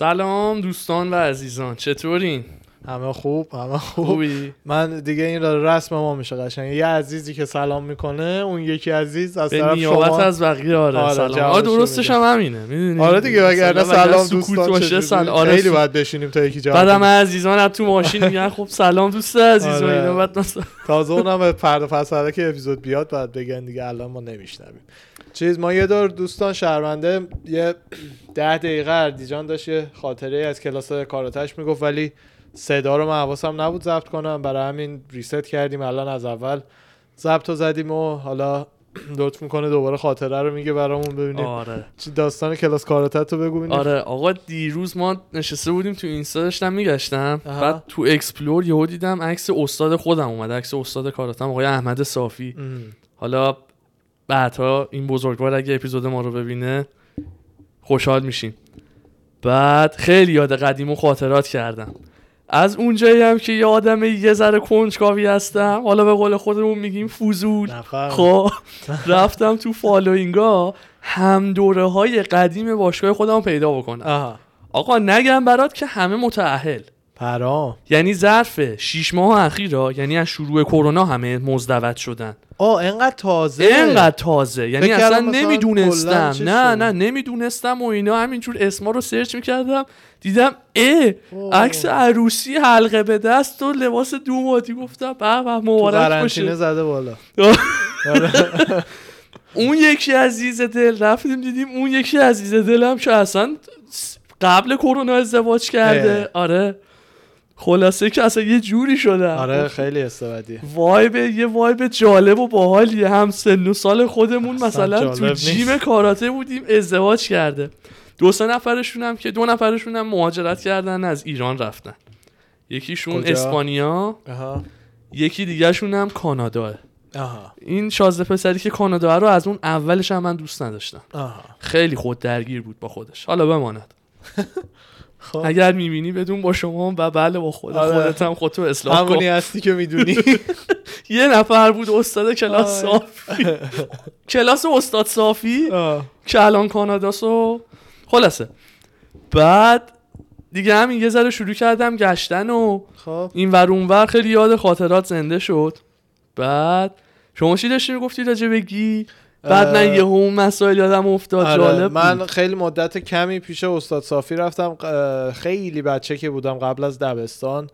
سلام دوستان و عزیزان، چطورین؟ همه خوبی؟ من دیگه این رسم ما میشه قشنگ، یه عزیزی که سلام میکنه اون یکی عزیز از طرف شما به نیابت از بقیه. آره سلام. درستش هم همینه، میدونی؟ آره دیگه، وگرنه سلام دوستان چجوری خیلی باید بشینیم تا یکی جواب بده. بعدم عزیزان از تو ماشین میگن خب سلام دوست عزیز و اینا، بعد تازه اونم فردا فصله که اپیزود بیاد بعد بگن دیگه الان ما نمیشنویم چیز. ما یه دور دوستان شرمنده یه 10 دقیقه اردیجان داشت یه خاطره از کلاس کاراتش میگفت، ولی صدا رو من حواسم نبود ضبط کنم، برای همین ریست کردیم الان از اول ضبط رو زدیم و حالا لطف میکنه دوباره خاطره رو میگه برامون ببینیم. آره. داستان کلاس کاراتت رو بگو ببینیم. آره آقا، دیروز ما نشسته بودیم تو اینستا داشتم میگشتم، بعد تو اکسپلور یهو دیدم عکس استاد خودم اومد، عکس استاد کاراتم آقای احمد صافی. حالا بعدها این بزرگوار اگه اپیزود ما رو ببینه خوشحال میشین. بعد خیلی یاد قدیمو خاطرات کردم، از اونجایی هم که یه آدم یه ذره کنجکاوی هستم، حالا به قول خودمون میگیم فوزول، خب رفتم تو فالوینگا هم دوره های قدیم باشگاه خودم پیدا بکنم. آقا نگم برات که همه متأهل پرام، یعنی ظرف 6 ماه اخیرا، یعنی از شروع کرونا همه مزدوج شدن. اینقدر تازه یعنی اصلا نمیدونستم، نه نمیدونستم و اینا، همینجور اسما رو سرچ میکردم دیدم عکس عروسی حلقه به دست و لباس دوماتی، گفتم به به مبارک باشه. تو قرنطینه زده بالا. اون یکی عزیز دل رفتیم دیدیم، اون یکی عزیز دلم که اصلا قبل کرونا ازدواج کرده. آره خلاصه که اصلا یه جوری شدم. آره خیلی استودی، یه وایب جالب و باحالیه، هم سن و سال خودمون مثلا تو جیم کاراته بودیم ازدواج کرده. دو نفرشون هم مهاجرت کردن، از ایران رفتن، یکیشون اسپانیا، یکی دیگه‌شون هم کاناداه. این شازده پسری که کاناداه رو از اون اولش هم من دوست نداشتم، خیلی خود درگیر بود با خودش، حالا بماند. خب. اگر میبینی بدون با شما و بله با خودت هم خودتو اصلاح کن، همونی هستی که میدونی. یه نفر بود استاد کلاس صافی، کلاس استاد صافی که الان کاناداست. و خلاصه بعد دیگه همین یه ذره شروع کردم گشتن و این ور اون ور، خیلی یاد خاطرات زنده شد. بعد شما چی داشتی میگفتی راجبه گی؟ بعد من یه همون مسائل یادم افتاد. آره جالب. من خیلی مدت کمی پیش استاد صافی رفتم، خیلی بچه که بودم قبل از دبستان.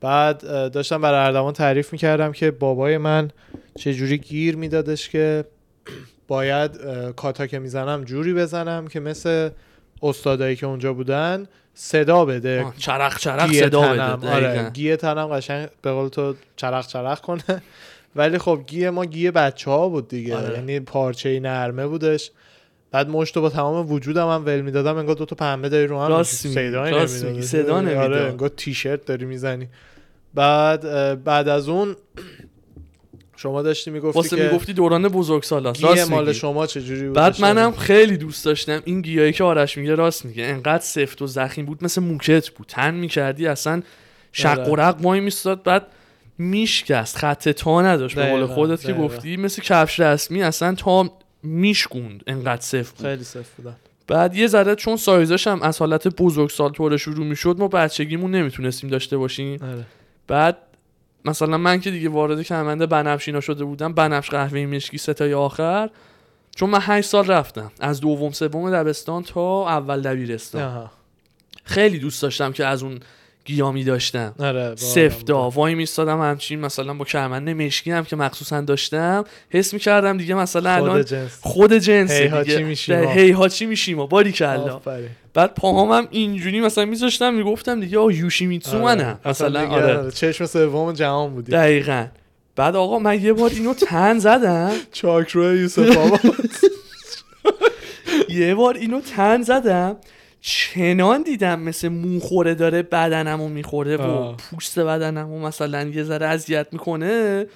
بعد داشتم برای اردوان تعریف میکردم که بابای من چجوری گیر میدادش که باید کاتا که میزنم جوری بزنم که مثل استادایی که اونجا بودن صدا بده، چرخ صدا بده. آره گیه تنم قشنگ به قول تو چرخ کنه، ولی خب گیه ما گیه بچه ها بود دیگه. آره. یعنی پارچه نرمه بودش، بعد مشتو با تمام وجودم هم ول میدادم، انگار دوتا پنبه داری رو هم صدا نمیداد. آره انگار تیشرت داری میزنی. بعد از اون شما داشتی میگفتی که میگفتی دوران بزرگسالی گیه مال شما چجوری بود؟ بعد منم خیلی دوست داشتم این گیایی که آرش میگه. راست میگه، انقدر سفت و ضخیم بود، مثل موکت بود، تن میکردی اصلا شق و رق وای میستاد، بعد میشکست، خط تا نداشت. به قول خودت که گفتی مثل کفش رسمی اصلا تا میشکوند، انقدر صفر بود، خیلی صفر بودن. بعد یه ذره چون سایزش هم از حالت بزرگسال طور شروع میشد، ما بچگیمون نمیتونستیم داشته باشیم. بعد مثلا من که دیگه وارد کمند بنفشینا شده بودم، بنفش قهوه‌ای مشکی ستای آخر، چون من 8 سال رفتم از دوم سوم دبستان تا اول دبیرستان. خیلی دوست داشتم که از اون گیامی داشتم. آره سفتا وای میستادم همچین، مثلا با کمند مشکی هم که مخصوصا داشتم حس میکردم دیگه مثلا الان خود جنسه دیگه، هیها چی میشیم ما، باری کلا. بعد پاهام هم اینجوری مثلا میذاشتم، میگفتم دیگه یوشیمیتسو منم مثلا. آره چشم سوم جهان بودی دقیقاً. بعد آقا من یه بار اینو تن زدم، چاکروی یوسف بابا، چنان دیدم مثل موخوره داره بدنمو میخوره و پوست بدنمو مثلا یه ذره اذیت میکنه،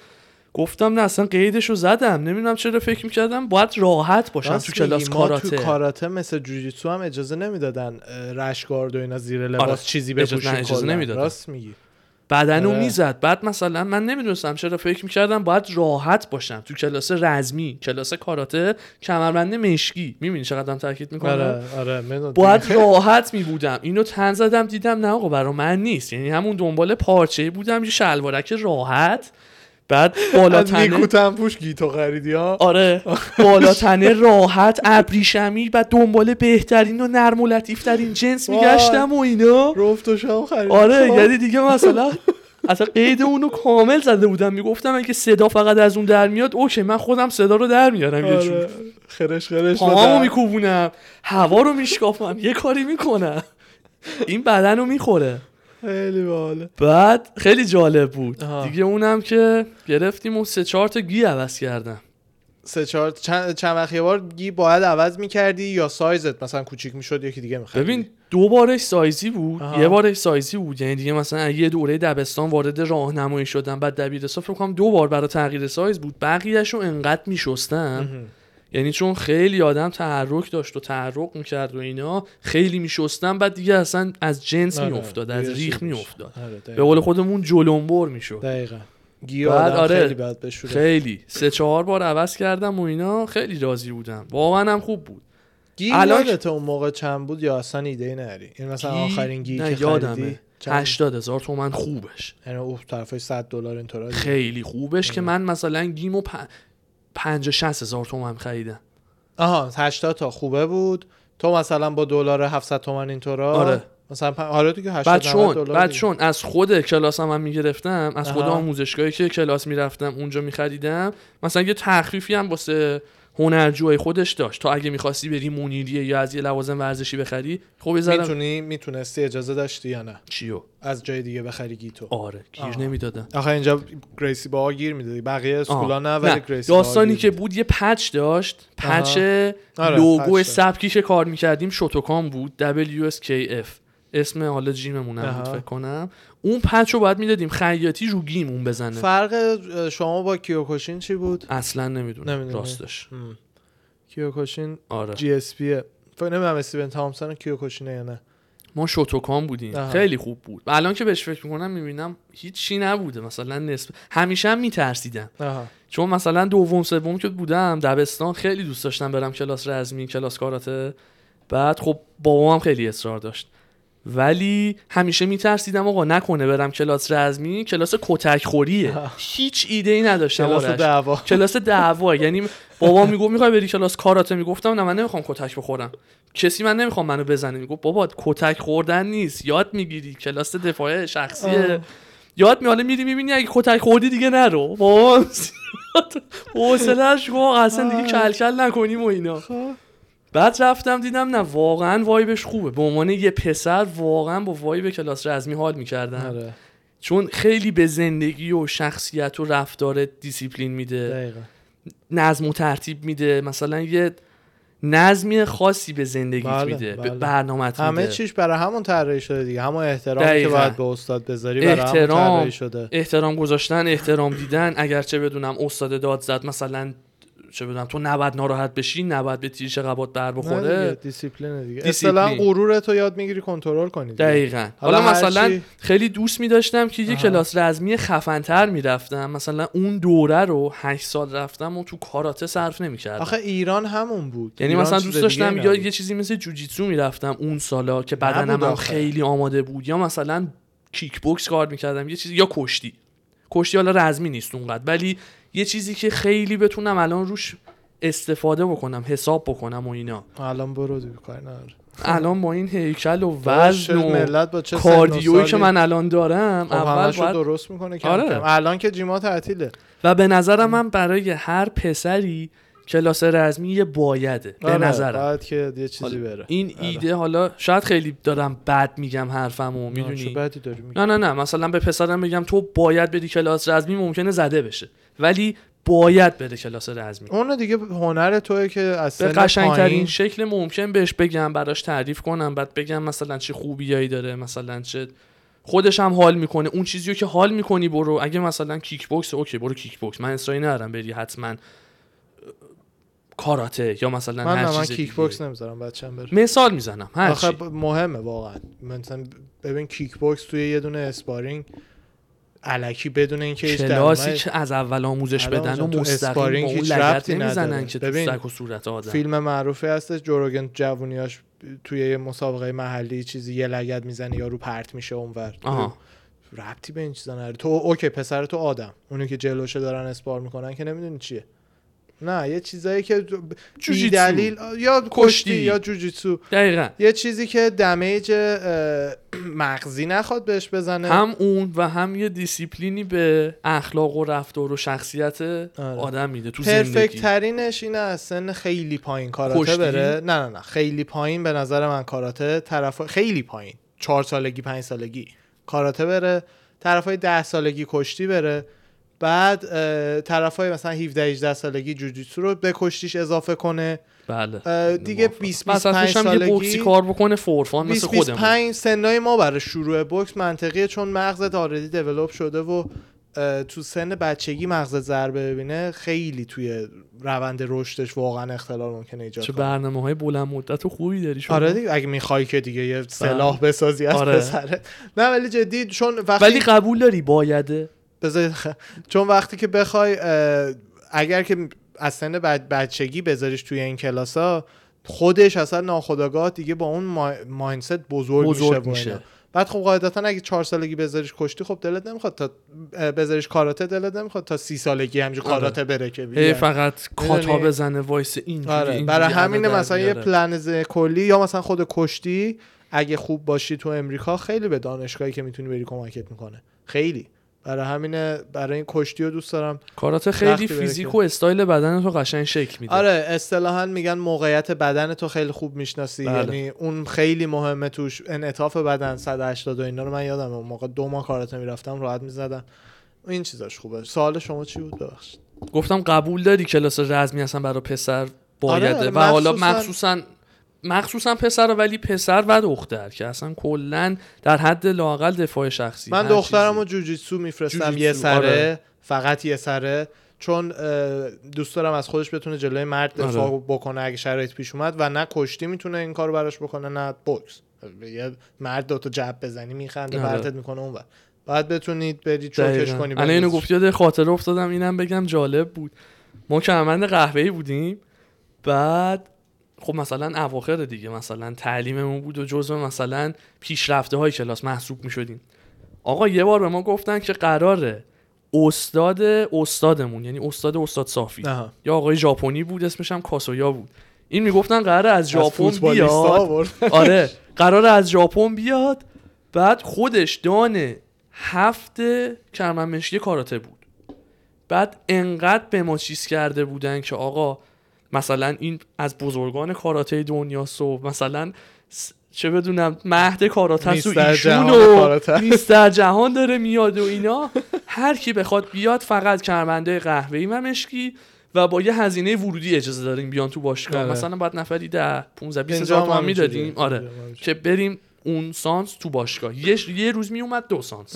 گفتم نه اصلا قیدشو زدم. نمیدونم چرا فکر میکردم باید راحت باشم تو کلاس کاراته. تو کاراته مثل جوجیتسو هم اجازه نمیدادن رشگارد و اینا زیر لباس چیزی بپوشی، اجازه نمیدادن. راست میگی. بدنو میزد. بعد مثلا من نمیدونستم چرا فکر میکردم باید راحت باشم تو کلاس رزمی، کلاس کاراته، کمربند مشکی، میبینی چقدرم تاکید میکنم. باید راحت میبودم. اینو تن زدم دیدم نه آقا برا من نیست. یعنی همون دنبال پارچه‌ای بودم، یه شلوارک راحت، بعد بالا تنه نیکوتم پوش گیتو خریدی ها. آره بالا تنه راحت ابریشمی، بعد دنبال بهترین و نرم و لطیف ترین جنس میگشتم و اینا، رفت و شام خریدم. آره یعنی دیگه مثلا اصلا قید اونو کامل زده بودم، میگفتم اگه صدا فقط از اون در میاد اوکی، من خودم صدا رو در میارم. یه جور خرش پاهامو میکوبونم، هوا رو میشکافم، یه کاری میکنم این بدنو میخوره. خیلی باحال. بعد خیلی جالب بود دیگه. اونم که گرفتیم و 3-4 تا گی عوض کردم. 3-4 چند وقت یه بار گی باید عوض می‌کردی یا سایزت مثلا کوچیک می‌شد یکی دیگه می‌خرید؟ ببین دو بارش سایزی بود، یه بارش سایزی بود. یعنی دیگه مثلا اگه دوره دبستان وارد راهنمایی شدم، بعد دبیرستان فکر کنم 2 بار برای تغییر سایز بود، بقیه‌شو انقدر می‌شستم. یعنی چون خیلی آدم تحرک داشت و تحرک میکرد و اینا، خیلی میشستم، بعد دیگه اصلا از جنس میافتاد، از ریخ میافتاد، به قول خودمون جلنبر میشد. دقیقاً گیر آدم خیلی بد بشوره. خیلی 3-4 بار عوض کردم و اینا، خیلی راضی بودم، واقعا هم خوب بود. گیر الانت اون موقع چند بود یا اصلا ایده نداری؟ این مثلا آخرین گیری که خریدی 80,000 تومان خوبش، یعنی اون طرفای $100 اینطوری خیلی خوبش که من مثلا گیمو 50-60 هزار تومن خریدم. آها 80 تا خوبه بود، تو مثلا با دلار 700 تومن اینطورا. آره مثلا حالا تو که 80 دلار. بعد چون از خود کلاسم هم میگرفتم، از خود آموزشگاهی که کلاس میرفتم اونجا میخریدم، مثلا یه تخفیفی هم واسه هنرجوهای خودش داشت، تا اگه میخواستی بری مونیریه یا از یه لوازم ورزشی بخری خب میتونستی اجازه داشتی یا نه چیو از جای دیگه بخری گیتو. آره گیر نمیدادن آخه اینجا گریسی با گیر میدادی، بقیه سکولا نه ولی گریسی داستانی که بود یه پچ داشت، پچ لوگو سبکی که کار میکردیم شوتوکان بود، WSKF اسم حالا جیممون هم فکر کنم. اون پچو بعد میدادیم خیاطی رو گیمون بزنه. فرق شما با کیوکوشین چی بود؟ اصلا نمیدونم راستش. کیوکوشین جی اس پیه، فکر نمیدونم استیون تامسون کیوکوشینه یا نه. ما شوتوکان بودیم خیلی خوب بود. الان که بهش فکر میکنم میبینم هیچی نبوده. مثلا نسبت همیشه هم میترسیدم، چون مثلا دوم سوم که بودم دبستان خیلی دوست داشتم برم کلاس رزمی، کلاس کاراته. بعد خب بابام خیلی اصرار داشت، ولی همیشه میترسیدم آقا نکنه برم کلاس رزمی کلاس کتک خوریه. هیچ ایده ای نداشتم. کلاس دعوا یعنی بابا میگفت میخوای بری کلاس کاراته، میگفتم نه من نمیخوام کتک بخورم، کسی من نمیخوام منو بزنه. میگفت بابا کتک خوردن نیست، یاد میگیری، کلاس دفاع شخصیه یاد میاله، میری میبینی اگه کتک خوردی دیگه نرو، بابا حوصله‌اش واقعا اصلا دیگه کلکل نکنیم و اینا. بعد رفتم دیدم نه واقعا وایبش خوبه، به عنوان یه پسر واقعا با وایب کلاس رزمی حال میکردم. آره. چون خیلی به زندگی و شخصیت و رفتار دیسیپلین میده. دقیقا. نظم و ترتیب میده، مثلا یه نظمی خاصی به زندگیت میده، به برنامه‌ت میده. همه چیش برای همون طراحی شده دیگه، همون احترامی که باید به استاد بذاری برای همون طراحی شده. احترام گذاشتن، احترام دیدن، اگرچه بدونم استاد داد زد مثلا چه بدونم تو نباید ناراحت بشی، نباید به تیرش قبات بر بخوره، دیسیپلین دیگه. اصلا غرورت رو یاد میگیری کنترل کنی. دقیقاً. حالا مثلا خیلی دوست می‌داشتم که یه کلاس رزمی خفن‌تر می‌رفتم، مثلا اون دوره رو 8 سال رفتم و تو کاراته صرف نمی‌کردم. آخه ایران همون بود. یعنی مثلا دوست داشتم یا یه چیزی مثل جوجیتسو می‌رفتم اون سالا که بدنم خیلی آماده بود، یا مثلا کیک بوکس کار می‌کردم، یه چیزی، یا کشتی حالا رزمی نیست اونقدر، ولی یه چیزی که خیلی بتونم الان روش استفاده بکنم، حساب بکنم و اینا. الان برو دیگه کار نداره. الان با این هیکل و وزن و کاردیویی که من الان دارم اول باید درست میکنه که الان که جیما تعطیله. و به نظرم من برای هر پسری کلاس رزمی یه بایده. به نظرم باید که یه چیزی بره. این ایده حالا شاید خیلی دارم بد میگم حرفمو، میدونی؟ نه مثلا به پسرم بگم تو باید بدی کلاس رزمی ممکنه زده بشه، ولی باید بده کلاس رزمی. اون دیگه هنر توئه که از سن قشنگترین شکل ممکن بهش بگم، براش تعریف کنم، بعد بگم مثلا چه خوبیایی داره، مثلا چه خودش هم حال میکنه. اون چیزیو که حال میکنی برو، اگه مثلا کیک باکس اوکی برو کیک باکس، من اصراری ندارم بری حتما کاراته یا مثلا هر چیز. من کیک باکس نمیذارم بچه‌م بره. مثال میزنم هر چی. آخه مهمه واقعا. مثلا ببین کیک باکس توی یه دونه اسپارینگ الکی بدون اینکه هیچ درآمدی که از اول آموزش بدن و مستقیم اون لگد نمیزنن که تو سگ و صورت آدم. فیلم معروفی هست جوروگن جوونیاش توی یه مسابقه محلی چیزی یه لگد میزنه یارو پرت میشه اونور. ربطی به این چیزا نداره. تو اوکی پسر تو آدم، اونی که جلوشه دارن اسپار میکنن که نمیدونی چیه. نه یه چیزایی که بی دلیل یا کشتی یا جوجیتسو دقیقاً یه چیزی که دمیج مغزی نخواد بهش بزنه، هم اون و هم یه دیسیپلینی به اخلاق و رفتار و شخصیت آدم میده تو زندگی. پرفکت ترینش اینه از سن خیلی پایین کاراته بره. نه نه نه خیلی پایین به نظر من کاراته طرف خیلی پایین 4 سالگی 5 سالگی کاراته بره، طرفای 10 سالگی کشتی بره، بعد طرفای مثلا 17 18 سالگی جوجیتسو رو به کشتیش اضافه کنه. بله. دیگه 20 25 سالگی بوکسی کار بکنه فورفان مثل خودمون. 25 سنای ما برای شروع بوکس منطقیه چون مغزت آردی دیولپ شده و تو سن بچگی مغزت ضربه ببینه خیلی توی روند رشدش واقعا اختلال ممکنه ایجاد کنه. چه برنامه‌های بلند مدت و خوبی داری شما. آره دیگه اگه می‌خوای که دیگه یه سلاح بسازی از پسره. نه ولی جدی چون وقتی ولی قبول داری بایده چون وقتی که بخوای اگر که از سن بچگی بذاریش توی این کلاسا خودش اصلا ناخودآگاه دیگه با اون مایندست بزرگ میشه. بعد خب قاعدتا اگه 4 سالگی بذاریش کشتی خب دلت نمیخواد، تا بذاریش کاراته دلت نمیخواد تا 30 سالگی همینجوری کاراته بره که بیاد فقط کاتا بزنه وایس اینجوری. آره برای همین مثلا یه پلن کلی یا مثلا خود کشتی اگه خوب باشی تو امریکا خیلی به دانشگاهی که میتونی بری کمکت میکنه. خیلی برای همینه برای این کشتی رو دوست دارم. کاراته خیلی فیزیک و استایل بدن تو قشنگ شکل میده. آره اصطلاحاً میگن موقعیت بدن تو خیلی خوب میشناسی. بله. یعنی اون خیلی مهمه توش، انعطاف بدن 180 و اینا رو من یادمه اون موقع 2 ماه کاراته میرفتم راحت میزدم. این چیزاش خوبه. سوال شما چی بود؟ ببخشید گفتم قبول داری کلاس رزمی اصلا برای پسر بایده؟ آره، و حالا مخصوصا پسر، ولی پسر و دختر که اصلا کلا در حد لااقل دفاع شخصی. من دخترمو جوجیتسو میفرستم یه سره. آره. فقط یه سره چون دوست دارم از خودش بتونه جلوی مرد دفاع بکنه اگه شرایط پیش اومد، و نه کشتی میتونه این کارو براش بکنه نه بوکس. یه مرد دو تا جب بزنی میخنده پرتت میکنه اونور، بعد بتونید برید چوکش کنی. الان اینو گفتی یاد خاطره افتادم، اینم بگم جالب بود. ما کمربند قهوه‌ای بودیم، بعد خب مثلا اواخر دیگه مثلا تعلیممون بود و جزو مثلا پیشرفته های کلاس محسوب میشدیم. آقا یه بار به ما گفتن که قراره استادمون یعنی استاد صافی یا آقای ژاپنی بود اسمش هم کاسویا بود، این میگفتن قراره از ژاپن بیاد. آره قراره از ژاپن بیاد. بعد خودش دانه 7 کرمانمشکی کاراته بود. بعد انقدر به ما چیز کرده بودن که آقا مثلا این از بزرگان کاراته دنیاست و مثلا چه بدونم مهد کاراته است و ایشونو میستر جهان داره میاد و اینا. هر کی بخواد بیاد فقط کرمنده قهوه‌ای مشکی و با یه هزینه ورودی اجازه داریم بیان تو باشگاه. مثلا بعد نفری 10-15-20 هزار تومان میدادیم. آره که بریم اون سانس تو باشگاه. یه روز میومد 2 سانس.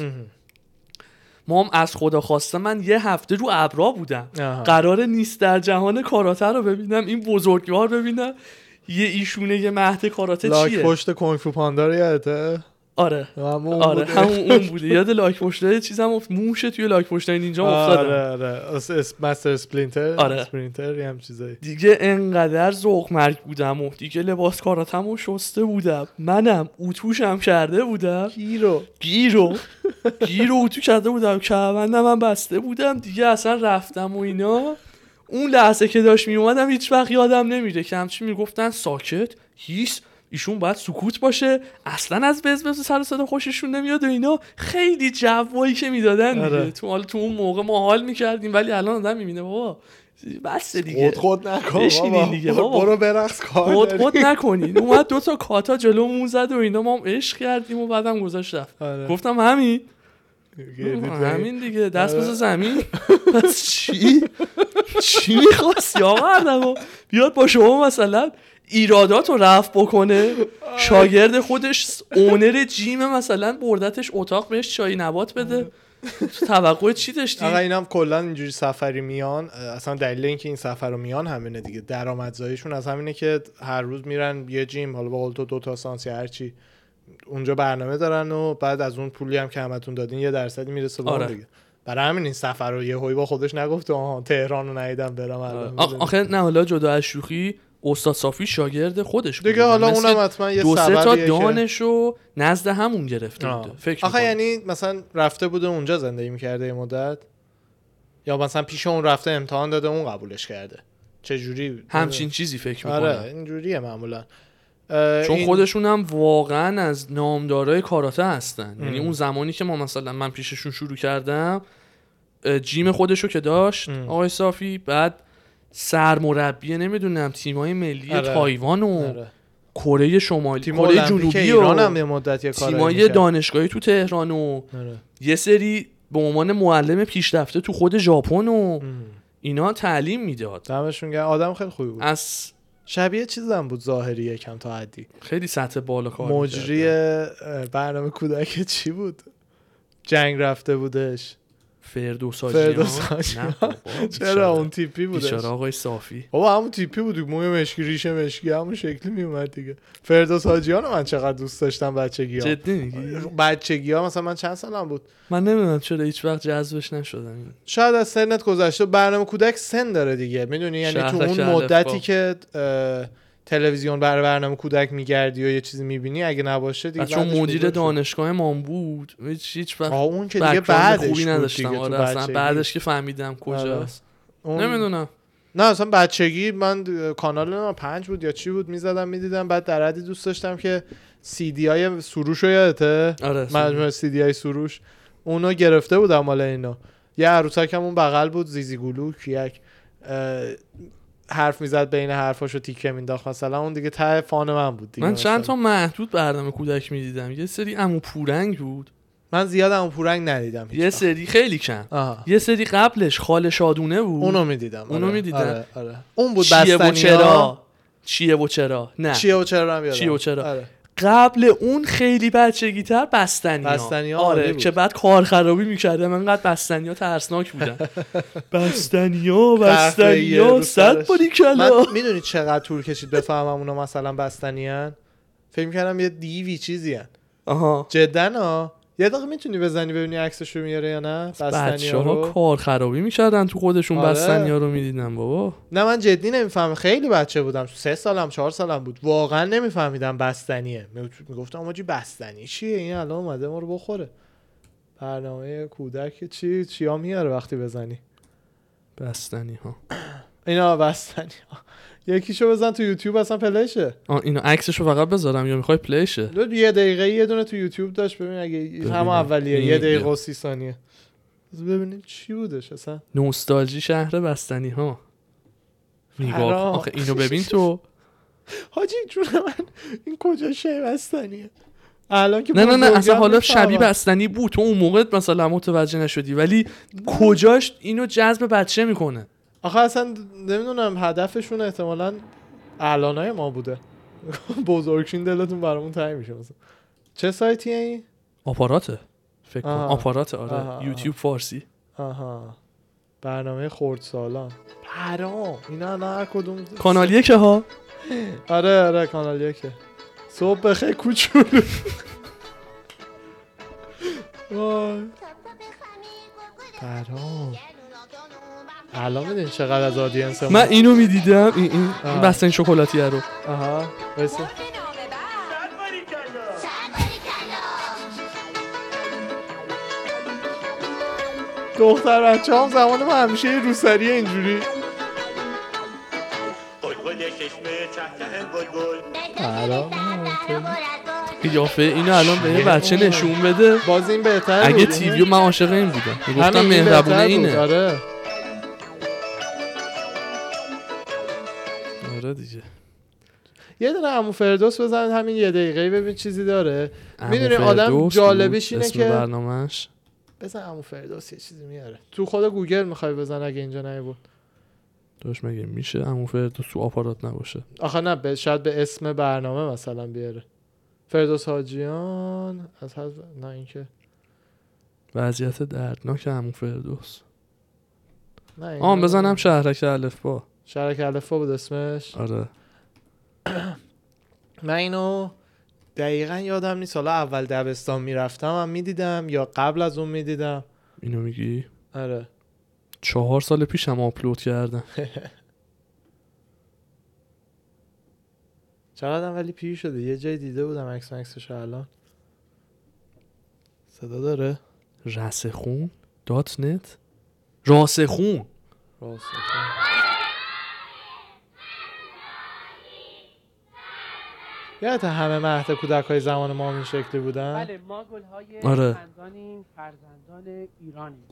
ما هم از خدا خواسته من یه هفته رو ابرا بودم. قراره نیست در جهان کاراته رو ببینم، این بزرگوار ببینم، یه ایشونه یه مهد کاراته چیه. لاک پشت کنگفو پاندا رو یادته؟ آره همون بوده. یاد لاک پشته چیزم افت موشه توی لاک پشته اینجا افتادم. آره مستر اسپلینتر. آره اسپلینتر یه هم چیزایی دیگه. انقدر ذوق مرگ بودم و دیگه لباس کاراتمو شسته بودم، منم اتوشم کرده بودم، گیرو اتو کرده بودم، کمربندم هم بسته بودم دیگه، اصلا رفتم و اینا. اون لحظه که داشت میومدم هیچ وقت یادم نمیره که همچین میگفتن ساکت، هیس، ایشون باید سکوت باشه، اصلا از بزبز سر و صدا خوششون نمیاد و اینا. خیلی جوایی که میدادن. آره. تو اون موقع ما حال میکردیم، ولی الان آدم میبینه بابا بس دیگه، خود نکن بابا، برو برقص، کار داری، خود نکنین. اومد 2 تا کاتا جلومون زد و اینا، ما هم عشق کردیم و بعدم گذاشت رفت. آره. گفتم همین دیگه، دست بزن زمین. پس چی میخواستی آقا؟ آدمو بیاد با شما مثلا ایراداتو رفع بکنه. شاگرد خودش اونر جیم مثلا بردتش اتاق بهش چای نبات بده. توقع چی داشتی؟ آقا اینم کلا اینجوری سفری میان، اصلا دلیل اینکه این سفر رو میان همینه دیگه، درآمدزاییشون از همینه که هر روز میرن یه جیم، حالا با قول تو 2 تا سانس هر چی، اونجا برنامه دارن و بعد از اون پولی هم که همتون دادین 1% میرسه به اون دیگه. برای همین این سفر رو یه هوی با خودش نگفت آها تهران رو ندیدم برام. آخه نه حالا جدا از شوخی استاد صافی شاگرد خودش بود دیگه، حالا اونم حتما یه سببیه که دو سه تا دانشو نزد همون گرفته بود فکر آخه یعنی مثلا رفته بوده اونجا زندگی می‌کرده این مدت، یا مثلا پیش اون رفته امتحان داده اون قبولش کرده، چه جوری همچین چیزی فکر می‌کنه. آره اینجوریه معمولا، چون این... خودشون هم واقعا از نامدارای کاراته هستن. یعنی اون زمانی که ما مثلا من پیششون شروع کردم جیم خودشو که داشت آقای صافی، بعد سرمربی نمیدونم تیمای ملی تایوان و کره شمالی، کره جنوبی، ایران هم یه مدت یه کاری می‌کرد، تیمای دانشگاهی تو تهران و یه سری به عنوان معلم پیشرفته تو خود ژاپن و اینا تعلیم میداد. دمشون گرم، آدم خیلی خوبی بود. از شبیه چیزم بود ظاهری یکم تا حدی، خیلی سطح بالا کار می‌کرد. مجری برنامه کودک چی بود؟ جنگ رفته بودش. فردوساجیان چرا اون تیپی بودش؟ بیچاره آقای صافی بابا همون تیپی بود، موی مشکی، ریشه مشکی، همون شکلی می اومد دیگه. فردوساجیان من چقدر دوست داشتم بچگی ها. جدی میگی؟ بچگی ها مثلا من چند سالم بود؟ من نمیدونم چرا هیچ وقت جذبش نشدم. شاید از سنت گذشته. برنامه کودک سن داره دیگه میدونی، یعنی تو اون مدتی که تلویزیون برای برنامه کودک میگردی و یه چیزی میبینی اگه نباشه دیگه. چون مدیر دانشگاه من بود هیچ وقت اون که دیگه بعدش خوبی نداشتم. آره اصلا بعدش که فهمیدم کجاست اون... نمیدونم نه اصلا بچگی من کانال 5 بود یا چی بود میزدم میدیدم. بعد در حدی دوست داشتم که سی دی های سروش رو یادته؟ آره مجموعه سی دی های سروش اونو گرفته بودم مال اینا. یه عروسکم اون بغل بود زیزی گلو کیک حرف میزد بین حرفاشو تیکه مینداخت مثلا، اون دیگه ته فان من بود دیگه. من چند تا محدود برنامه کودک میدیدم، یه سری عمو پورنگ بود. من زیاد عمو پورنگ ندیدم، یه سری خیلی کم. یه سری قبلش خاله شادونه بود اونو میدیدم. آره. اون بود بستنیا. چیه و چرا آره. قبل اون خیلی بچگی‌تر بستنیا. آره که بعد کار خرابی می‌کردم، انقدر بستنیا ترسناک بودن. بستنیا صد باری کلا. من میدونی چقدر طول کشید بفهمم اونا مثلا بستنیان؟ فکر می‌کردم یه دیوی چیزیان. آها جدن ها یه دقیقه میتونی بزنی ببینی عکسشو میاره یا نه؟ بستنیا رو کار خرابی می‌کردن تو خودشون. آره. بستنیا رو می‌دیدم بابا. نه من جدی نمی‌فهمم، خیلی بچه بودم، 3 سالم 4 سالم بود، واقعا نمی‌فهمیدم بستنیه. میگفتم آماجی بستنی چیه؟ این الان اومده ما رو بخوره. برنامه کودک چیا میاره وقتی بزنی بستنی ها؟ اینا بستنی ها. یکیشو بزن تو یوتیوب اصلا پلیشه. اینو عکسشو فقط بذارم یا میخوای پلیشه؟ یه دقیقه یه دونه تو یوتیوب داشت، ببین اگه همه اولیه یه دقیقه و 30 ثانیه ببینیم چی بودش اصلا. نوستالژی شهر بستنی ها آخه اینو ببین تو حاجی جون من این کجا شهر بستنیه الان که نه اصلا حالا شبیه بستنی بود تو اون موقع مثلا متوجه نشدی، ولی کجاش اینو جذب بچه میکنه آخه اصلا نمیدونم هدفشون احتمالاً اعلانای ما بوده. بزرگشین دلتون برامون تعیین میشه مثلا. چه سایتیه این؟ آپاراته فکر کنم. آپاراته آره. یوتیوب فارسی. آها. برنامه خردسالان. پرام اینا نه کدوم؟ کانال 1 ها. آره کانال 1. صبح بخیر کوچولو. وای. پرام الان میدین چقدر از آدینس هم. من اینو میدیدم این بستن شکلاتیه رو. آها بس دختر بچه هم زمان ما همیشه یه روسریه اینجوری. قیافه اینو الان به یه بچه نشون بده باز این بهتره. اگه تیویو من عاشق این بودم میگفتم مهربونه اینه. آره دیگه یه دونه عمو فردوس بزنید همین یه دقیقه ببین چیزی داره. میدونی آدم جالبش اینه که برنامه‌اش بزن عمو فردوس یه چیزی میاره. تو خود گوگل میخوای بزن اگه اینجا نبود توش مگه میشه عمو فردوس تو آپارات نباشه؟ آخه نه شاید به اسم برنامه مثلا بیاره فردوس حاجیان از حد نه اینکه وضعیت دردناک عمو فردوس نه بزنم شهرک الفبا. شرک الفبا بود اسمش. آره من اینو دقیقا یادم نیست حالا اول دبستان میرفتم هم میدیدم یا قبل از اون میدیدم. اینو میگی؟ آره 4 سال پیش هم آپلود کردم. چقدر ولی پیر شده. یه جای دیده بودم عکسش الان. صدا داره؟ رسخون دات نت راسخون یاد همه مهد کودکای زمان ما این شکلی بودن. بله ما گل‌های فرزندانیم، فرزندان ایرانیم.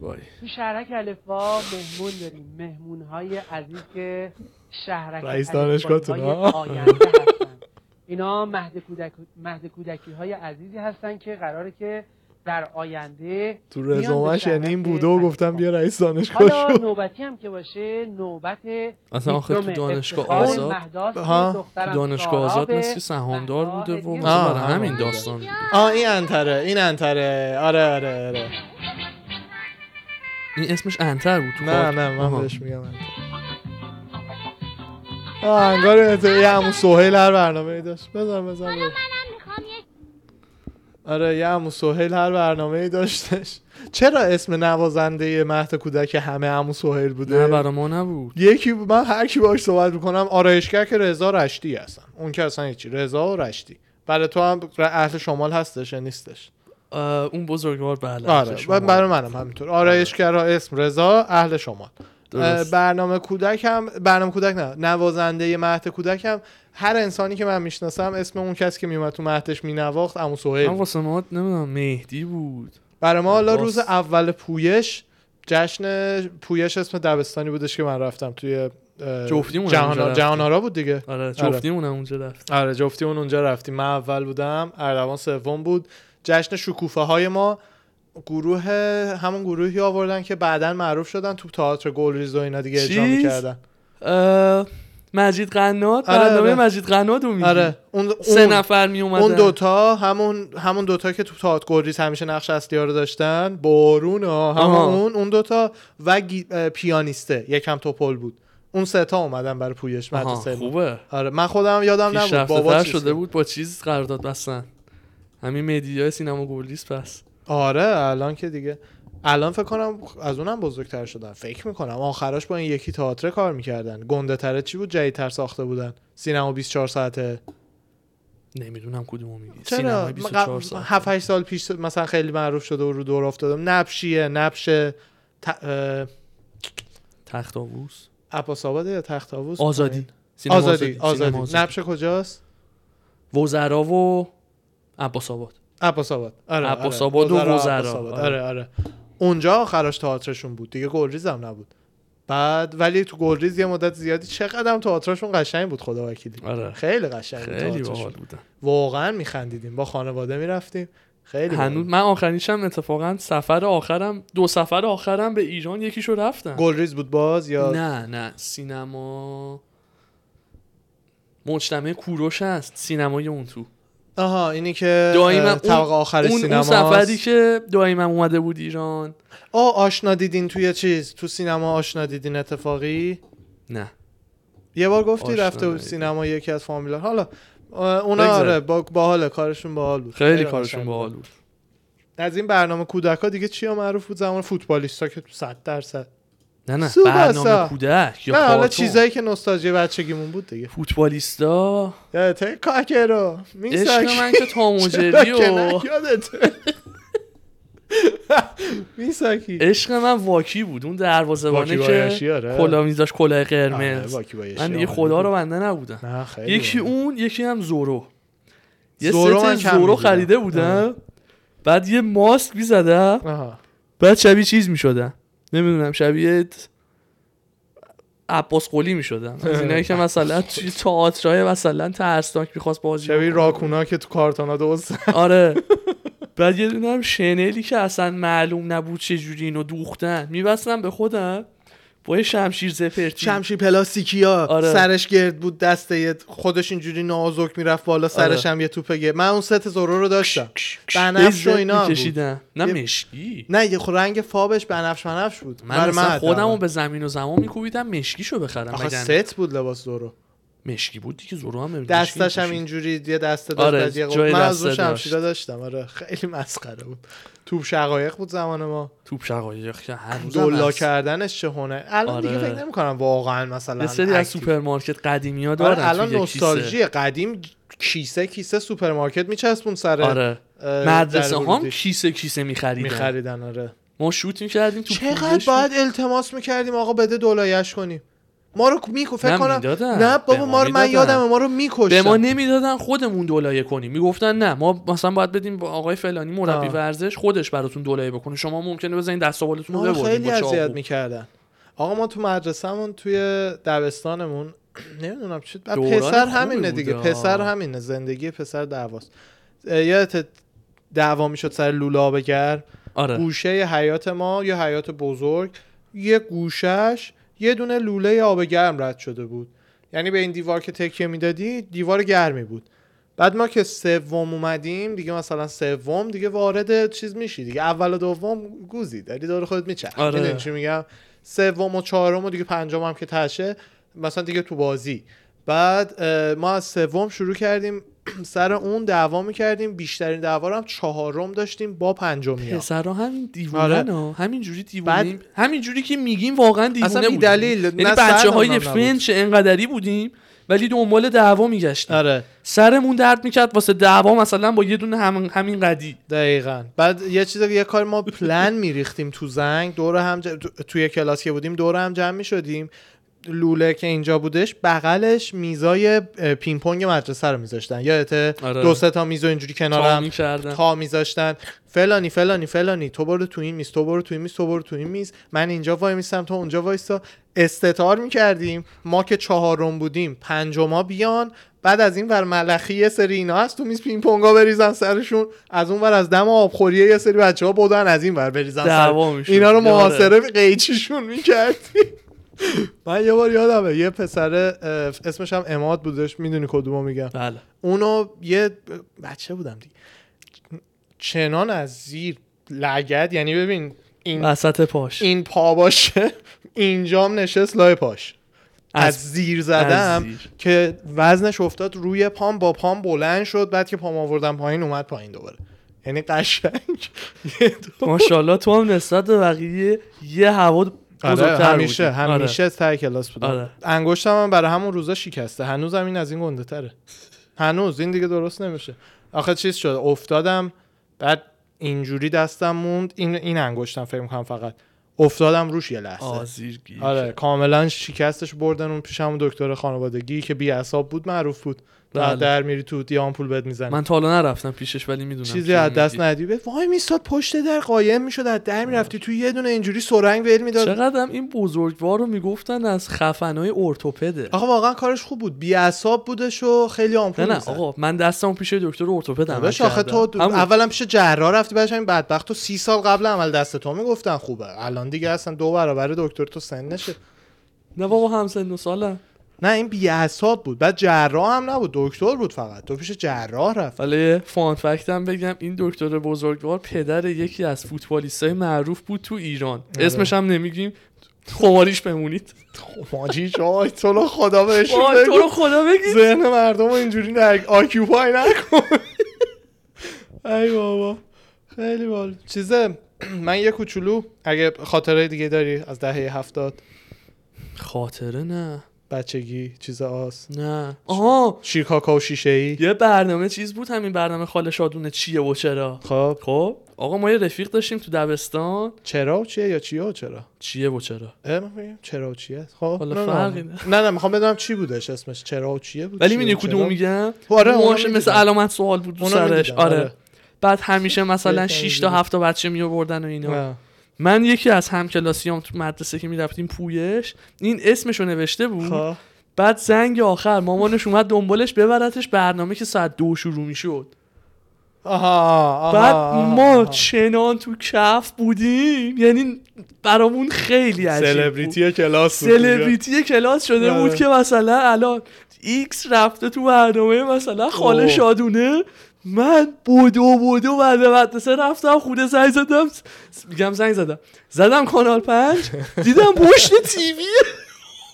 وای. تو شهرک الفا مهمون داریم، مهمون‌های عزیز که شهرک رئیس دانشگاهتون آینده هستن. اینا مهد کودکی‌های عزیزی هستن که قراره که در آینده تو رزومش یعنی این بوده و گفتم بیا رئیس دانشگاه شو. حالا نوبتی هم که باشه نوبت اصلا آخه تو دانشگاه آزاد دانشگاه آزاد مثل سهامدار بوده و برای همین داستان بوده. این انتره آره این اسمش انتر بود تو نه من بهش میگم انتر. انگار یه همون سهیل هر برنامه ای داشت. بذار آره یه عمو سهیل هر برنامه‌ای داشتش. چرا اسم نوازنده مهد کودک همه عمو سهیل بوده؟ نه برای ما نبود. یکی من هر کی باهاش صحبت می‌کنم آرایشگر که رضا رشتی هستن. اون که اصلا هیچی، رضا و رشتی. بله تو هم اهل شمال هستش یا نیستش؟ اون بزرگوار بله. آره برای منم همینطور. آرایشگر اسم رضا اهل شمال. برنامه کودک نوازنده مهد کودک هم هر انسانی که من میشناسم اسم اون کسی که میومد تو مهدش مینواخت عمو سهیل. من واسه ما نمیدونم مهدی بود. برای ما حالا روز اول پویش، جشن پویش اسم دبستانی بودش که من رفتم توی جهانارا بود دیگه. آره جفتیمون اونجا رفت. آره جفتیمون اونجا رفتیم. من اول بودم، اردوان سوم بود. جشن شکوفه های ما همون گروهی آوردن که بعداً معروف شدن تو تئاتر گلریز و اینا دیگه اجرا می‌کردن. مجید قنات، برنامه مجید قنات رو می‌گی. آره اون 3 نفر میومدن. اون دوتا همون دوتا که تو تئاتر گلریز همیشه نقش اصلی ها رو داشتن، بارونا همون اون دوتا و پیانیسته یکم توپل بود. اون 3 تا اومدن برای پویش مدرسه. خوبه. آره من خودم یادم نبود بابا شده بود با چیز قرارداد بستن. همین مدیا سینما گلریز پس. آره الان که دیگه الان فکر کنم از اونم بزرگتر شدن. فکر میکنم آخرش با این یکی تئاتر کار میکردن. گنده تره چی بود جدیدتر ساخته بودن؟ سینما 24 ساعته نمیدونم کدومو میگی. سینما 24 ساعت 7-8 سال پیش مثلا خیلی معروف شده و رو دور افتادم. نبشه تخت آووس عباس‌آباد یا تخت آووس آزادی. نبشه کجاست؟ وزرا و عباس‌آباد. آره عباس‌آباد و وزرا. آره اونجا آخرش تئاترشون بود دیگه. گلریز هم نبود بعد ولی تو گلریز یه مدت زیادی چقدرم تئاترشون قشنگ بود خدا وکیلی. آره. خیلی قشنگ بود. خیلی باحال بودن واقعا. میخندیدیم با خانواده میرفتیم. خیلی هنوز من آخرینشم اتفاقا سفر آخرم 2 سفر آخرم به ایران یکیشو رفتم. گلریز بود باز یا نه سینما مجتمع کوروش هست سینمای اون تو. آها اینی که طبقه آخر سینما هست. اون سفری که دایما اومده بود ایران. آشنا دیدین توی چیز تو سینما آشنا دیدین اتفاقی؟ نه یه بار گفتی رفته بود سینما یکی از فامیلار. حالا اونا آره باحال کارشون باحال بود. خیلی کارشون باحال بود. از این برنامه کودکا دیگه چیا معروف بود زمان؟ فوتبالیستا که 100% نه برنامه کودک یا حالا چیزایی که نوستالژی بچگیمون بود دیگه. فوتبالیستا یادته کاکرو میساک من که تاموجری و یادته میساکی عشق من واکی بود. اون دروازه‌بانه که کلا میذاش کلاه قرمز. من دیگه خدا رو بنده نبودم. یکی اون یکی هم زورو خریده بودم بعد یه ماسک می‌زدم بعد شبیه چیز می‌شدم نمیدونم شبیه عباس قلی میشدم از اینایی که مثلا توی تئاترای مثلا ترسناک میخواست بازی شبیه راکونا که تو کارتونا دوست. آره بعد یه دونم شنلی که اصلا معلوم نبود چجوری اینو دوختن میبستم به خودم با شمشیر زپرتی شمشیر پلاستیکی ها. آره. سرش گرد بود دسته خودش اینجوری نازک میرفت بالا سرش. آره. هم یه توپه گرد. من اون ست زورو رو داشتم بنفش و اینا کشیدم نه مشکی نه یه رنگ فابش بنفش بود. من خودمو به زمین و زمان میکوبیدم مشکی شو بخرم. آخه ست بود لباس زورو مشکی بود دیگه، زورو هم مشکی، دستش هم اینجوری یه دسته داشت. آره، جای من از شمشیرا داشتم. آره خیلی مسخره بود. توپ شقایق بود زمان ما. توپ شقایق که هنوز دولا کردنش چه هنر. الان دیگه فکر نمی‌کنم واقعا مثلا یه سری از سوپرمارکت قدیمی‌ها دارن. الان نوستالژی قدیم کیسه سوپرمارکت میچسبون سر. آره مدرسه هم کیسه می‌خریدن. آره ما شوت می‌کردیم تو. چقدر باید التماس می‌کردیم آقا بده دولایش کنیم. ما رو میکو فکر کنم نه بابا ما رو من یادمه ما رو میکشتن، به ما نمیدادن خودمون دولایه کنیم، میگفتن نه ما مثلا باید بدیم آقای فلانی مربی ورزش خودش براتون دولایه بکنه، شما ممکنه بزنید دست و بالتون رو ببرید. خیلی اذیت میکردن. آقا ما تو مدرسه‌مون توی دبستانمون نمیدونم چی پسر همینه دیگه، پسر همینه، زندگی پسر دعواست. یادت دعوا میشد سر لولا بگر. آره. گوشه حیات ما یه حیات بزرگ، یه گوشش یه دونه لوله آب گرم رد شده بود، یعنی به این دیوار که تکیه میدادی دیوار گرمی بود. بعد ما که سوم اومدیم دیگه، مثلا سوم دیگه وارد چیز میشی دیگه، اول و دوم گوزی داری دور خودت میچرخی. آره. میدونی چی میگم؟ سوم و چهارم و دیگه پنجم هم که تشه مثلا دیگه تو بازی. بعد ما از سوم شروع کردیم سر اون دعوا می‌کردیم، بیشترین دعوا رو هم چهارم داشتیم با پنجمیا. پسرا همین دیوونه‌نا، همین جوری دیوونیم، همین جوری که میگیم واقعا دیوونه بودیم. اصلا بی دلیل، یعنی بچه‌های فنچ انقدری بودیم ولی دنبال دعوا می‌گشتیم. آره. سرمون درد می‌کرد واسه دعوا مثلا با یه دونه همین قدی. دقیقاً. بعد یه چیز یه کار ما پلن می‌ریختیم تو زنگ، دور هم توی کلاس که بودیم دور هم جمع می‌شدیم. لوله که اینجا بودش بغلش میزای پینگ پنگ مدرسه رو میذاشتن، یادت؟ آره. دو سه تا میز اینجوری کنارم تا میذاشتن، فلانی فلانی فلانی تو برو تو این میز، تو برو تو این میز، تو برو تو این میز، من اینجا وای میستم تو اونجا وایستا. استتار میکردیم ما که چهارم بودیم، پنجما بیان، بعد از این ور ملخی یه سری اینا هست تو میز پینگ پونگا بریزن سرشون، از اون ور از دم آبخوریه یه سری بچه‌ها بودن از این ور بریزن سر اینا رو محاصره قیچیشون میکردیم. من یه بار یادمه یه پسر اسمش هم عماد بودش، میدونی کدومو میگم؟ بله. اونو یه بچه بودم دیگه چنان از زیر لگد، یعنی ببین این وسط پاش این پا باشه اینجام نشست لای پاش، از زیر زدم که وزنش افتاد روی پام، با پام بلند شد، بعد که پام آوردم پایین اومد پایین دوباره، یعنی قشنگ ماشاءالله تو هم نسبت به بقیه یه هوا. آره همیشه آره. سر کلاس بودم. آره. انگشتم هم برای همون روزا شکسته، هنوزم این از این گنده تره، هنوز این دیگه درست نمیشه. آخه چیز شد افتادم، بعد اینجوری دستم موند، این انگشتم فکر می‌کنم فقط افتادم روش یه لحظه آزیرگیر. آره کاملا شکستش بردن اون پیش همون دکتر خانوادگی که بی اعصاب بود، معروف بود. بله. در میری تو آمپول بد میزنه. من تا حالا نرفتم پیشش ولی میدونم چیزی از دست ندی. وای میستاد پشت در قایم میشد، از در میرفتی تو یه دونه اینجوری سرنگ ول میداد. چقدرم این بزرگوار رو میگفتن از خفنای ارتوپده. آقا واقعا کارش خوب بود، بی اعصاب بودش و خیلی آمپول میزد. نه آقا من دستم پیش دکتر ارتوپد عمل کردم. آخه تو اولا پیش جراح رفتی، بعدش این بدبختو 30 سال قبل عمل دست تو میگفتن خوبه، الان دیگه اصلا دو برابر دکتر تو سنشه. نه بابا هم سن سالا، نه این بی‌اعصاب بود. بعد جراح هم نبود، دکتر بود، فقط تو پیش جراح رفت. ولی فان فکت هم بگم، این دکتر بزرگوار پدر یکی از فوتبالیستای معروف بود تو ایران. اسمش هم نمیگیم، خماریش بمونید. خماریش آی تو رو خدا بهشون بگو، تو رو خدا بگید ذهن مردمو اینجوری آکیوپای نکن. ای بابا خیلی باحال چیزه. من یه کوچولو اگه خاطره دیگه داری از دهه 70 خاطره نه بچگی چیز آس نه آها شیرکاکا و شیشه‌ای یه برنامه چیز بود، همین برنامه خاله شادونه چیه و چرا. خب آقا ما یه رفیق داشتیم تو دبستان، چرا و چیه یا چیه و چرا، چیه و چرا من چرا و چیه. خب نه میخوام بدونم چی بودش اسمش، چرا و چیه بود ولی میدونی کدومو میگم؟ آره ماشه مثل علامت سوال بود تو سرش. آره بعد همیشه مثلا 6 تا 7 تا بچه میآوردن و اینا. من یکی از همکلاسیام تو مدرسه که میرفتیم پویش، این اسمشو نوشته بود. بعد زنگ آخر مامانش اومد دنبالش ببرتش، برنامه که ساعت 2 شروع میشد. بعد ما چنان تو کف بودیم، یعنی برامون خیلی عجیب بود. سلبریتی کلاس بود، سلبریتی کلاس شده بود که مثلا الان ایکس رفته تو برنامه مثلا خاله شادونه. من بودو بعد به مدرسه رفتم، خوده زنگ زدم، میگم زنگ زدم کانال 5 دیدم پشت تیویه.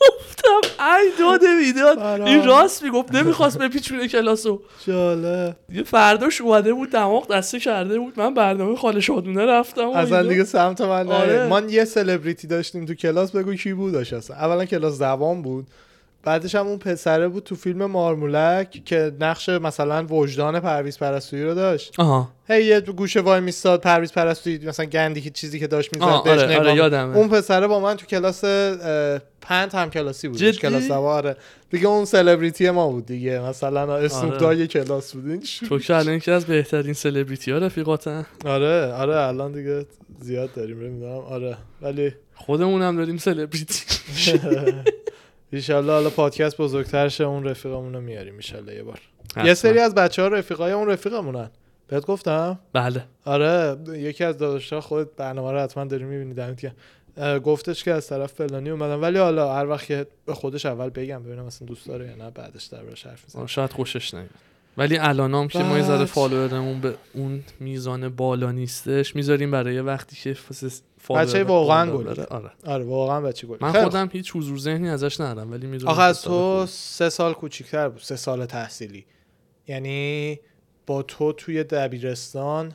گفتم ای داده میداد این راست میگفت نمیخواست بپیچونه کلاسو. جاله دیگه فرداش اومده بود دماغ دسته کرده بود. من برنامه خاله شادونه رفتم اصلا دیگه سمت من آره. من یه سلبریتی داشتیم تو کلاس. بگو کی بود اصلا؟ اولا کلاس زبان بود، بعدش هم اون پسره بود تو فیلم مارمولک که نقش مثلا وجدان پرویز پرستویی رو داشت. آها. هی یه گوشه وای میستاد پرویز پرستویی مثلا گندی که چیزی که داشت میزد. آره یادمه. اون پسره با من تو کلاس 5 هم کلاسی بود. کلاس دواره. دیگه اون سلبریتی ما بود دیگه. مثلا اسنوپ داگ آره. کلاس بودین. چون الان یکی از بهترین سلبریتی‌ها رفیقاتن. آره آره الان دیگه زیاد داریم نمیدونم. آره ولی خودمون هم داریم سلبریتی. ایشالله حالا پادکست بزرگتر شه اون رفیقمون رو میاریم ایشالله یه بار. یه سری از بچه‌ها رفیقای اون رفیقمونن. بهت گفتم؟ بله. آره یکی از داداش‌ها خودت برنامه رو حتما داری می‌بینی دمت گرم. گفتش که از طرف فلانی اومدن ولی حالا هر وقت که به خودش اول بگم ببینم اصلا دوست داره یا نه بعدش دربارش حرف می‌زنم. شاید خوشش نیاد. ولی الانام که ما یه ذره فالوورمون به اون میزان بالا نیستش میذاریم برای وقتی که بچه واقعا گل. آره آره واقعا بچه گل. من خودم هیچ حضور ذهنی ازش ندارم ولی میدونم آخه از تو 3 سال کوچیک‌تر بود. 3 سال تحصیلی یعنی با تو توی دبیرستان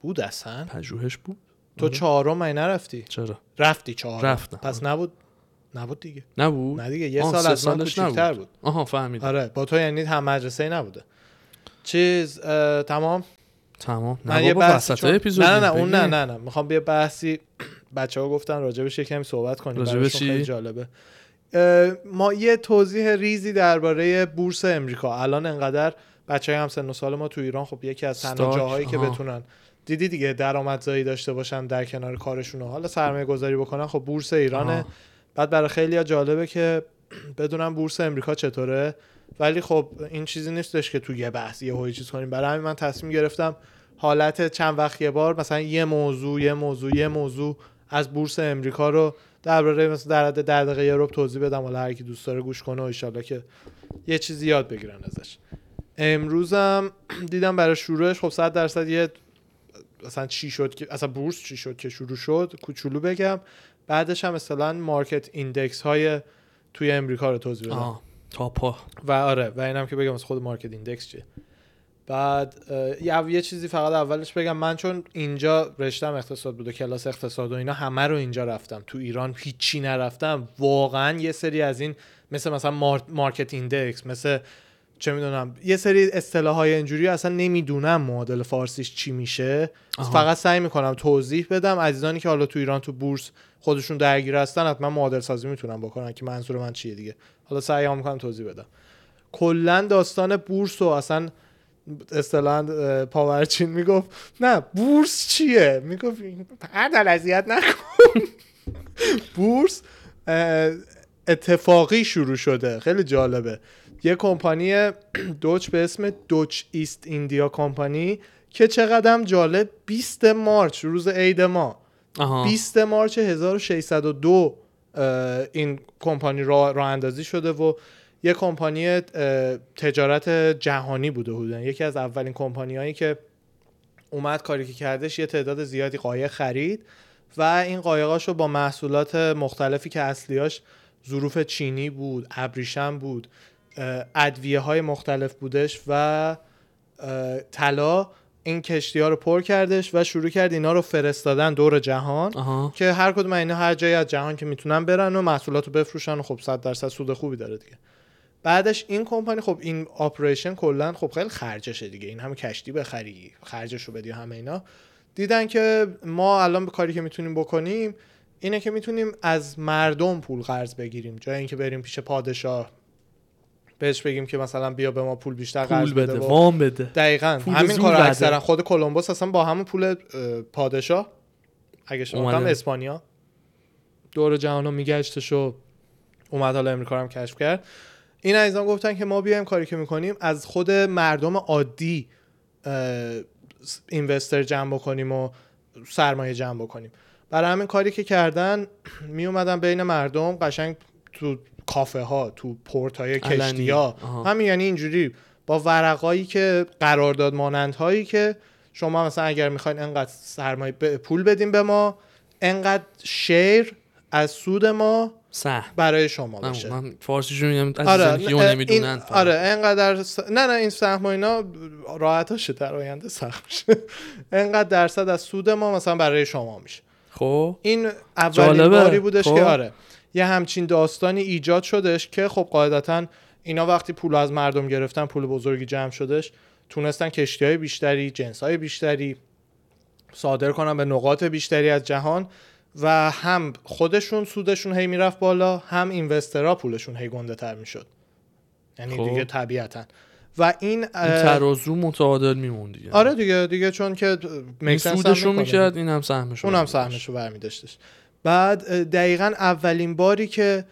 بود اصلا پژوهش بود. تو 4م عین نرفتی؟ چرا؟ رفتی 4م. رفتم. پس نبود دیگه. نبود؟ نه دیگه 1 سال از من کوچیک‌تر بود. آها فهمیدم. آره با تو یعنی هم مدرسه‌ای نبوده. چیز تمام نه یه بحث اپیزود نه اون نه میخوام یه بحثی بچه‌ها گفتن راجبش کمی صحبت کنیم راجبش خیلی جالبه. ما یه توضیح ریزی درباره بورس امریکا. الان انقدر بچه‌های هم سن و سال ما تو ایران خب یکی از تنها جاهایی که بتونن دیدی دیگه درآمدزایی داشته باشن در کنار کارشون حالا سرمایه گذاری بکنن خب بورس ایرانه. بعد برای خیلی‌ها جالبه که بدونم بورس امریکا چطوره ولی خب این چیزی نیستش که تو یه بحث یه هوی چیز کنیم. برای همین من تصمیم گرفتم حالت چند وقت یه بار مثلا یه موضوع از بورس امریکا رو درباره مثلا در حد 10 دقیقه یوروپ توضیح بدم. حالا هر کی دوست داره گوش کنه ان شاءالله که یه چیزی یاد بگیرن ازش. امروزم دیدم برای شروعش خب 100% یه مثلا چی شد که اصلا بورس چی شد که شروع شد کوچولو بگم. بعدش هم مثلا مارکت ایندکس های توی امریکا رو توضیح بدم. تاپا و آره و اینم که بگم از خود مارکت ایندکس چیه. بعد یه چیزی فقط اولش بگم. من چون اینجا رشته‌ام اقتصاد بود و کلاس اقتصاد و اینا همه رو اینجا رفتم. تو ایران هیچی نرفتم واقعا. یه سری از این مثلا مارکت ایندکس مثل چه میدونم یه سری اصطلاح‌های اینجوری اصلا نمیدونم معادل فارسیش چی میشه. فقط سعی میکنم توضیح بدم. عزیزانی که حالا تو ایران تو بورس خودشون درگیر هستن حتما معادل سازی میتونن بکنن که منظور من چیه دیگه. حالا سعی میکنم توضیح بدم کلا داستان بورس و اصلا اصطلاحاً پاورچین میگفت نه بورس چیه میگفت عدل اذیت نکن. بورس اتفاقی شروع شده. خیلی جالبه. یه کمپانی دوچ به اسم دوچ ایست ایندیا کمپانی که چقدرم جالب 20 مارچ روز عید ما 20 مارچ 1602 این کمپانی راه اندازی شده و یه کمپانی تجارت جهانی بوده. یکی از اولین کمپانیایی که اومد کاری که کردش یه تعداد زیادی قایق خرید و این قایقاشو با محصولات مختلفی که اصلیاش ظروف چینی بود، ابریشم بود، ادویه های مختلف بودش و طلا این کشتی ها رو پر کردش و شروع کرد اینا رو فرستادن دور جهان. که هر کدوم اینا هر جایی از جهان که میتونن برن و محصولات رو بفروشن و خب 100% سود خوبی داره دیگه. بعدش این کمپانی خب این آپریشن کلا خب خیلی خرجشه دیگه. این همه کشتی بخری خرجش رو بدی همه اینا. دیدن که ما الان به کاری که میتونیم بکنیم اینه که میتونیم از مردم پول قرض بگیریم جای اینکه بریم پیش پادشاه بهش بگیم که مثلا بیا به ما پول بیشتر قرض بده وام بده. دقیقاً همین کار اکثرا خود کلمبوس اصلا با همون پول پادشاه اگه شما هم اسپانیا دور جهانو میگشتش و اومد حالا امریکا هم کشف کرد. این عزیزان گفتن که ما بیایم کاری که میکنیم از خود مردم عادی اینوستر جمع بکنیم و سرمایه جمع بکنیم. برای همین کاری که کردن می اومدن بین مردم قشنگ تو کافه ها تو پورت های کشتی ها همین یعنی اینجوری با ورقایی که قرارداد مانند هایی که شما مثلا اگر میخواین انقدر سرمایه پول بدیم به ما انقدر شیر از سود ما برای شما بشه. من فارسیشو میگم عزیزان نمیدونن. آره اینقدر نه این سهم و اینا راحتاشه در آینده سهم میشه. اینقدر درصد از سود ما مثلا برای شما میشه. خب این اولین باری بودش که آره یه همچین داستانی ایجاد شدش که خب قاعدتاً اینا وقتی پول از مردم گرفتن، پول بزرگی جمع شدش، تونستن کشتی‌های بیشتری، جنس‌های بیشتری صادر کنن به نقاط بیشتری از جهان و هم خودشون سودشون هی میرفت بالا، هم اینوسترها پولشون هی گنده تر میشد. یعنی دیگه طبیعتاً و این ترازو متعادل میمون دیگه. آره دیگه چون که سودشو میکرد، این هم سهمشو، اون هم سهمشو برمی‌داشتش. بعد دقیقاً اولین باری که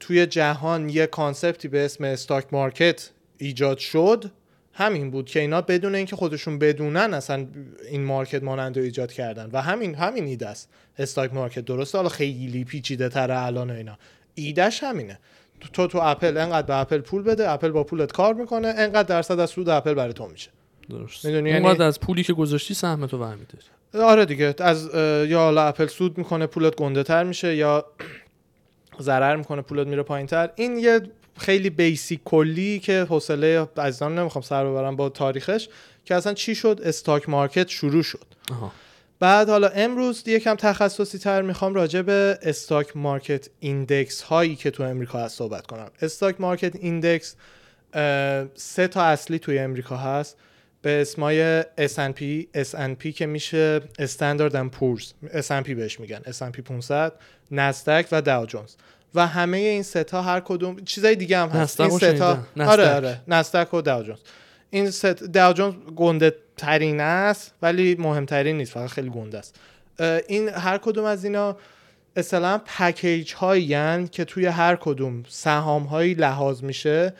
توی جهان یه کانسپتی به اسم استاک مارکت ایجاد شد همین بود که اینا بدون اینکه خودشون بدونن اصلا این مارکت مانند رو ایجاد کردن و همین ایده است استاک مارکت. درسته حالا خیلی پیچیده تره الان و اینا، ایدهش همینه. تو اپل انقدر به اپل پول بده، اپل با پولت کار میکنه، انقدر درصد از سود اپل برای تو میشه. درست میدونی یعنی انقدر از پولی که گذاشتی سهم تو برمیده. آره دیگه از یا حالا اپل سود میکنه پولت گنده تر میشه یا ضرر میکنه پولت میره پایینتر. این یه خیلی بیسیک کلی که حوصله عزیزان نمیخوام سر ببرم با تاریخش که اصلا چی شد استاک مارکت شروع شد. بعد حالا امروز یکم تخصصی تر میخوام راجع به استاک مارکت ایندکس هایی که تو امریکا هست صحبت کنم. استاک مارکت ایندکس 3 اصلی توی امریکا هست به اسمای S&P که میشه استاندارد اند پورز، S&P بهش میگن، S&P 500، نسدک و داو جونز و همه این ستا هر کدوم چیزای دیگه هم هست. این ستا آره نسدک و داو جونز. این ست داو جونز گنده ترین است ولی مهمترین نیست، فقط خیلی گنده است. این هر کدوم از اینا اصلا پکیج هایی هستند که توی هر کدوم سهام هایی لحاظ میشه.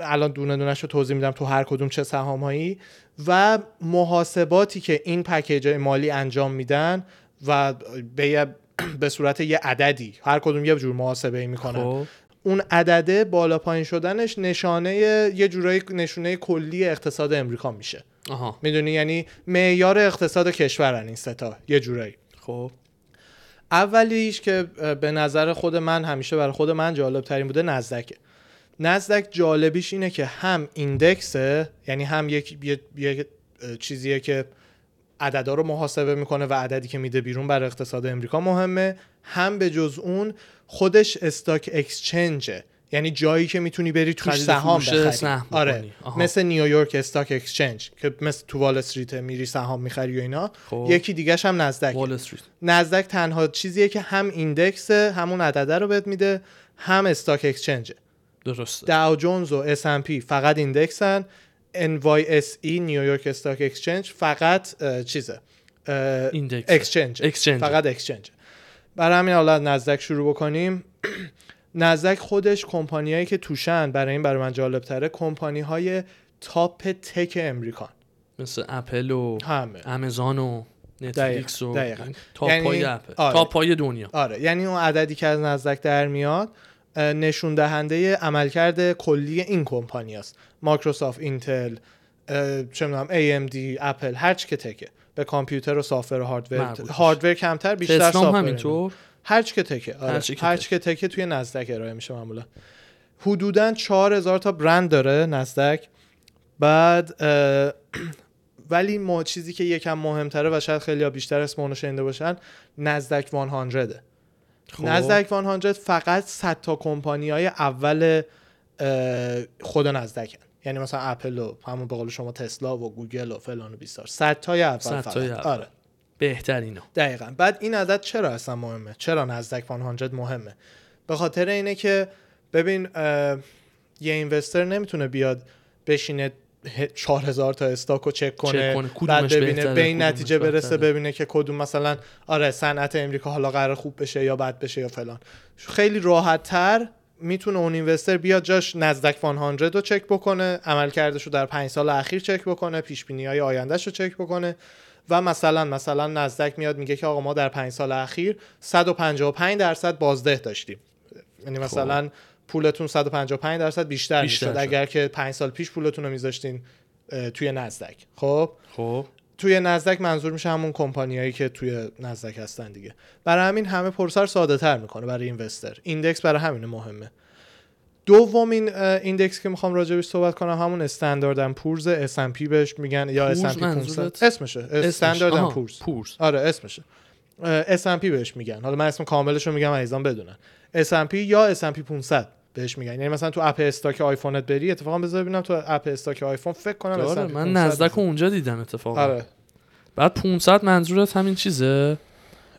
الان دونه دونه شو توضیح میدم تو هر کدوم چه سهام هایی و محاسباتی که این پکیج مالی انجام میدن و به صورت یه عددی هر کدوم یه جور محاسبه میکنن. اون عدده بالا پایین شدنش نشانه یه جورایی نشونه کلی اقتصاد امریکا میشه. میدونی یعنی معیار اقتصاد کشورن این ستا یه جورایی. خب اولیش که به نظر خود من همیشه برای خود من جالب ترین بوده نزدک جالبیش اینه که هم ایندکسه، یعنی هم یک چیزیه که عددا رو محاسبه میکنه و عددی که میده بیرون برای اقتصاد امریکا مهمه، هم به جز اون خودش استاک اکسچنجه، یعنی جایی که میتونی بری توش سهام بخری. آره مثل نیویورک استاک اکسچنج که مثل تو وال استریت میری سهام میخری و اینا. یکی دیگه‌ش هم نزدک. وال استریت نزدک تنها چیزیه که هم ایندکسه، همون عددا رو بهت میده، هم استاک اکسچنجه. درسته. داو جونز و اس ام پی فقط ایندکسن، NYSE نیویورک استاک اکسچنج فقط چیزه اکسچنج فقط اکسچنج. برای همین حالا نزدک شروع بکنیم. نزدک خودش کمپانیایی که توشن برای من جالب تره کمپانی های تاپ تک امریکان مثل اپل و آمازون و نتفلیکس و تاپای اپل، تاپای دنیا. آره یعنی اون عددی که از نزدک در میاد نشون دهنده عملکرد کلی این کمپانی است. مایکروسافت، اینتل، چه می‌دونم AMD، اپل، هر چی که تکه به کامپیوتر و سافتور و هاردور کمتر، بیشتر سافتور. همینطور هر چی که تکه. آره هر چی که تکه توی نزدک ارائه میشه معمولا. حدوداً 4000 تا برند داره نزدک. بعد ولی ما چیزی که یکم مهمتره و شاید خیلی‌ها بیشتر اسمونو شنیده باشن نزدک 100. نزدک 100 فقط 100 تا کمپانی‌های اول خود نزدکن، یعنی مثلا اپل و همون به قول شما تسلا و گوگل و فلان و بیسار 100 تای اول فقط. آره بهترینا دقیقاً. بعد این عدد چرا اصلا مهمه؟ چرا نزدک 100 مهمه؟ به خاطر اینه که ببین یه اینوستر نمیتونه بیاد بشینه 4000 تا استاکو چک کنه بعد ببینه به این نتیجه برسه ببینه که کدوم مثلا آره صنعت امریکا حالا قرار خوب بشه یا بد بشه یا فلان. خیلی راحت تر میتونه اون اینوستر بیاد جاش نزدک 100 رو چک بکنه، عملکردش رو در 5 سال اخیر چک بکنه، پیش بینی‌های آینده‌ش رو چک بکنه و مثلا نزدک میاد میگه که آقا ما در 5 سال اخیر 155% بازده داشتیم، یعنی مثلا پولتون 155% بیشتر میشد اگر که 5 سال پیش پولتون رو میذاشتین توی نزدک. خب توی نزدک منظور میشه همون کمپانیایی که توی نزدک هستن دیگه. برای همین همه پروسه رو ساده‌تر میکنه برای اینوستر. ایندکس برای همین مهمه. دومین ایندکس که میخوام راجع بهش صحبت کنم همون استاندارد اند پورز، S&P بهش میگن، یا S&P 500 اسمشه، استاندارد اند پورز. آره اسمشه S&P بهش میگن. حالا من اسم کاملش رو میگم عزیزان بدونن، S&P یا S&P 500 بهش میگن. یعنی مثلا تو اپ استاک آیفونت بری، اتفاقا بذار ببینم تو اپ استاک آیفون فکر کنم مثلا من نزدک اونجا دیدم اتفاقا. آره. بعد 500 منظورت همین چیزه؟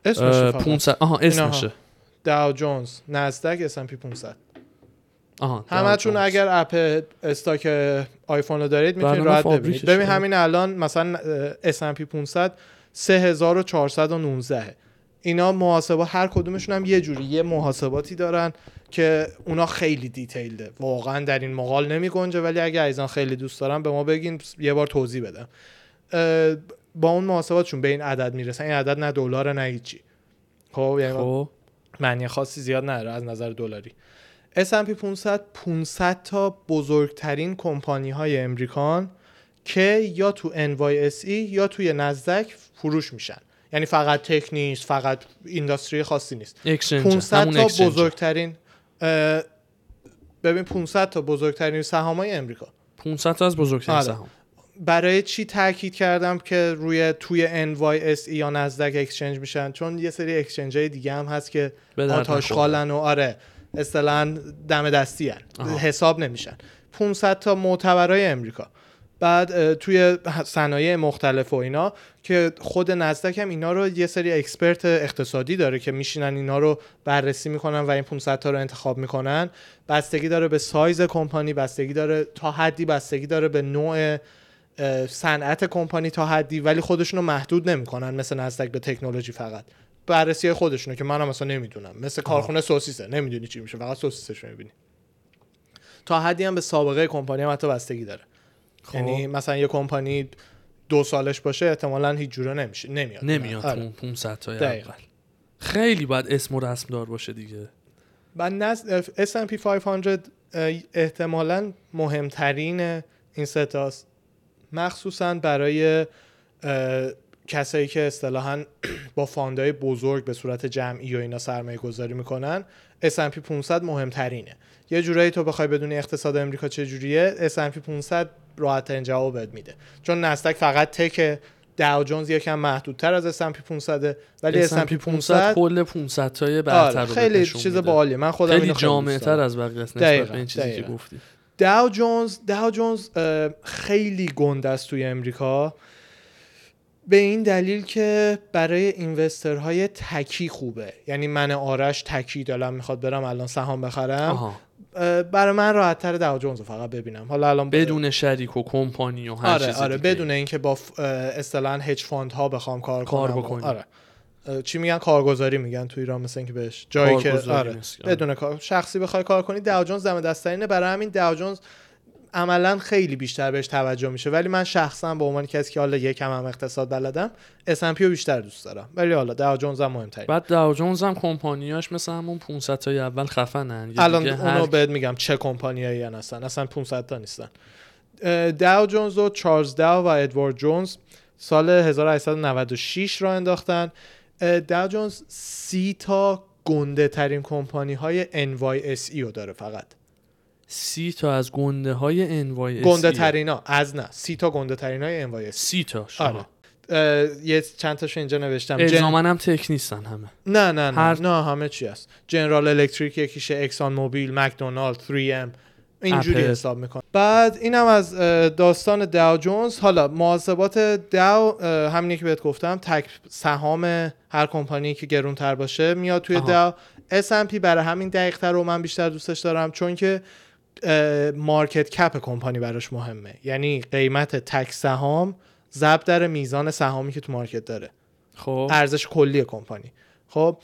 اسمشه 500. آها اسمشه داو جونز، نزدک، S&P 500. آها همتون اگر اپ استاک آیفون رو دارید میتونید راحت ببینید. ببین همین الان مثلا S&P 500 3419 اینا محاسبه هر کدومشون هم یه جوری یه محاسباتی دارن که اونا خیلی دیتیلده، واقعا در این مقال نمی گنجه، ولی اگه عزیزان خیلی دوست دارن به ما بگین یه بار توضیح بدم. با اون محاسباتشون به این عدد میرسن. این عدد نه دلار نه هیچی، خب یعنی معنی خاصی زیاد نداره از نظر دلاری. S&P 500 500 تا بزرگترین کمپانی های امریکان که یا تو NYSE یا توی نزدک فروش میشن. یعنی فقط تک نیست، فقط اینداستری خاصی نیست. 500 تا بزرگترین، ببین 500 تا بزرگترین سهام‌های امریکا. 500 تا از بزرگترین سهام. برای چی تاکید کردم که روی توی NYSE یا نزدک اکسچنج میشن؟ چون یه سری اکسچنج‌های دیگه هم هست که آتش خالن و آره اصطلاحاً دم دستی هن، حساب نمیشن. 500 تا معتبرای امریکا، بعد توی صنایع مختلف و اینا که خود نزدک هم اینا رو یه سری اکسپرت اقتصادی داره که میشینن اینا رو بررسی میکنن و این 500 تا رو انتخاب میکنن. بستگی داره به سایز کمپانی، بستگی داره تا حدی، بستگی داره به نوع صنعت کمپانی تا حدی، ولی خودشونو محدود نمیکنن مثل نزدک به تکنولوژی، فقط بررسی خودشونو که منم مثلا نمیدونم، مثل کارخونه سوسیسه نمیدونی چی میشه، فقط سوسیسش رو میبینی. تا حدی هم به سابقه کمپانی هم حتی بستگی داره. یعنی مثلا یه کمپانی 2 سالش باشه احتمالاً هیچ جوره نمیشه، نمیاد اون 500 تا اول. خیلی باید اسم و رسم دار باشه دیگه. بعد S&P 500 احتمالاً مهمترین این ستاست، مخصوصاً برای کسایی که اصطلاحاً با فاندهای بزرگ به صورت جمعی و اینا سرمایه گذاری میکنن. S&P 500 مهمترینه. یه جورایی تو بخوای بدونی اقتصاد امریکا چه جوریه، S&P 500 راحت ترین جواب میده، چون نستک فقط تک، داو جونز یکم محدودتر از S&P 500 ولی S&P 500 کل 500 تای برتر رو خیلی چیز باحالیه. من خودم اینو خیلی جامع‌تر از بقیه است نسبت به این چیزی که گفتی. داو جونز خیلی گنده است توی امریکا، به این دلیل که برای اینوسترهای تکی خوبه. یعنی من آرش تکی دلم میخواد برم الان سهام بخرم، برای من راحت تر داو جونز رو فقط ببینم. حالا الان بدون شریک و کمپانی و هر چیزی دیگه. آره بدون اینکه با اصطلاحاً هج فاند ها بخوام کار بکنم. آره چی میگن، کارگزاری میگن تو ایران، مثلا اینکه بهش جایی که آره بدون کار شخصی بخوای کار کنی، داو جونز دم دسترینه. برای همین داو جونز عملاً خیلی بیشتر بهش توجه میشه، ولی من شخصاً به عنوان کسی که حالا یکم هم اقتصاد بلدم S&P رو بیشتر دوست دارم، ولی حالا داو جونز هم مهم‌تره. بعد داو جونز هم کمپانیاش مثل همون 500 تای اول خفنن. الان اونو بهت میگم چه کمپانیایی هستن، اصلا 500 تا نیستن. داو جونز و چارلز داو و ادوارد جونز سال 1896 راه انداختن. داو جونز 30 تا گنده ترین کمپانی های NYSE رو داره، فقط 30 تا از گنده های NYSE، گنده ترینا از نه 30 تا گنده ترین های NYSE. 30 تا شما یه چند تاشو اینجا نوشتم الزامن هم تک نیستن همه، نه نه همه چی هست. جنرال الکتریک یکیشه، اکسان موبیل، مکدونالد، 3M اینجوری حساب میکنه. بعد اینم از داستان داو جونز. حالا محاسبات داو همینی که بهت گفتم، تک سهام هر کمپانی که گرونتر باشه میاد توی داو. S&P برای همین دقیق‌تر و من بیشتر دوستش دارم، چون که مارکت کپ کمپانی براش مهمه. یعنی قیمت تک سهام ضرب در میزان سهامی که تو مارکت داره، خب ارزش کلی کمپانی. خب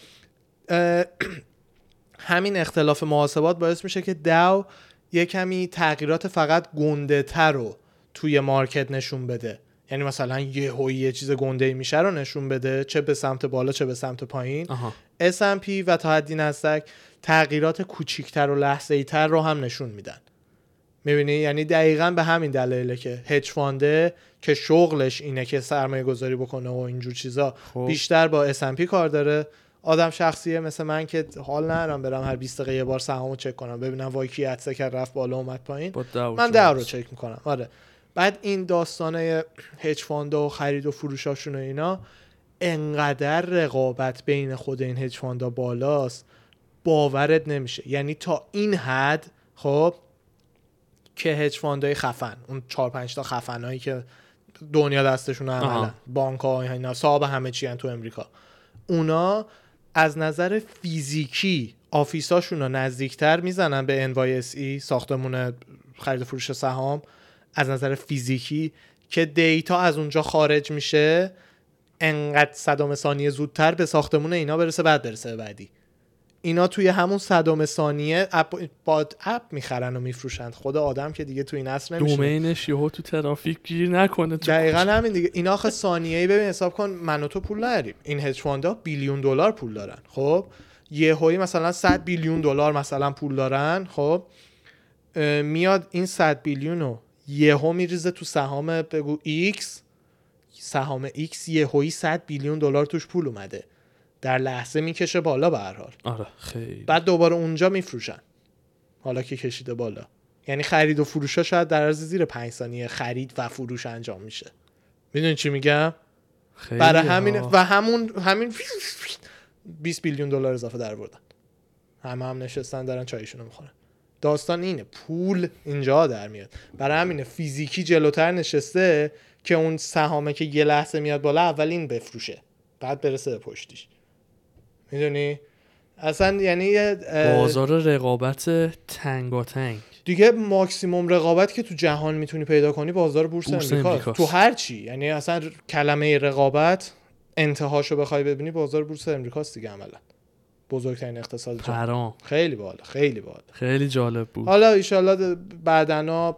همین اختلاف محاسبات باعث میشه که داو یه کمی تغییرات فقط گنده تر رو توی مارکت نشون بده. یعنی مثلا یه چیز گنده میشه رو نشون بده، چه به سمت بالا چه به سمت پایین. S&P و تا حدی نزدک تغییرات کوچیکتر و لحظه‌ای‌تر رو هم نشون میدن. میبینی؟ یعنی دقیقاً به همین دلایله که هج فانده که شغلش اینه که سرمایه گذاری بکنه و اینجور چیزا بیشتر با S&P کار داره. آدم شخصیه مثل من که حال ندارم برم هر 20 دقیقه یه بار سهامو چک کنم ببینم وای کی عطسه کرد رفت بالا اومد پایین، من در رو چک میکنم. آره بعد این داستانه هج فاندا و خرید و فروشاشون و اینا انقدر رقابت بین خود این هج فاندا بالاست باورت نمیشه. یعنی تا این حد خب که هج فاندای خفن، اون 4-5 تا خفنایی که دنیا دستشون عملا بانک‌ها اینا صاحب همه چی ان تو امریکا، اونا از نظر فیزیکی آفیساشون رو نزدیکتر میزنن به NYSE ساختمون خرید و فروش سهام از نظر فیزیکی که دیتا از اونجا خارج میشه انقدر صدام ثانیه زودتر به ساختمون اینا برسه بعد برسه به بعدی. اینا توی همون صدام ثانیه اپ میخرن و میفروشن. خود آدم که دیگه توی این اصل نمیشه دومینش یهو تو ترافیک گیر نکنه. دقیقاً همین دیگه. اینا آخه ثانیه‌ای ببین حساب کن من و تو پول نداریم، این هج فاندها $1 بیلیون پول دارن خب، یهویی مثلا $100 بیلیون مثلا پول دارن خب، میاد این 100 بیلیون رو یهو میریزه تو سهام بگو ایکس، سهام ایکس یهویی $100 بیلیون توش پول اومده در لحظه میکشه بالا به هر حال. آره خیلی. بعد دوباره اونجا میفروشن حالا که کشیده بالا. یعنی خرید و فروش ها شاید در عرض زیر 5 ثانیه خرید و فروش انجام میشه. میدونی چی میگم؟ خیلی. برای همین و همین $20 بیلیون اضافه در آوردن. هم نشستن دارن چایشون رو میخورن. داستان اینه، پول اینجا در میاد. برای همین فیزیکی جلوتر نشسته که اون سهامه که یه لحظه میاد بالا اول این بفروشه بعد برسه به پشتیش. میدونی اصلا یعنی بازار رقابت تنگاتنگ دیگه. ماکسیموم رقابت که تو جهان میتونی پیدا کنی بازار بورس امریکا، تو هر چی. یعنی اصلا کلمه رقابت انتهاشو بخوای ببینی بازار بورس امریکاست دیگه، عملا بزرگترین اقتصاد جهان. خیلی باحال، خیلی باحال، خیلی جالب بود. حالا ان شاءالله بعدنا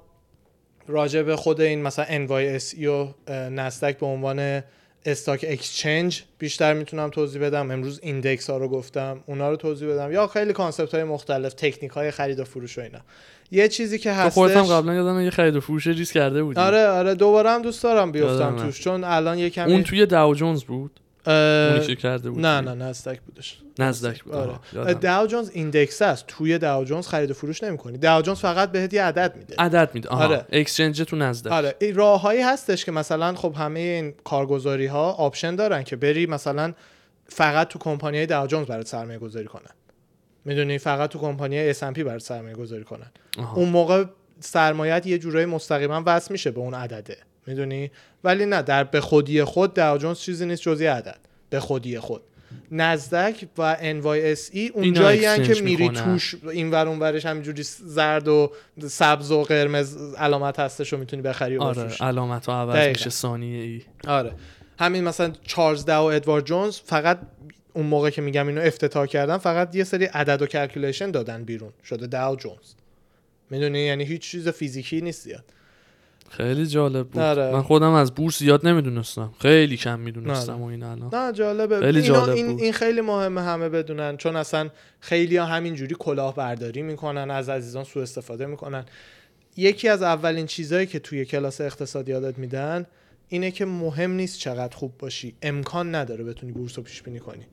راجع به خود این مثلا NYSE و نسدک به عنوان استاک اکسچنج بیشتر میتونم توضیح بدم. امروز ایندکس ها رو گفتم، اونا رو توضیح بدم، یا خیلی کانسپت های مختلف، تکنیک های خرید و فروش و اینا. یه چیزی که هستش خودم قبلا یادم یه خرید و فروش ریسک کرده بودیم. آره دوباره هم دوست دارم بیافتم توش، چون الان یه کمی اون توی داو جونز بود اونی کرده بود. نه نزدک بودش، نزدک بود. آره. داو جونز ایندکس است، توی داو جونز خرید و فروش نمی‌کنی. داو جونز فقط بهت یه عدد میده. آره. اکسچنج تو نزدک. آره راههایی هستش که مثلا خب همه این کارگزاری‌ها آپشن دارن که بری مثلا فقط تو کمپانی‌های داو جونز برات سرمایه گذاری کنن، میدونی، فقط تو کمپانی‌های S&P برات سرمایه گذاری کنن. اون موقع سرمایه‌ات یه جورایی مستقیما وصل میشه به اون عدده، میدونی. ولی نه، در به خودی خود داو جونز چیزی نیست جز یه عدد به خودی خود. نزدک و NYSE اونجایی ان که میری توش اینور اونورش همینجوری زرد و سبز و قرمز علامت هستش و میتونی بخری و بفروشی. آره علامت ها عوض میشه ثانیه‌ای. آره همین مثلا چارلز داو و ادوارد جونز فقط اون موقع که میگم اینو افتتاح کردن فقط یه سری عدد و کلکولیشن دادن بیرون شده داو جونز، میدونی، یعنی هیچ چیز فیزیکی نیست زیاد. خیلی جالب بود. نره. من خودم از بورس زیاد نمیدونستم، خیلی کم میدونستم و این الان. نه جالبه. خیلی جالب این خیلی مهمه همه بدونن، چون اصلا خیلی ها همینجوری کلاهبرداری میکنن، از عزیزان سوء استفاده میکنن. یکی از اولین چیزایی که توی کلاس اقتصاد یادت میدن اینه که مهم نیست چقدر خوب باشی، امکان نداره بتونی بورس رو پیش بینی کنی.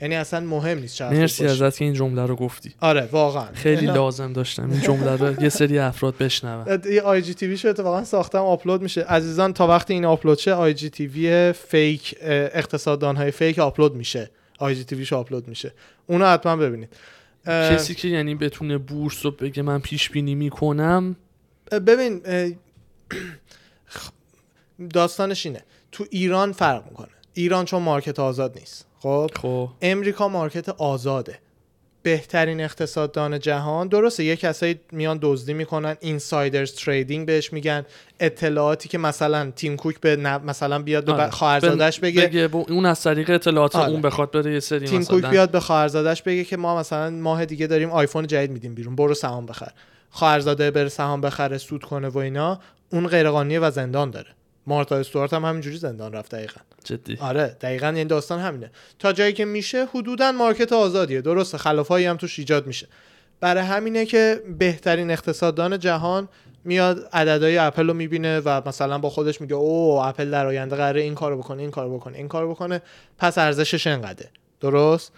یعنی اصلا مهم نیست چقدر. مرسی ازت که این جمله رو گفتی. آره واقعا خیلی لازم داشتم این جمله رو یه سری افراد بشنون. این آی جی تی وی شو اتفاقا ساختم آپلود میشه. عزیزان تا وقتی این آپلود شه آی جی تی وی فیک، اقتصاددان های فیک آپلود میشه، آی جی تی وی شو آپلود میشه، اونو حتما ببینید. کسی که یعنی بتونه بورس رو بگه من پیش بینی میکنم، ببین داستانش اینه، تو ایران فرق میکنه. ایران چون مارکت آزاد نیست خب. امریکا مارکت آزاده. بهترین اقتصاددان جهان، درسته یه کسایی میان دزدی میکنن، اینسایدرز تریدینگ بهش میگن، اطلاعاتی که مثلا تیم کوک به مثلا بیاد به خواهرزاده‌اش بگه اون از طریق اطلاعات اون بخواد بره یه سری، تیم کوک بیاد به خواهرزاده‌اش بگه که ما مثلا ماه دیگه داریم آیفون جدید میدیم بیرون، برو سهام بخر. خواهرزاده بره سهام بخره، سود کنه و اینا، اون غیرقانونیه و زندان داره. مارتا استوارت هم همینجوری زندان رفت دقیقاً. جدی. آره دقیقاً این یعنی داستان همینه. تا جایی که میشه حدوداً مارکت آزادیه، درسته خلافایی هم توش ایجاد میشه. برای همینه که بهترین اقتصاددان جهان میاد عددهای اپل رو میبینه و مثلا با خودش میگه اوه اپل در آینده قراره این کارو بکنه این کارو بکنه این کارو بکنه، پس ارزشش انقدره. درست.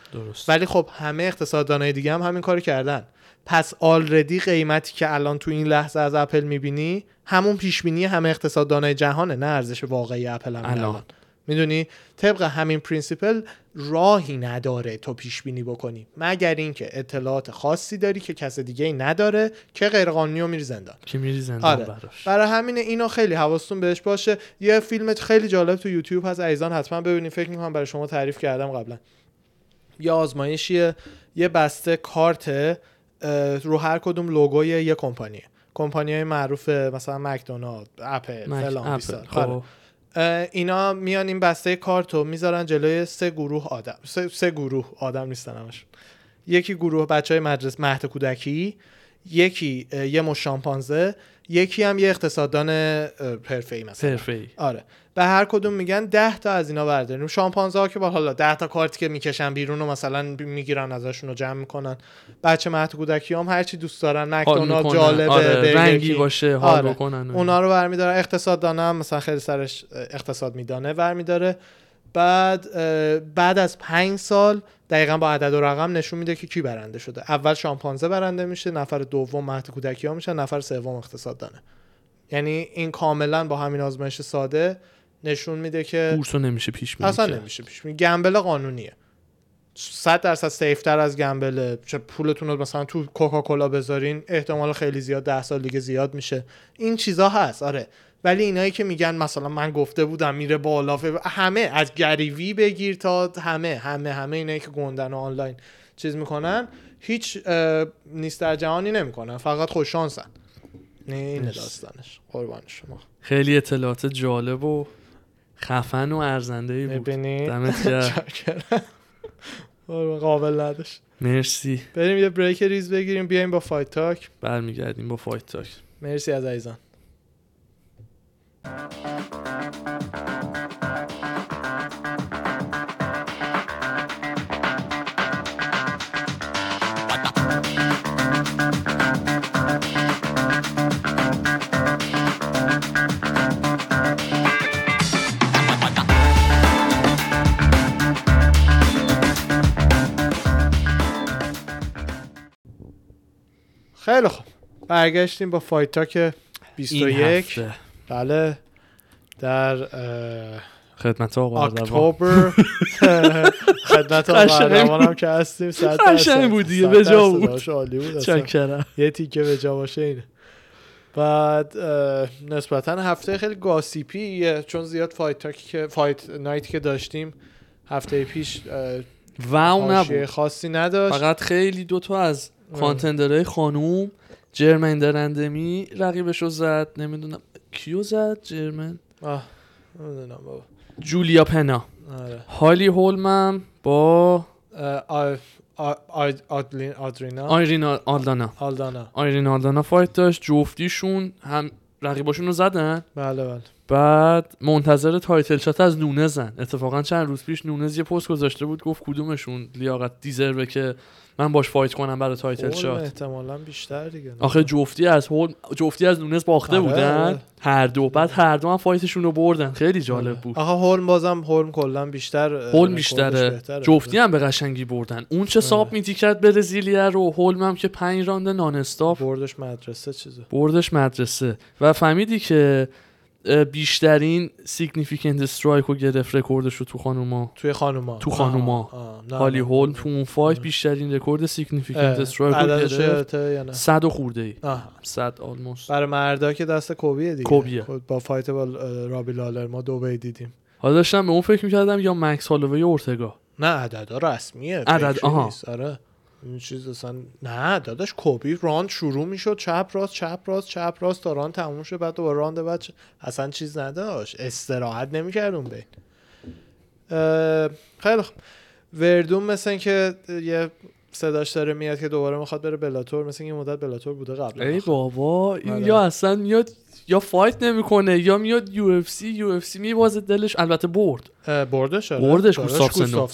ولی خب همه اقتصاددانای دیگه هم همین کارو کردن. پس آلردی قیمتی که الان تو این لحظه از اپل میبینی همون پیشبینی همه اقتصاددانای جهانه، نه ارزش واقعی اپل هم الان. میدونی طبق همین پرینسیپل راهی نداره تو پیش بینی بکنی مگر اینکه اطلاعات خاصی داری که کس دیگه ای نداره که غیر قانونیو میری زندان. آره. برای همین اینو خیلی حواستون بهش باشه. یه فیلم خیلی جالب تو یوتیوب هست عزیزان حتما ببینید، فکر میکنم برای شما تعریف کردم قبلا. یه آزمایشیه، یه بسته کارت رو هر کدوم لوگوی یه کمپانیه، کمپانیای معروف مثلا مکدونالد، اپل، فلان بیسار. خب اینا میان این بسته کارتو میذارن جلوی سه گروه آدم نیستن همشون. یکی گروه بچهای مدرسه مهد کودکی، یکی یه مش شامپانزه، یکی هم یه اقتصاددان حرفه‌ای مثلا. آره. به هر کدوم میگن 10 تا از اینا برداریم. شامپانزه ها که با حالا 10 تا کارتی که میکشن بیرون و مثلا میگیرن ازشون رو جمع میکنن. بچه مهد کودکی هم هر چی دوست دارن، مکدونالد جالبه، آره، رنگی باشه، حال بکنن. اونا رو برمی‌داره. اقتصاددان هم مثلا خیلی سرش اقتصاد میدونه، برمی‌داره. بعد از 5 سال دقیقاً با عدد و رقم نشون میده که کی برنده شده. اول شامپانزه برنده میشه، نفر دوم مهد کودکی‌ها میشن، نفر سوم اقتصاددانه. یعنی این کاملاً با همین آزمایش ساده نشون میده که بورس نمیشه پیش بینی، اصلا نمیشه پیش بینی. گامبل قانونیه، 100% سیف‌تر از گامبل. چه پولتون رو مثلا تو کوکاکولا بذارین احتمال خیلی زیاد 10 سال دیگه زیاد میشه. این چیزا هست. آره. ولی اینایی که میگن مثلا من گفته بودم میره بالا، همه از گریوی بگیر تا همه اینایی که گندن و آنلاین چیز میکنن، هیچ نیست در جهانی نمیکنن، فقط خوش شانسن. این داستانش. قربان شما. خیلی اطلاعات جالب و خفن و ارزنده‌ای بود. دمت گرم. قابل نداشت. مرسی. بریم یه بریک ریز بگیریم، بیایم با فایت تاک برمیگردیم. با فایت تاک مرسی از عزیزان. خیلی خوب، برگشتیم با فایت تاک 21. بله، در خدمت آقا اکتبر خدمت آقا اردوانم که هستیم. قشنگ بود دیگه، به جا بود. چکرم یه تیکه به جا باشه اینه. بعد نسبتا هفته خیلی گاسیپیه، چون زیاد فایت نایت که داشتیم هفته پیش واو نبود، خاصی نداشت، فقط خیلی دوتا از کانتندرهای خانوم، جرمن درندمی رقیبشو زد، نمیدونم کیو زد جرمن، نمیدونم بابا، جولیا پنا. آره. هالی هولمم با آیرین آلدانا فایت داشت، جفتیشون هم رقیباشون رو زدن. بله. بعد منتظر تایتل شات از نونزن. اتفاقا چند روز پیش نونز یه پست گذاشته بود، گفت کدومشون لیاقت دیزرو که من باش فایت کنم برای تایتل شات. احتمالاً بیشتر دیگه. آخه جفتی از نونز باخته بودن هر دو، بعد هر دو هم فایتشون رو بردن. خیلی جالب بود. آخه هولم کلاً بیشتره. جفتی هم به قشنگی بردن. اون چه ساب میتیکرد برزیلیا رو، هولم هم که 5 راند نان استاپ بردش مدرسه و فهمیدی که بیشترین سیگنیفیکنت استرایک رو گرفت، رکوردش رو تو خانوما. هالی هولم تو اون فایت بیشترین رکورد سیگنیفیکنت استرایک رو گرفت، 100 خورده ای، 100 آلموست. برای مردا که دست کوبیه دیگه، با فایت با رابی لالر ما دبی دیدیم. حالا داشتم به اون فکر می‌کردم یا مکس هالووی یا اورتگا. نه عددا رسمیه، آره این چیز اصلا نه داداش. کوبی راند شروع میشد چپ راست تا راند تموم شد، بعد دوباره راند بعد اصلا چیز نداشت، استراحت نمیکرد اون بین. خیلی خوب، وردون مثلا که یه صداش داره میاد که دوباره میخواد بره بلاتور، مثلا یه مدت بلاتور بوده قبل. ای بابا این یا اصلا میاد یا فایت نمیکنه یا میاد UFC میوازه دلش. البته بردش گوستافسن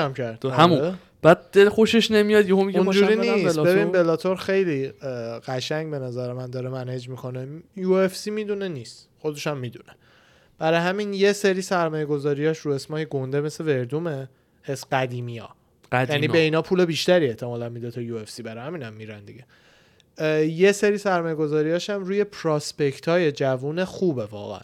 هم کرد، همون بعد دل خوشش نمیاد یهو میگه اونجوری نیست. ببین بلاتور خیلی قشنگ به نظر من داره منیج میکنه. UFC میدونه نیست، خودش هم میدونه. برای همین یه سری سرمایه‌گذاریاش رو اسمای گنده مثل وردومه، اس قدیمی‌ها، یعنی به اینا پول بیشتری احتمالاً میده تا UFC، برای همینم هم میرن دیگه. یه سری سرمایه‌گذاریاش هم روی پراسپکت‌های جوون خوبه واقعا،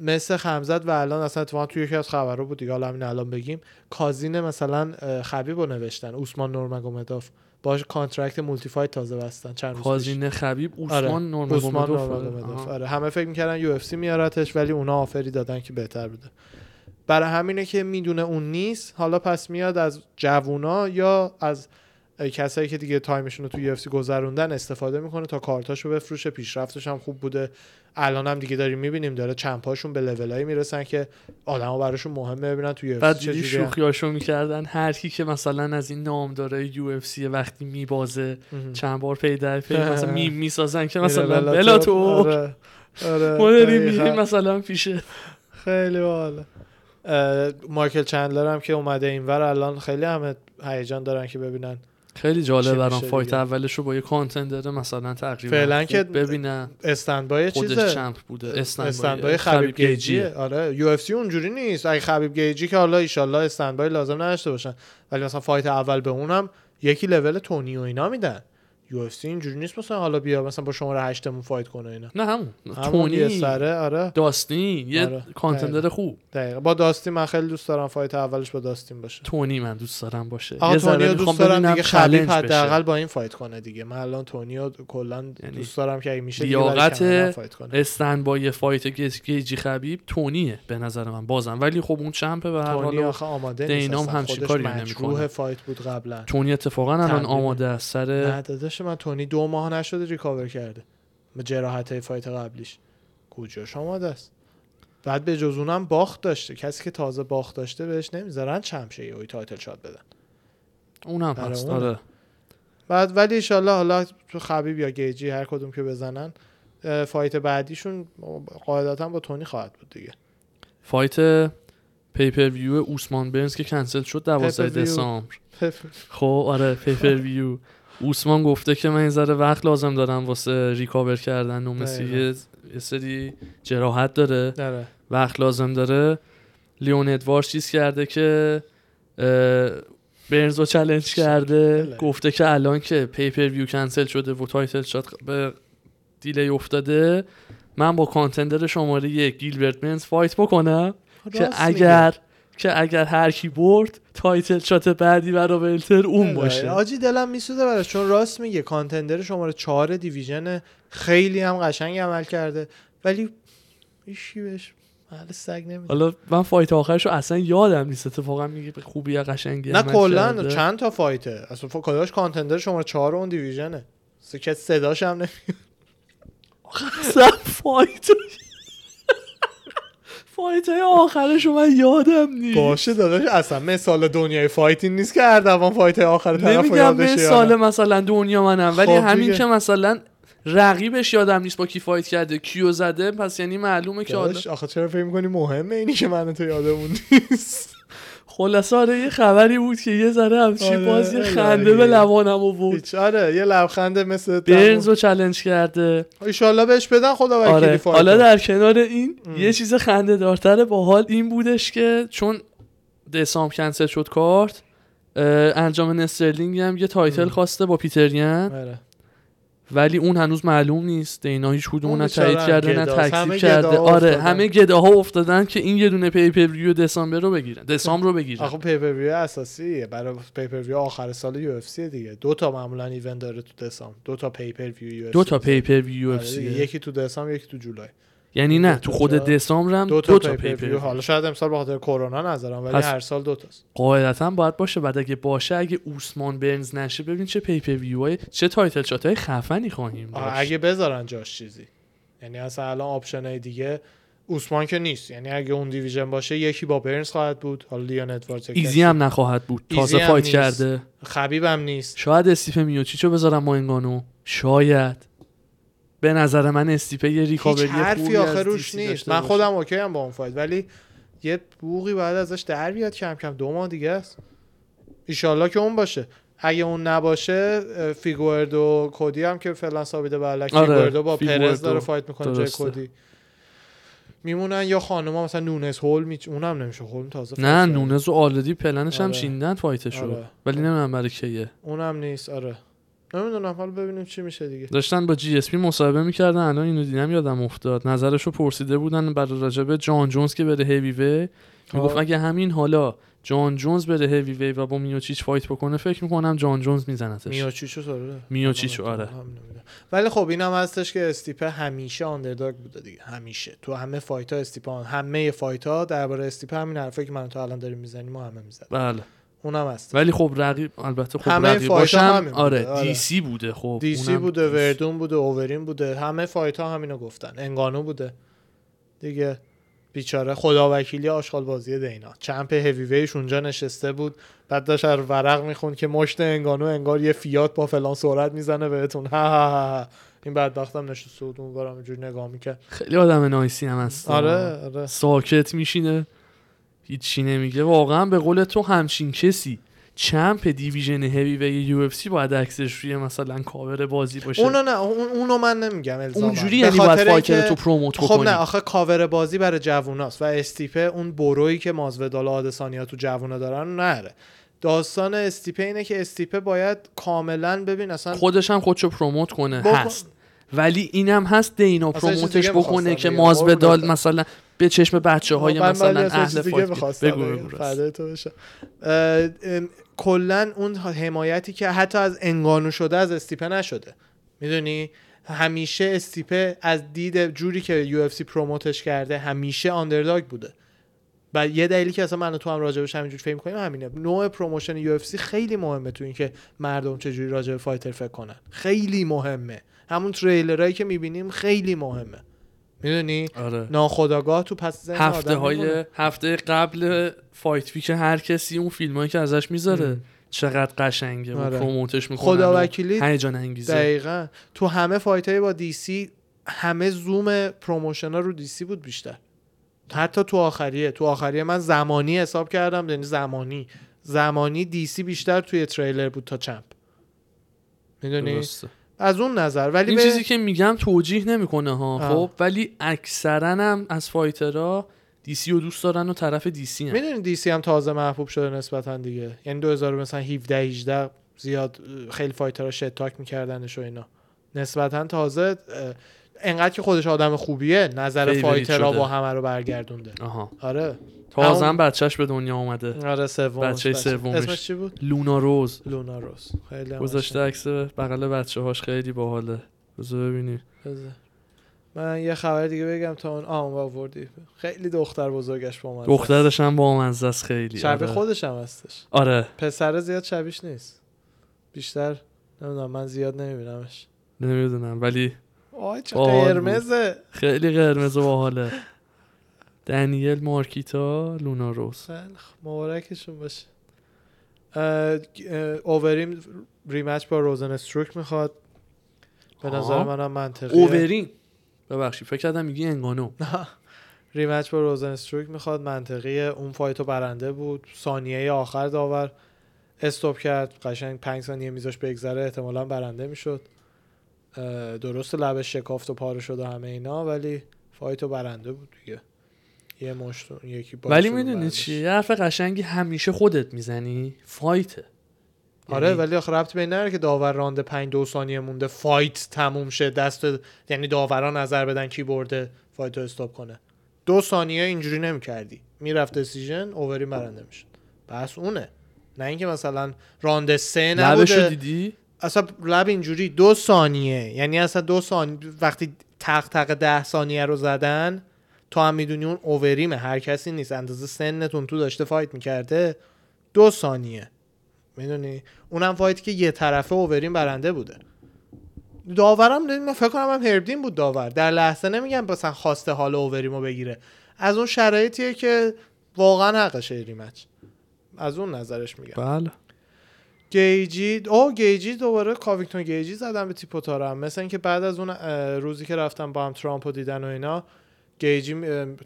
مثل خمزت، و الان اصلا اتفاقا توی یکی از خبرها بود دیگه، حالا همین الان بگیم کازینه مثلا خبیب رو نوشتن، عثمان نورمگومدوف باش کانترکت مولتی فایت تازه بستن چند روز پیش. کازینه خبیب عثمان نورمگومدوف، آره همه فکر می‌کردن یو اف سی میارتش ولی اونا آفری دادن که بهتر بده. برای همینه که میدونه اون نیست، حالا پس میاد از جوونا یا از کسایی که دیگه تایمشون رو تو یو اف سی گذروندن استفاده میکنه تا کارتاشو بفروشه. پیشرفتش هم خوب بوده، الان هم دیگه داریم میبینیم داره چمپاشون به لولایی میرسن که آدما براشون مهمه ببینن تو یو اف سی چجوری شوخیاشو میکردن. هر کی که مثلا از این نامدارای یو اف سی وقتی میبازه چند بار پی در پی مثلا میم میسازن که مثلا بلاتور، آره مدلی میریم مثلا پیشه. خیلی باحال. مایکل چندلر هم که اومده اینور الان خیلی همه هیجان دارن که ببینن. خیلی جالب برام فایت اولشو با یه کانتندر مثلا تقریبا فعلا که ببینم استندبای چیزه، خودش چمپ بوده، استندبای خبیب گیجیه. آره یو اف سی اونجوری نیست. اگه خبیب گیجی که حالا ان شاء الله استندبای لازم نداشته باشن، ولی مثلا فایت اول به اونم یکی لول تونی و اینا میدن. یو اف سی اینجوری نیست مثلا حالا بیا مثلا با شماره 8 مون فایت کنه اینا، نه همون تونی سره. آره داستین یه کانتندر خوب. دقیقاً با داستین من خیلی دوست دارم فایت اولش با داستین باشه. تونی من دوست دارم باشه، یه ذره دوست دارم دیگه خلیل حداقل با این فایت کنه دیگه. من الان تونیو کلا دوست دارم که اگه میشه دیگه برای فایت کنه. استن با یه فایت گیجی خبیب تونیه به نظر من بازم، ولی خب اون چمپه و هر حال آماده نیست. دینام همش کاری نمیکنه. روح فایت بود قبلا. تونی اتفاقا الان آماده است سر من. تونی 2 ماه نشده ریکاور کرده به جراحت فایت قبلیش. کجاش آماده است؟ بعد به جز اونم باخت داشته. کسی که تازه باخت داشته بهش نمیذارن چمشه یا تایتل شات بدن، اونم هست. آره بعد ولی ان شاء الله حالا تو خبیب یا گیجی هر کدوم که بزنن فایت بعدیشون قاعدتا با تونی خواهد بود دیگه. فایت پیپر ویو عثمان برنز که کنسل شد 12 دسامبر. خب آره پیپر ویو عثمان گفته که من یه ذره وقت لازم دارم واسه ریکاور کردن و مثل یه سری جراحت داره وقت لازم داره. لیون ادواردز چیز کرده که برنزو چالش کرده گفته که الان که پیپر ویو کنسل شده و تایتل شات به دیلی افتاده من با کانتندر شماره 1 گیلبرت منز فایت بکنم که اگر هر کی برد تایتل شات بعدی برای بلتر اون باشه. آجی دلم میسوزه براش، چون راست میگه کانتندر شماره 4 دیویژن، خیلی هم قشنگ عمل کرده ولی ایشی بهش حال سگ نمیده. حالا من فایت آخرشو اصلا یادم نیست اتفاقا، میگه خوبیه قشنگیه نه کلا چند تا فایته اصلا کداش کانتندر شماره 4 اون دیویژنه که صداش هم نمیاد اصلا. فایتای آخرش من یادم نیست. باشه داداش اصلا مثال دنیای فایتین نیست که هر دوام فایتای آخر طرف رو یادش بیاد. مثال مثلا دنیا منم ولی همین که مثلا رقیبش یادم نیست با کی فایت کرده کیو زده، پس یعنی معلومه که داداش آخه چرا فکر می‌کنی مهمه اینی که من تو یادمون نیست. خلاصه آره یه خبری بود که یه ذره همچی باز یه خنده به لبانم بود. آره یه لبخنده مثل برنزو چالش کرده ان شاءالله بهش بدن خدا وکیلی. آره. فایده حالا در کنار این یه چیز خنده دارتر باحال این بودش که چون دسامبر کنسل شد کارت، انجام استرلینگ هم یه تایتل خواسته با پیتریان. آره. ولی اون هنوز معلوم نیست. اینا هیچ کدوم نه تایید کرده نه تکذیب کرده. آره همه گداها افتادن که این یه دونه پیپرویو دسامبر رو بگیرن. آخه پیپرویو اساسیه برای پیپرویو آخر سال یو اف سی دیگه. 2 تا معمولا ایونت داره تو دسامبر، 2 تا پیپرویو یو اف سی. 2 تا پیپرویو یو اف سی، یکی تو دسامبر یکی تو جولای. یعنی نه تو خود دسامبر هم 2 تا پیپرویو. حالا شاید امسال به خاطر کرونا نذارن ولی هر سال 2 تاست. قاعدتاً باید باشه. بعد اگه باشه اگه عثمان برنز نشه ببین چه پیپرویوهای چه تایتل شاتای خفنی خواهیم داشت. اگه بذارن جاش چیزی، یعنی اصلا الان آپشنای دیگه عثمان که نیست، یعنی اگه اون دیویژن باشه یکی با برنز خواهد بود، حالا لیون ادواردز ایزی هم نخواهد بود، تازه فایت کرده، خبیبم نیست. شاید استیپ میوچیچو بذارن ماینگانو، شاید به نظر من استیپه یه ریکاوری حرفی آخر روش نیست. من خودم اوکی ام با اون فایت ولی یه بوقی بعد ازش در بیاد کم کم. 2 ماه دیگه است. ایشالله که اون باشه. اگه اون نباشه فیگوردو کودی هم که فعلا ثابته بله فیگوردو با پرز داره فایت میکنه جای کودی میمونن، یا خانوما مثلا نونز هول اونم نمیشه، هول تازه نه نونز و آلدی پلنش هم شیندن فایتش رو، ولی نمیدونم برای کیه اونم نیست. آره نمیدونم، حالا ببینیم چی میشه دیگه. داشتن با جی اس پی مصاحبه میکردن، الان اینو دیدم یادم افتاد، نظرشو پرسیده بودن برای راجبه جان جونز که بره هیوی وی، میگفت اگه همین حالا جان جونز بره هیوی وی و با میوچیچ فایت بکنه فکر میکنم جان جونز میزنتش. میوچیچو آره. ولی خب اینم هستش که استیپه همیشه آندرداگ بوده دیگه، همیشه تو همه فایت ها استیپه، همه فایت ها درباره استیپه همین حرفی که من تو الان داریم میزنیم ما همه میزنیم. بله اونم هست. ولی خب رقیب البته خب رقیباشم آره دی سی بوده، خب دی سی بوده، وردون بوده، اوورین بوده، همه فایت ها همینو گفتن. انگانو بوده دیگه بیچاره، خدا وکیلی آشغال بازی دینا چمپ هیوی ویش اونجا نشسته بود، بعد داشت ورق میخوند که مشت انگانو انگار یه فیات با فلان سرعت میزنه بهتون ها ها ها. این بدبختم نشسته بود اونورا اینجوری نگاه میکرد، خیلی آدم نایسی هم هست. آره. ساکت میشینه هیچی نمیگه، واقعا به قول تو همچین کسی چمپ دیویژن هیوی وی یو اف سی باید عکسش روی مثلا کاور بازی باشه. اونو من نمیگم الزاما اونجوری، یعنی باید فایتر تو پروموت بکنی. خب نه آخه کاور بازی برای جووناست و استیپه اون برویی که مازودال و آدسانیا تو جوونا دارن نره. داستان استیپه اینه که استیپه باید کاملا ببین اصلا خودش هم خودشو پروموت کنه هست، ولی اینم هست دینا پروموتش بکنه که مازودال مثلا به چشم بچه‌های مثلا اهل فایت بگو فدای تو بشه. کلا اون حمایتی که حتی از انگانو شده از استیپه نشده، میدونی همیشه استیپه از دید جوری که یو اف سی پروموتش کرده همیشه آندرداگ بوده و یه دلیلی که اصلا من تو هم راجع بهش همینجوری فکر می‌کنیم همینه، نوع پروموشن یو اف سی خیلی مهمه تو این که مردم چجوری راجع به فایتر فکر کنن، خیلی مهمه. همون تریلرایی که می‌بینیم خیلی مهمه میدونی. آره. ناخودآگاه تو پس ذهن آدم هفته قبل فایت ویک هر کسی اون فیلمایی که ازش میذاره چقدر قشنگه و آره. پروموتش میکنه خدا وکیلی هیجان انگیزه. دقیقاً تو همه فایتای با دی سی همه زوم پروموشنا رو دی سی بود بیشتر، حتی تو آخریه من زمانی حساب کردم، یعنی زمانی دی سی بیشتر توی تریلر بود تا چمپ میدونی. درسته. از اون نظر ولی این چیزی که میگم توجیه نمیکنه ها خب، ولی اکثرا هم از فایترها دی سی رو دوست دارن و طرف دی سی هم میدونید دی سی هم تازه محبوب شده نسبتا دیگه، یعنی 2017 18 زیاد خیلی فایترها شت تاک میکردنش و اینا، نسبتا تازه انقدر که خودش آدم خوبیه نظر فایترها با همه رو برگردونده. آره تازه هم بچهش به دنیا اومده. آره سوم بچه‌ی سومش اسمش چی بود؟ لونا روز. خیلی عالیه. گذاشته عکس بغل بچه‌هاش خیلی باحاله. بذار ببینیم. من یه خبر دیگه بگم تا اون آوردی. خیلی دختر بزرگش با من. دخترش هم با من زاست خیلی. شبیه آره. خودش هم هستش. آره. پسر زیاد شبیهش نیست. بیشتر نمیدونم من زیاد نمیبینمش. نمیدونم ولی آی چه قرمزه. خیلی قرمز و باحاله. دنیل مارکیتا لونا روز مبارکشون باشه. اوورین ریمچ با روزن استروک میخواد، به نظر منم منطقیه. اوورین ببخشید فکر کردم میگی انگانو. ریمچ با روزن استروک میخواد، منطقیه. اون فایتو برنده بود، ثانیه آخر داور استوب کرد قشنگ 5 ثانیه میذاش بگذره احتمالاً برنده میشد. درست لبش شکافت و پاره شد و همه اینا، ولی فایتو برنده بود دیگه. یه مشتون یکی باشه. ولی میدونی چیه؟ یه حرف قشنگی همیشه خودت میزنی، فایته. آره یعنی... ولی آخر ربط به این نداره که داور رانده 5-2 ثانیه مونده فایت تموم شه، یعنی داوران نظر بدن کی برده فایت رو استاپ کنه. 2 ثانیه اینجوری نمی‌کردی، میرفت دسیژن اوورین برنده میشد، بس اونه. نه اینکه مثلا رانده 3 نبوده لبشو دیدی اصلا لب اینجوری 2 ثانیه، یعنی اصلا 2 ثانیه وقتی تق 10 ثانیه رو زدن تو هم میدونی اون اووریمه، هر کسی نیست اندازه سنتون تو داشته فایت میکرده 2 ثانیه میدونی. اونم فایتی که یه طرفه اووریم برنده بوده، داورم فکر کنم هم هردین بود داور، در لحظه نمیگم مثلا خواسته حال اووریمو بگیره، از اون شرایطیه که واقعا حقشه ریمچ، از اون نظرش میگم. بله گیجی دوباره کاویکتون گیجی زدم به تیپوتارم، مثلا اینکه بعد از اون روزی که رفتم با هم ترامپو دیدن و اینا گیجی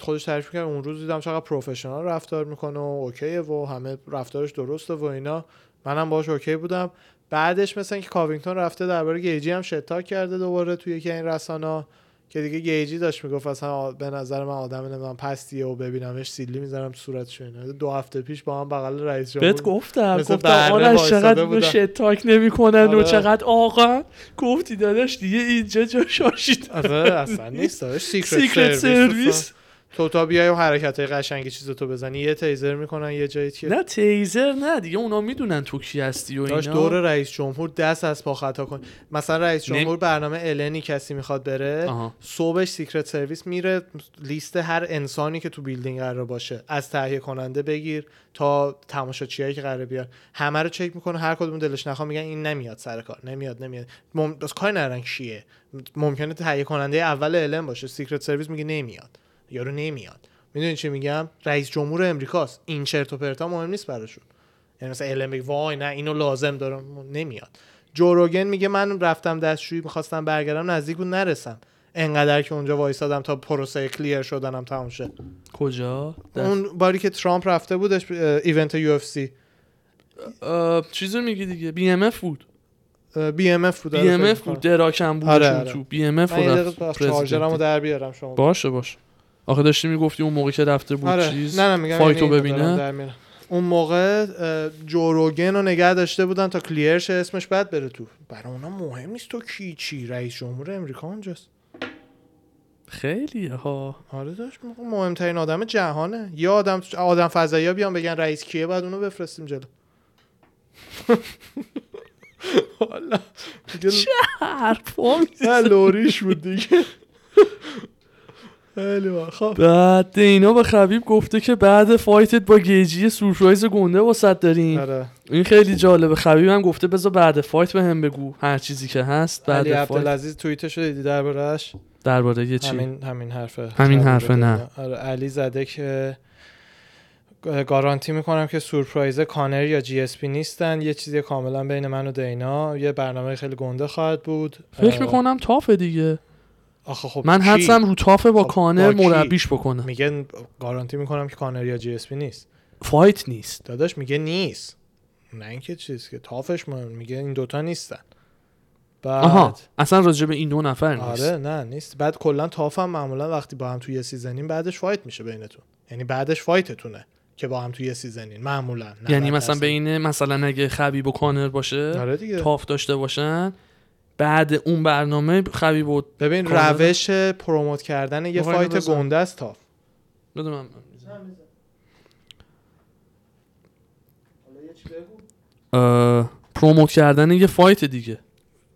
خودش تعریف میکنه، اون روز دیدم چقدر پروفشنال رفتار میکنه و اوکیه و همه رفتارش درسته و اینا، منم باهاش اوکی بودم. بعدش مثلا اینکه کاوینگتون رفته درباره گیجی هم شتاک کرده دوباره توی یکی این رسانا که دیگه گیجی داشت میگفت اصلا به نظر من آدم نمیدونم پستیه و ببینمش سیلی میذارم صورتش اینا. 2 هفته پیش با هم بغل رئیس جمهور بهت گفتم آره چقدر به شتاک نمیکنن و چقدر آقا گفتی داداش دیگه اینجا جا شاشید اصلا نیست داداش سیکرت سرویس تو بیای و حرکتای قشنگی چیز تو بزنی یه تیزر میکنن یه جایی که نه تیزر نه دیگه اونا میدونن تو کی هستی و اینا. داش دور رئیس جمهور دست از پا خطا کن مثلا رئیس جمهور برنامه النی کسی میخواد بره صبحش سیکرت سرویس میره لیست هر انسانی که تو بیلدینگ قرار باشه از تهیه کننده بگیر تا تماشاگرایی که قراره بیان همه رو چک میکنه، هر کدوم دلش نخواد میگن این نمیاد سر کار نمیاد کاری نرنگ شیه، ممکنه تهیه کننده اول الن باشه سیکرت سرویس میگه نمیاد یارو نمیاد. میدونی چی میگم؟ رئیس جمهور امریکاست، این چرت و پرتا مهم نیست براشون. یعنی مثلا الن میگه وای نه اینو لازم دارم نمیاد. جوروگن میگه من رفتم دستشویی میخواستم برگردم نزدیک بود نرسم، انقدر که اونجا وایسادم تا پروسه کلیر شدنم تموم شه. کجا؟ اون باری که ترامپ رفته بودش ایونت UFC چیزو میگی دیگه BMF بود. BMF بود دراکم بود تو BMF بود. چارجرمو در بیارم شما. باشه. آخه داشتی میگفتی اون موقع که رفته بود چیز فایتو ببینه اون موقع جوروگن رو نگه داشته بودن تا کلیرش اسمش بعد بره تو. برای اونا مهم نیست تو کی چی، رئیس جمهور امریکا اونجاست. خیلی ها آره داش مهمترین آدم جهانه. یه آدم فضایی بیان بگن رئیس کیه بعد اونو بفرستیم جلو. والا چه حرفا میزنه لوریش بود دیگه. بعد دینا به خبیب گفته که بعد فایتت با گیجی سورپرایز گنده واسط داریم. این خیلی جالبه. خبیب هم گفته بذار بعد فایت به هم بگو هر چیزی که هست. بعد علی عبدالعزیز توییتشو دیدی دربارهش؟ درباره یه چی؟ همین حرفه نه علی زده که گارانتی میکنم که سورپرایز کانر یا جی اس پی نیستن، یه چیزی کاملا بین من و دینا، یه برنامه خیلی گنده خواهد بود. فکر میکنم تافه دیگه. خب من حدسم رو تافه با کانر مربیش بکنم. میگه گارانتی میکنم که کانر یا جی اس پی نیست، فایت نیست داداش. میگه نیست، نه اینکه چیز که تافش مهم. میگه این دوتا نیستن. بعد اصلا راجع به این دو نفر نیست. آره نه نیست. بعد کلا تافم معمولا وقتی با هم توی یه سیزنین بعدش فایت میشه بینتون، یعنی بعدش فایتتونه که با هم توی یه سیزنین معمولا، یعنی مثلا بین مثلا اگه خبیب و کانر باشه تاف داشته باشن بعد اون برنامه خبیب بود. ببین روش پروموت کردن یه فایت گنده است تاف. بده من میذارم. حالا یه چی بگو؟ پروموت کردن یه فایت دیگه.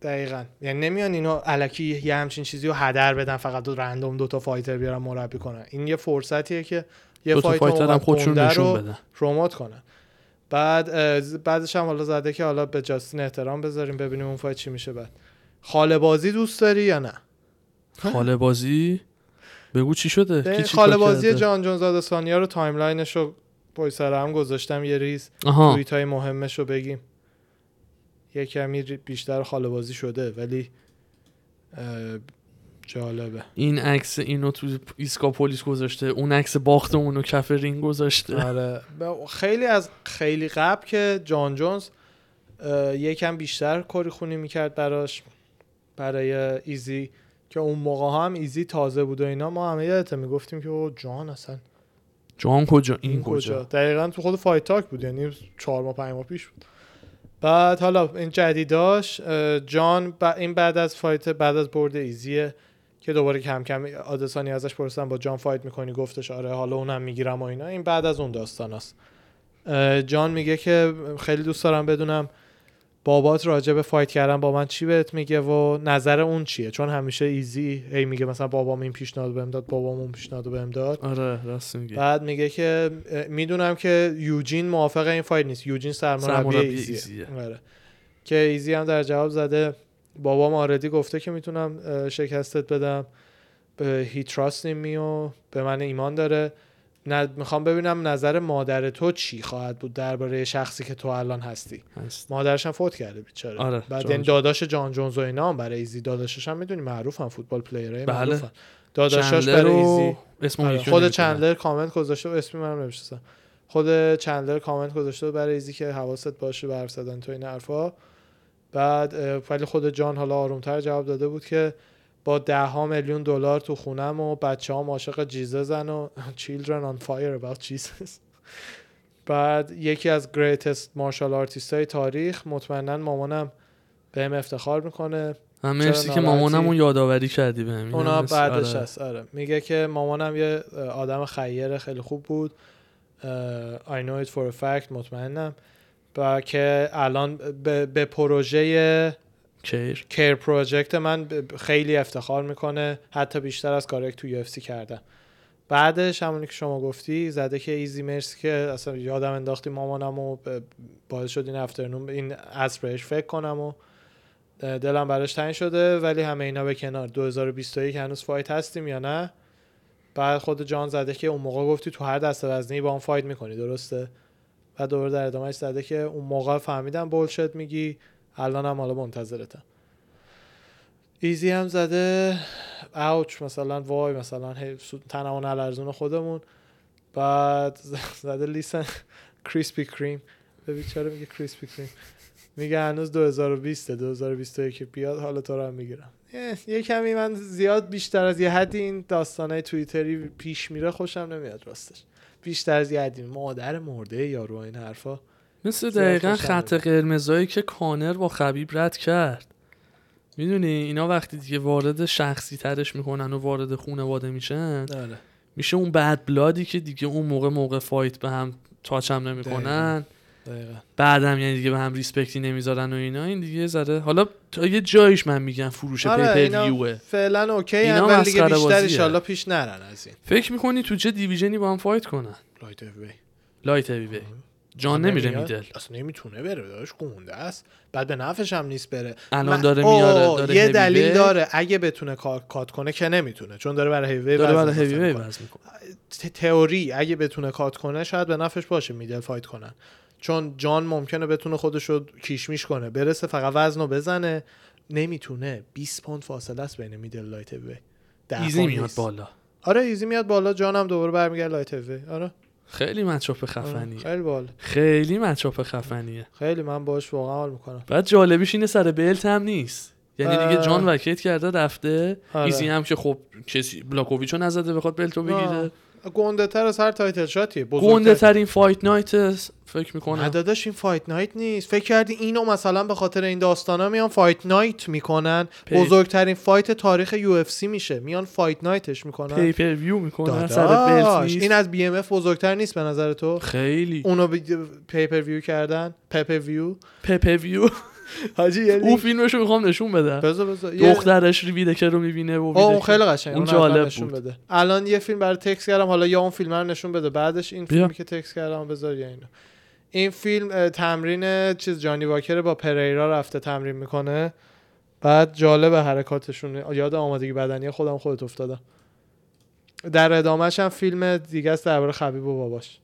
دقیقاً. یعنی نمیان اینا الکی یه همچین چیزی رو هدر بدن فقط رندوم دوتا فایتر بیارن مربی کنن. این یه فرصتیه که یه فایتر هم خودشون نشون بدن، پروموت کنن. بعدش هم حالا زده که حالا به جاستین احترام بذاریم ببینیم اون فایت چی میشه. بعد خاله بازی دوست داری یا نه؟ خاله بازی بگو چی شده؟ خاله بازی جان جونز آدسانیا رو تایملاینش رو پای سر هم گذاشتم یه ریز توییتای مهمش رو بگیم. یه کمی بیشتر خاله بازی شده ولی جالبه. این عکس اینو تو اسکاپولیس گذاشته، اون عکس باخت اونو کف رینگ گذاشته. آره خیلی از خیلی قبل که جان جونز یکم بیشتر کاری خونی میکرد برای ایزی که اون موقع هم ایزی تازه بود و اینا، ما همه یادته میگفتیم که او جان اصلا جان کجا این کجا. دقیقاً تو خود فایت تاک بود، یعنی 4-5 ماه پیش بود. بعد حالا این جدیداش جان این بعد از فایت بعد از برد ایزیه که دوباره کم کم آدسانی ازش پرسیدن با جان فایت میکنی؟ گفتش آره حالا اونم میگیرم و اینا. این بعد از اون داستاناست. جان میگه که خیلی دوست دارم بدونم بابات راجع به فایت کردن با من چی بهت میگه و نظر اون چیه، چون همیشه ایزی هی میگه مثلا بابام این پیشنهاد بهم داد، بابام اون پیشنهاد بهم داد. آره راست میگه. بعد میگه که میدونم که یوجین موافق این فایت نیست، یوجین سرمربی ایزیه. آره که ایزی هم در جواب زده بابام آردی گفته که میتونم شکستت بدم، هی تراست میو به من ایمان داره، میخوام ببینم نظر مادر تو چی خواهد بود درباره شخصی که تو الان هستی. مادرش هم فوت کرده بیچاره. آره، بعد یعنی داداش جان جونز و اینا هم برای ایزی، داداشش هم میدونی معروفن فوتبال پلیرای معروفن. داداشاش برای ایزی خود چندلر کامنت گذاشته و اسمی منم نمیشناسم. خود چندلر کامنت گذاشته برای ایزی که حواست باشه به حرف زدن تو این حرفا. بعد ولی خود جان حالا آرومتر جواب داده بود که با $10 میلیون تو خونم و بچه‌هام عاشق جیزسن و children on fire about Jesus. بعد یکی از greatest مارشال آرتیست‌های تاریخ، مطمئناً مامانم بهم افتخار میکنه. مرسی که مامانمو یادآوری کردی بهم. اونا بعدش هست. آره میگه که مامانم یه آدم خیره خیلی خوب بود. I know it for a fact، مطمئنم. و که الان به پروژه کیر پروژکت من خیلی افتخار میکنه، حتی بیشتر از کاری که تو UFC کردم. بعدش همونی که شما گفتی زده که ایزی مرسی که اصلا یادم انداختی مامانم و باعث شد این افترنون این عصرش فکر کنم و دلم براش تنگ شده. ولی همه اینا به کنار، 2021 هنوز فایت هستیم یا نه؟ بعد خود جان زده که اون موقع گفتی تو هر دسته وزنی با اون فایت میکنی، درسته؟ بعد دوباره در ادامهش زده که اون موقع فهمیدم بولشت میگی، الان هم حالا منتظرتم. ایزی هم زده اوچ، مثلا وای، مثلا تنمون الارزون خودمون. بعد زده لیسن کریسپی کریم، به بیچاره میگه کریسپی کریم، میگه هنوز 2020 2021 بیاد حالا تو رو هم میگیرم. یه کمی من زیاد بیشتر از یه حدی این داستانای توییتری پیش میره، خوشم نمیاد راستش. بیشتر از یه حدی مادر مرده یارو این حرفا، مثل دقیقا خط قرمزایی که کانر با خبیب رد کرد. میدونی اینا وقتی دیگه وارد شخصی ترش میکنن و وارد خونواده میشن، داره میشه اون بد بلادی که دیگه اون موقع فایت به هم تاچم نمیکنن، بعدم یعنی دیگه به هم ریسپکتی نمیذارن و اینا. این دیگه زره حالا یه جایش من میگم فروش پیپریوه فعلا اوکی، اینا دیگه بیشتر ان شاء الله پیش نرن از این. فکر میکنی تو چه دیویژنی با هم فایت کنن؟ لایت هیوی جان نمیره میدل، اصلا نمیتونه بره، داداش گونده است، بعد به نفعش هم نیست بره. الان داره میاره، داره یه دلیل داره، اگه بتونه کات کنه که نمیتونه، چون داره برای هیوی وزن میکنه. تئوری اگه بتونه کات کنه شاید به نفعش باشه میدل فایت کنن، چون جان ممکنه بتونه خودش رو کیشمیش کنه، برسه فقط وزنو بزنه. نمیتونه، 20 پوند فاصله است بین میدل لایت هیوی. ایزی میاد بالا. آره ایزی میاد بالا، جان هم دوباره برمیگرده لایت هیوی. آره خیلی مچاپ خفنیه، خیلی باحال، خیلی مچاپ خفنیه، خیلی من باهاش واقعا حال میکنم. بعد جالبیش اینه سر بلت هم نیست، یعنی دیگه جان وکیت کرده رفته. آره. ایزی هم که خب کسی بلاکوویچو نزده بخواد بلتو بگیره، گنده تر از هر تایتل شاتیه، گنده ترین فایت نایت فکر میکنم. نه داداش این فایت نایت نیست، فکر کردی اینو مثلا به خاطر این داستانا میان فایت نایت میکنن؟ بزرگترین فایت تاریخ یو اف سی میشه، میان فایت نایتش میکنن، پی پر ویو میکنن. این از بی ام اف بزرگتر نیست به نظر تو؟ خیلی اونو پی پر ویو کردن. پی پر ویو حاجی یعنی اون فیلمشو میخوام نشون بدم. بذار دخترش ریویدکر رو میبینه و اون خیلی قشنگه، اون جالب نشون بده. الان یه فیلم برای تکست کردم، حالا یا اون فیلم رو نشون بده بعدش این فیلمی که تکست کردم بذار. یا اینو این فیلم تمرین چیز جانی واکر با پریرا رفته تمرین میکنه، بعد جالب حرکاتشون، یاد آمادگی بدنی خودت افتادم. در ادامهش هم فیلم دیگه است درباره خبیب و باباش.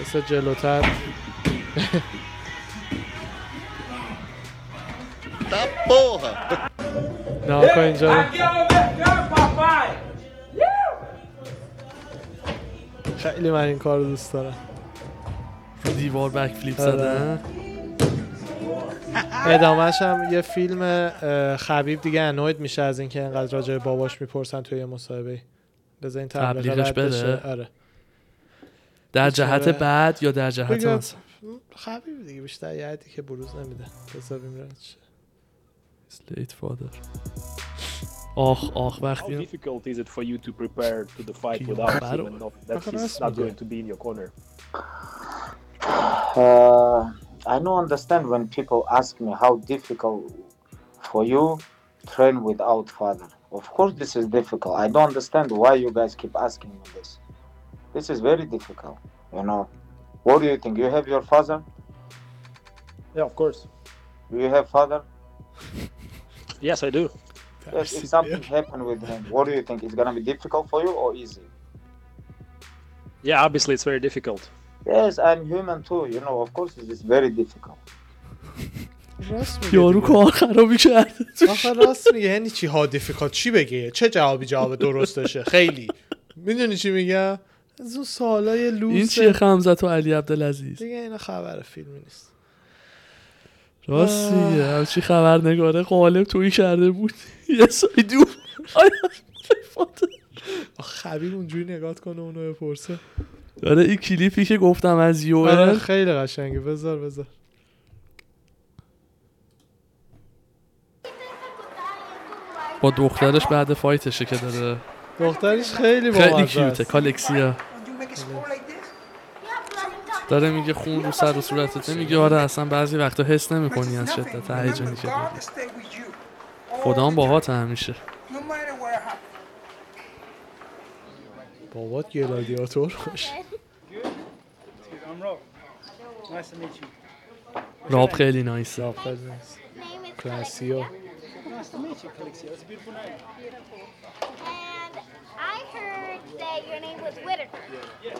بسه جلوتر تا پورا نه اینجا خیلی من این کار رو دوست دارم، دیوار بک فلیپ زدن. ادامهش هم یه فیلم خبیب دیگه انوید میشه از اینکه انقدر راجع به باباش میپرسن توی یه مصاحبه، بذار این تبلیغش بده. آره در جهت بعد یا در جهت انصاف خبیب دیگه بیشتر یه حدی که بروز نمیده حسابی میرن چه اسلیت فادر. آخ وقتی difficult is it for you to prepare to the fight without that's not going to be in your corner. I don't understand when people ask me how difficult for you train without father. Of course this is difficult. I don't understand why you guys keep asking me this. This is very difficult, you know. What do you think? You have your father? Yeah, of course. Do you have father? Yes, I do. Yes, if something happened with him, what do you think? It's going to be difficult for you or easy? Yeah, obviously it's very difficult. Yes, I'm human too, you know. Of course it's very difficult. یارو کار خرابی کرد. آخه راست میگه. یعنی چی هادیفیکات چی بگه؟ چه جواب درستشه؟ خیلی میدونی چی میگه؟ از اون سالای لوس این چیه خمزت و علی عبدالعزیز دیگه. اینا خبر فیلمی نیست. راستی همچی خبرنگاره قالب تویی کرده بود یه سایدو خبیر اونجوری نگات کنه اونو بپرسه. داره این کلیپی که گفتم از یوه خیلی قشنگه. بذار با دخترش بعد فایتشه که داره. دخترش خیلی باحال کیوته. کالکسیا داره میگه خون رو سر و صورتت میگه. آره اصلا بعضی وقتا حس نمی‌کنی از شدت هیجانی که داری. خدام باهات همیشه. بابات گلادیاتور خوش. راب خیلی نایس. کلاسیو. I heard that your name was Whittaker. Yes.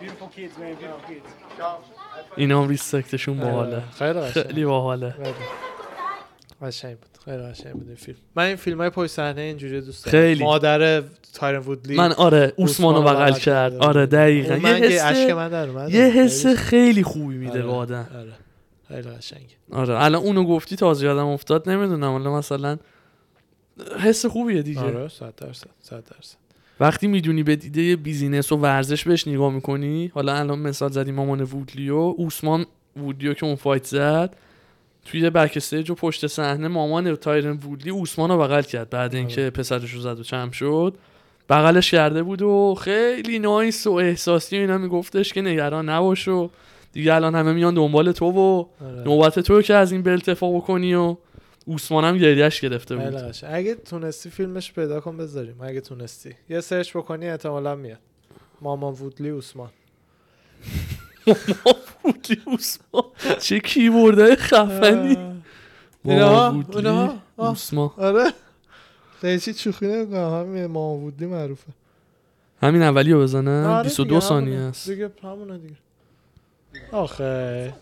Beautiful kids, man. Beautiful kids. اینا ریسکتشون باحاله. خیلی باحاله. قشنگ بود. خیلی قشنگ بود این فیلم. من این فیلمای پشت صحنه اینجوری دوست دارم. مادر تایرن وودلی. من آره عثمانو بغل کرد. آره دقیقاً. من یه اشک من در اومد. یه حس خیلی خوبی میده به آدم. آره. خیلی قشنگه. آره الان اونو گفتی تازه یادم افتاد. نمیدونم الان مثلا حس خوبیه دیگه. آره 100% وقتی میدونی به دیده بیزینس و ورزش بهش نگاه میکنی. حالا الان مثال زدیم مامان وودلیو، عثمان وودلیو که اون فایت زد توی بک استیج و پشت صحنه مامان تایرن وودلی عثمانو بغل کرد بعد اینکه پسرش رو زد و چم شد. بغلش کرده بود و خیلی نایس و احساسی و اینا. میگفتش که نگران نباش و دیگه الان همه میان دنبال تو و نوبت تو که از این بلتفاق بکنی و عثمان هم گریهش گرفته بود. اگه تونستی فیلمش پیدا کن بذاریم. اگه تونستی یه سرچ بکنی احتمالاً میاد. مامان وودلی عثمان. مامان وودلی عثمان چه کیبورده خفنی. مامان وودلی عثمان. آره دیگه شوخی نمی‌کنم. همین مامان وودلی معروفه. همین اولیو بزنن 22 ثانیه است دیگه. همونه دیگه. آخه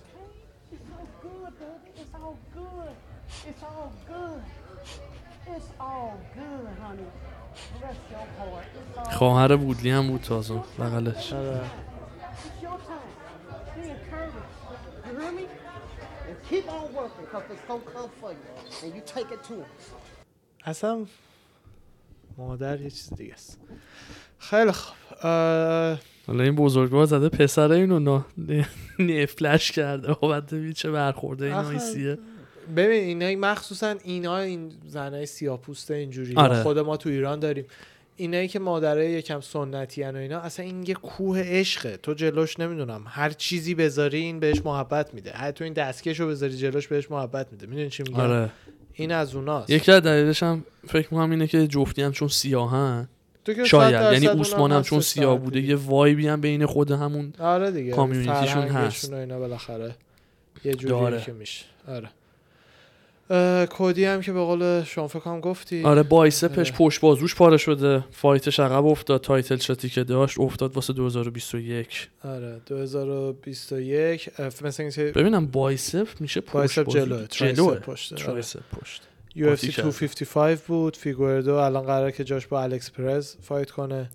خواهر وودلی هم بود تازه بغلش. اصلا مادر یه چیز دیگه است. خیلی خوب. حالا این بزرگوار زده پسره اینو نفلش کرده و چه برخورده اینا ایسیه. ببین اینای مخصوصا اینا این زنای سیاه‌پوست اینجوری آره. خود ما تو ایران داریم اینایی که مادرای یکم سنتی ان و اینا. اصلا این یه کوه عشقه. تو جلوش نمیدونم هر چیزی بذاری این بهش محبت میده. هر تو این دستکشو بذاری جلوش بهش محبت میده. میدونی چی میگم؟ آره. این از اوناست. یک دلیلش هم فکر می‌کنم اینه که جفتی هم چون سیاهن شاید. یعنی عثمان هم چون سیاه بوده یه وایبی هم بین خود همون آره دیگه کامیونیتیشون هست اینا. بالاخره یه جوری که میشه. آره کودی هم که به قول شانفک هم گفتی آره بایسپش پشت بازوش پاره شده. فایتش عقب افتاد. تایتل شاتی که داشت افتاد واسه 2021. آره 2021 مثلا اینکه ببینم بایسپ میشه پشت بازو جلو پشت UFC 255 بود. فیگوردو الان قراره که جاش با الکس پرز فایت کنه.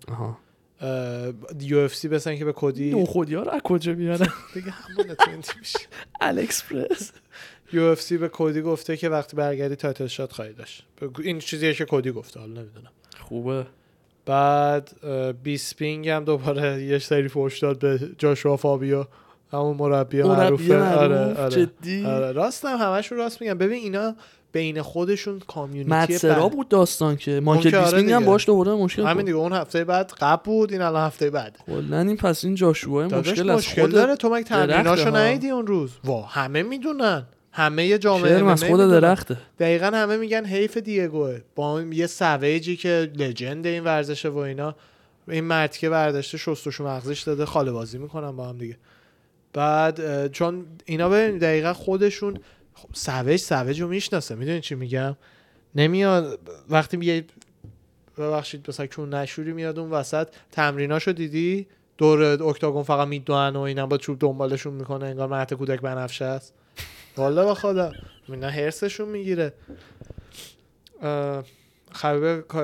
UFC بسن که به کودی اون خودیا رو از کجا بیارن دیگه همون تنت میشه. الکس پرز UFC به کودی گفته که وقتی برگردی تایتل شات خواهی داشت. این چیزیه که کودی گفته. حالا نمیدونم خوبه. بعد بیسپینگ هم دوباره یه سری فوش داد به جاشوا فابیو همون مربی معروف. آره جدی راستم همشون راست میگن. ببین اینا بین خودشون کامیونیتی متسرا بود داستان که مارکت بیسینگ هم باش دوباره مشکل بود. همین دیگه اون هفته بعد قبل بود این الان هفته بعد کلا این. پس این جاشوای مشکل از خود داره. تو مگه تمریناشو ندیدی اون روز؟ وا همه میدونن. همه جامعه از خود درخته. دقیقاً همه میگن حیف دیگوه با یه سویجی که لژند این ورزشه و اینا. این مرد که برداشته شستشو مغزش داده خاله بازی میکنن با هم دیگه. بعد چون اینا ببین دقیقاً خودشون سویج رو میشناسه. میدونی چی میگم؟ نمیاد وقتی ببخشید مثلا چون نشوری میاد اون وسط. تمریناشو دیدی دور اکتاگون فقط میدونن و اینا با چوب دنبالشون میکنه انگار مهد کودک بنفشه است. والله به خدا اینا هرسشون میگیره.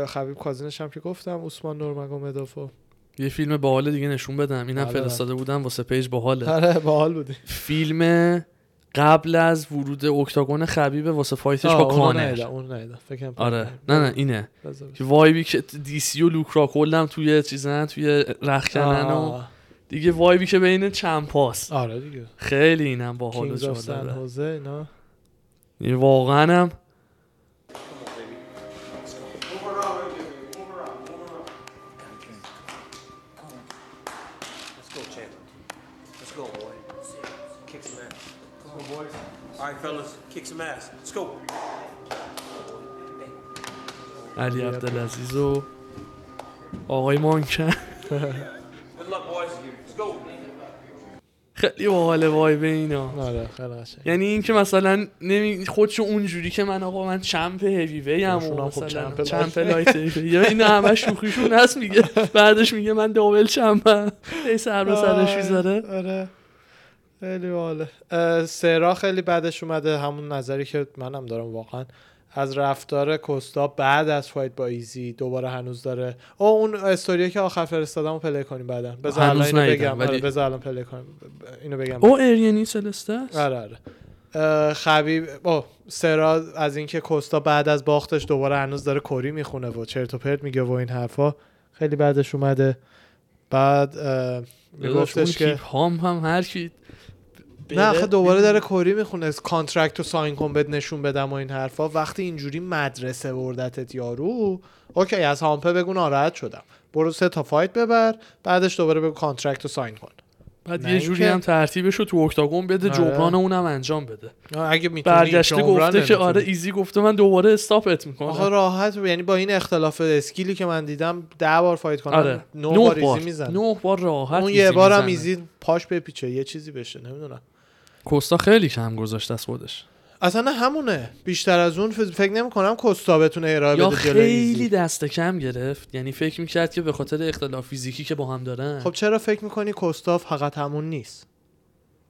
خبیب کازینش هم که گفتم، عثمان نورمگومدوفو یه فیلم باحال دیگه نشون بدم، اینم فرستاده بودم واسه پیج. باحاله، آره باحال بوده. فیلم قبل از ورود اکتاگون خبیب واسه فایتش با کانر، اون نیدا فکرم. آره نه اینه که وایبی که دی سی و لوکرا کلم توی چیزن توی رختکن و دیگه وایبی که بین چند پاس. آره دیگه خیلی اینم باحال و جالبه واقعا. هم علی عبدالعزیز و آقای مانکن خیلی باحال وایب اینا. یعنی این که مثلا خودشو اونجوری که من آقا من چمپ هیوی هم و مثلا چمپ لایت هیوی اینا همه شوخیشون هست، میگه بعدش میگه من دابل چمپم، سر به سرش میذاره. آره خیلی واله. سرا خیلی بعدش اومده، همون نظری که منم دارم واقعا از رفتار کوستا بعد از فایت با ایزی. دوباره هنوز داره اون استوریه که آخر فرستادمو پلی کنیم بعدا. بذار الان اینو بگم، بذار الان پلی کنیم اینو بگم. اریانی سلسته است. آره خبیب سرا از اینکه کوستا بعد از باختش دوباره هنوز داره کری میخونه و چرت و پرت میگه و این حرفا خیلی بعدش اومده. بعد میگفتش که هم هر کی نه آخه دوباره داره کوری میخونه، کانترکت رو ساین کن بد نشون بدم و این حرفا. وقتی اینجوری مدرسه وردتت یارو، اوکی از هامپه بگو ناراحت شدم، برو 3 فایت ببر، بعدش دوباره بگو کانترکت رو ساین کن، بعد یه جوری هم ترتیبش رو تو اکتاگون بده، جبران اونم انجام بده. اگه میتونی برگشته گفته که آره ایزی گفته من دوباره استاپت میکنم. آخه راحت، یعنی با این اختلاف اسکیلی که من دیدم 10 فایت کنم 9 بار ایزی میزنه، 9 بار راحت. اون یه بارم ایزی پاش بپیچه یه چیزی بشه، نمیدونم. کوستا خیلی کم گذاشته از خودش. اصلا همونه، بیشتر از اون فکر نمی‌کنم کوستا بتونه ارائه بده. خیلی دست کم گرفت، یعنی فکر می‌کرد که به خاطر اختلاف فیزیکی که با هم دارن. خب چرا فکر می‌کنی کوستا فقط همون نیست؟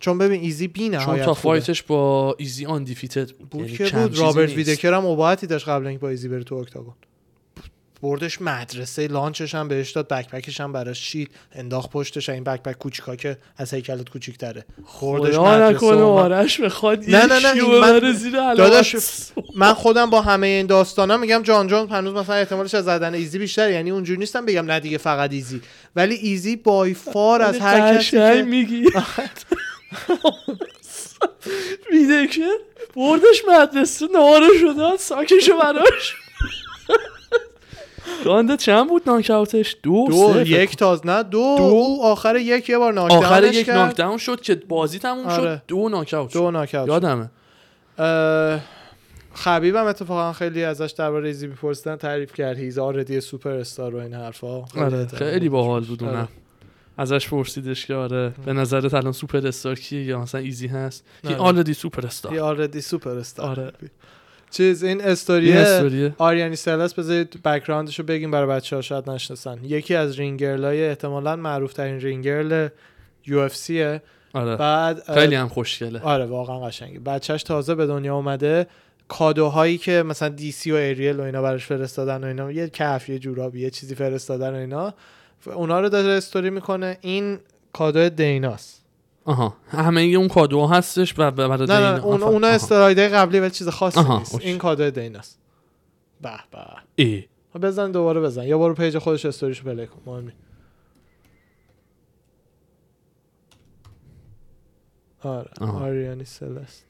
چون ببین ایزی بی‌نهایت چون تا فایتش با ایزی آن دیفیتد بود، یعنی چند بود. رابرت ویدکر هم اباحتی داشت قبل اینکه با ایزی بره تو اکتاگون، بردش مدرسه، لانچش هم بهش داد، بکپکش هم براش شید، انداخت پشتش. این بکپک کوچیکا که از هیکلت کوچیک‌تره، خوردش مدرسه. آرش بخواد نه زیر داداش. من خودم با همه این داستانا میگم جان جان هنوز مثلا احتمالش از زدن ایزی بیشتر، یعنی اونجوری نیستم بگم نه دیگه فقط ایزی، ولی ایزی بای فار از هر کسی که میگی ویدکر بردش مدرسه، نوارو شد ساکشو براش. رانده چند بود ناکاوتش؟ 2-1 تاز نه 2 آخر یک یه بار ناکداونش کرد، آخر یک ناکداون شد که بازی تموم شد. 2 ناکاوت یادمه. خبیبم اتفاقا خیلی ازش درباره ایزی میپرسیدن، تعریف کرد هیز آردی سوپر استار و این حرفا. خیلی باحال بود. اونم ازش پرسیدش که آره به نظرت الان سوپر استار کیه یا مثلا ایزی هست؟ هی آلردی سوپر استار، هی آلردی سوپر استار. آره چیز این استوریه آریانی سلس، بذارید بک‌گراندشو بگیم برای بچه‌ها شاید نشناسن. یکی از رینگرلای احتمالاً معروف‌ترین رینگرل UFC. آره. بعد خیلی هم خوشگله. آره واقعا قشنگه. بچه‌ش تازه به دنیا اومده، کادوهایی که مثلا دی سی و ایریل و اینا براش فرستادن و اینا، یه کف یه جوراب یه چیزی فرستادن و اینا، اونا رو داره استوری میکنه. این کادو دیناست. آها همه اون کادو هستش و برای دینا. نه اونا استرایده قبلی ولی چیز خاصی نیست. این کادو دیناست. به به ای بزن دوباره بزن یا برو پیج خودش استوریشو پلی کن. مهمی آره آریانی سلست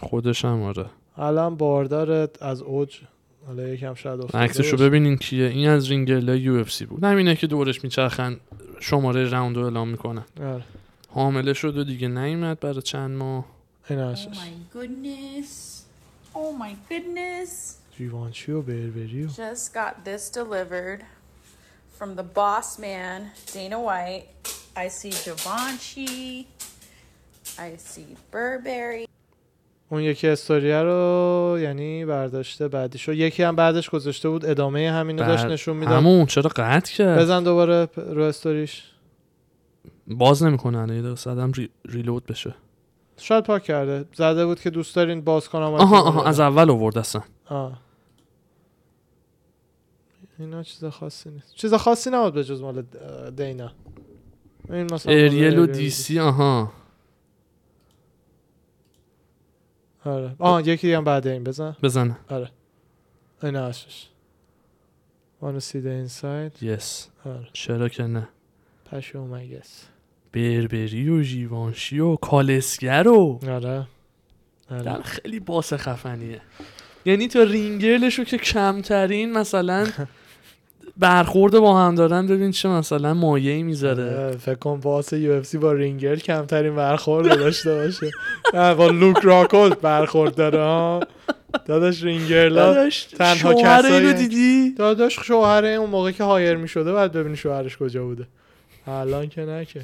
خودش هم آره الان باردارت از اوج. حالا یکم شاید افتاده عکسشو ببینین کیه. این از رینگرلای UFC بود، همینه که دورش میچرخن شماره راوند رو اعلام میکنن. آره حامله شد و دیگه نیومد برای چند ماه. این هاشش او مای گودنس جیوانچیو بربریو just got this delivered from the boss man Dana White. I see Givenchy, I see Burberry. اون یکی استوریه رو یعنی برداشته بعدیشو، یکی هم بعدش گذاشته بود ادامه همین رو داشت نشون میداد. همون چرا قطع کرد؟ بزن دوباره رو استوریش. باز نمیکنه الان دیگه، صدام ریلود بشه. شاید پاک کرده. زده بود که دوست دارین باز کنم. آها از اول آورد اصلا. اینا چیز خاصی نیست. چیز خاصی نبود به جز مال دینا. این مثلا اریل و دی سی. آها. آره. یکی دیگه هم بعد این بزن. آره. این آشش. Want to see the inside? Yes. آره. چرا که نه. پشو مگس. بربری و ژیوانشی و کالسگر و آره. خیلی باس خفنیه. یعنی تو رینگلشو که کمترین مثلا برخورد با هم دارن، ببین چه مثلا مایه‌ای میذاره. فکر کنم باس UFC با رینگل کمترین برخورد داشته باشه. با لوک راکولد برخورد داره ها. داداش رینگل تنها کسایی دیدی؟ داداش شوهر اون موقع که هایر میشده بعد ببینی شوهرش کجا بوده. الان که نه، که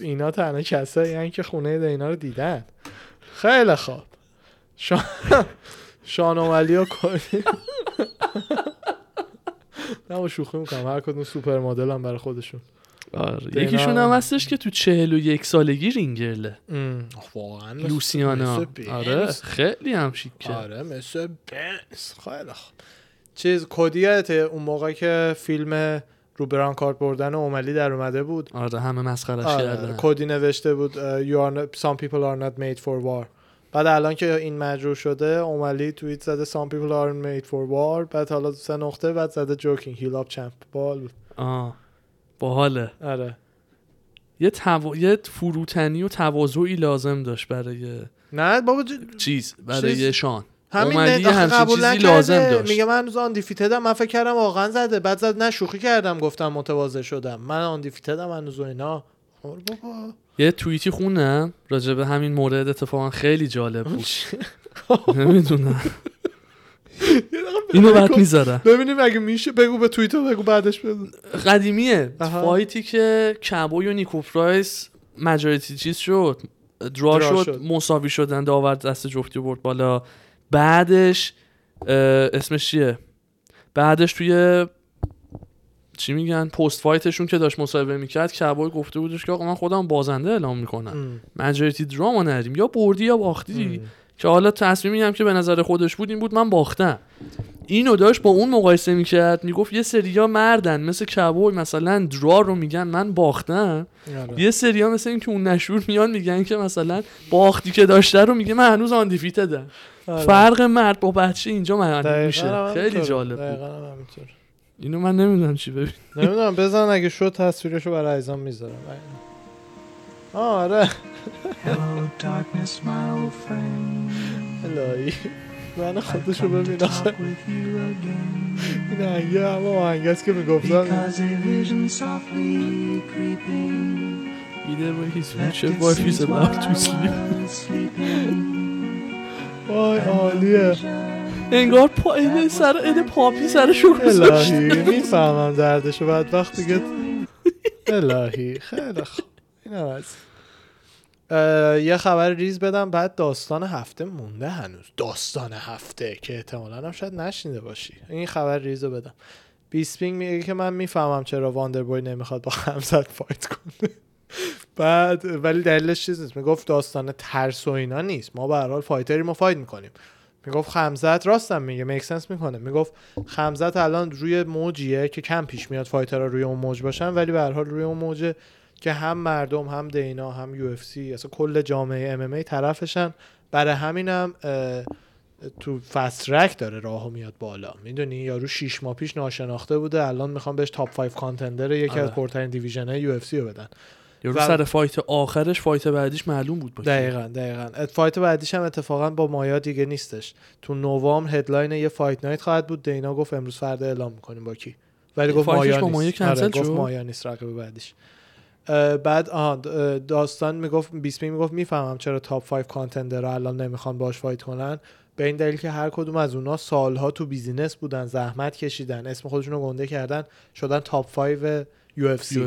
اینا تنها کسایی هستن که خونه دینا رو دیدن. خیلی خوب. شانومالی ها کنیم نه با شوخی میکنم، هر کدوم سوپر مدل هم برای خودشون. یکیشون هم هستش که تو 41 سالگی رینگرله، واقعا لوسیانا. آره خیلی هم شیکه. آره مثل بینس. خیلی خوب. چیز کدیه اون موقع که فیلم رو بران کارت بردن اوملی در اومده بود، آره همه مسخرش کردن، کدی نوشته بود some people are not made for war. بعد الان که این مجروح شده اوملی توییت زده some people are made for war، بعد حالا 3 نقطه بعد زده joking heal up champ. باحال. باحاله. آره یه فروتنی و تواضعی لازم داشت برای نه بابا چیز برای شان. همین نه چیزی لازم داشت. میگه من آن دیفیتدم، من فکر کردم واقعا زده، بعد زد نه شوخی کردم گفتم متواضع شدم، من آن دیفیتدم هنوز. اینا خور بابا. یه توییتی خوندم راجع به همین مورد، اتفاقا خیلی جالب بود. نمیدونم اینو بعد میذارم ببینیم اگه میشه. بگو به توییتو بگو بعدش بگو. قدیمیه فایتی که کبوی و نیکو پرایس ماجوریتی چیز شد، درا شد، مساوی شدن، داور دست جفتی برد بالا. بعدش اسمش چیه، بعدش توی چی میگن پست فایتشون که داشت مصاحبه میکرد، کبوی گفته بودش که آقا من خودم برنده اعلام میکنم، ماجوریتی درامو نداریم، یا بردی یا باختی. که حالا تصمیمی هم که به نظر خودش بود این بود من باختم. اینو داشت با اون مقایسه میکرد، میگفت یه سریا مردن مثل کبوی مثلا درا رو میگن من باختم، یه سریا مثل این که اون نشور میان میگن که مثلا باختی که داشته رو میگه من هنوز آن دیفیتدم. فرق مرد با بچه اینجا معنی میشه. خیلی جالب بود. اینو من نمیدونم چی ببین. نمیدونم بزن اگه شو تصویرشو برای ایزان میذارم. آره Hello darkness my old friend. الهی من خودشو ببین آخه. این هنگه همه آهنگه هست که میگفتن Either way his future wife is allowed to sleep. وای عالیه. انگار پایین سر اده پاپی سرشو گذاشت. الهی میفهمم دردشو بعد وقت دیگه. الهی خیلی خوب. این هم هست. یه خبر ریز بدم بعد داستان هفته مونده هنوز. داستان هفته که احتمالاً هم شاید نشنیده باشی. این خبر ریز رو بدم. بیسپینگ میگه که من میفهمم چرا واندربوی نمیخواد با حمزت فایت کنه. بعد ولی دلیلش چیز نیست. میگفت داستان ترس و اینا نیست، ما به هر حال فایتری ما فایت میکنیم. میگفت خمزت راستم میگه مکسنس میکنه. میگفت خمزت الان روی موجیه که کم پیش میاد فایترها روی اون موج باشن، ولی به هر حال روی اون موج که هم مردم هم دینا هم یو اف سی اصلا کل جامعه ام ام ای طرفشن. برای همینم تو فسترک داره راهو میاد بالا. میدونی یارو 6 ماه پیش ناشناخته بوده، الان میخوام بهش تاپ 5 کانتندر یکی از پرترین دیویژن‌های یو اف سی رو بدن. یارو سر فایت آخرش فایت بعدیش معلوم بود. دقیقاً فایت بعدیش هم اتفاقا با مایا دیگه نیستش، تو نوامبر هدلاین یه فایت نایت خواهد بود. دینا گفت امروز فردا اعلام می‌کنیم با کی، ولی گفت مایا نیست، رقیب بعدیش. بعد داستان میگفت بیسپینگ میگفت میفهمم چرا تاپ 5 کانتندر رو الان نمیخوان باش فایت کنن، به این دلیل که هر کدوم از اونا سالها تو بیزینس بودن، زحمت کشیدن، اسم خودشون رو گنده کردن، شدن تاپ 5 UFC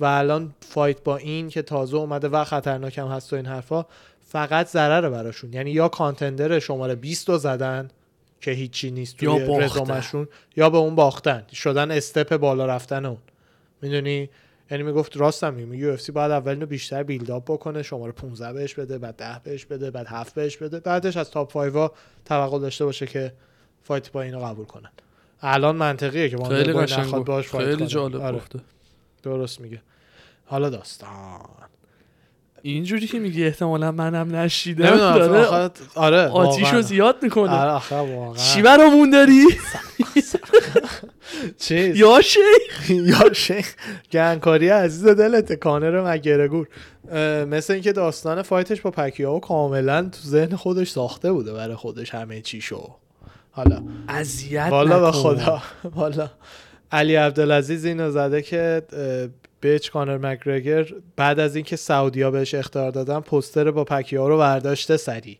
و الان فایت با این که تازه اومده و خطرناک هم هست و این حرفا، فقط ضرر براشون. یعنی یا کانتندر شماره 20 رو زدن که هیچی نیست توی رزومشون، یا به اون باختن، شدن استپ بالا رفتن اون. میدونی؟ یعنی میگفت راستم میگه UFC باید اول اینو بیشتر بیلداپ بکنه، شماره 15 بهش بده، بعد 10 بهش بده، بعد 7 بهش بده، بعدش از تاپ 5 ها توقع داشته باشه که فایت با اینو قبول کنن. الان منطقیه که وان دو نخواد باش فایت کنه. خیلی جالب گفته. درست میگه. حالا داستان اینجوری که میگه احتمالاً منم نشیدم داره آره آتیشو زیاد میکنه. آره آخه واقعا چی برامون داری؟ چیز یا شیخ یا شیخ گنگکاری عزیز دلت کانر مگرگور، مثل اینکه داستان فایتش با پکیاو کاملا تو ذهن خودش ساخته بوده برای خودش همه چیشو. حالا اذیت والا خدا، والا علی عبدالعزیز اینو زده که بیچ کانر مک‌گرگر بعد از اینکه سعودیا بهش اخطار دادن پوستر با پکیاو رو برداشته سری.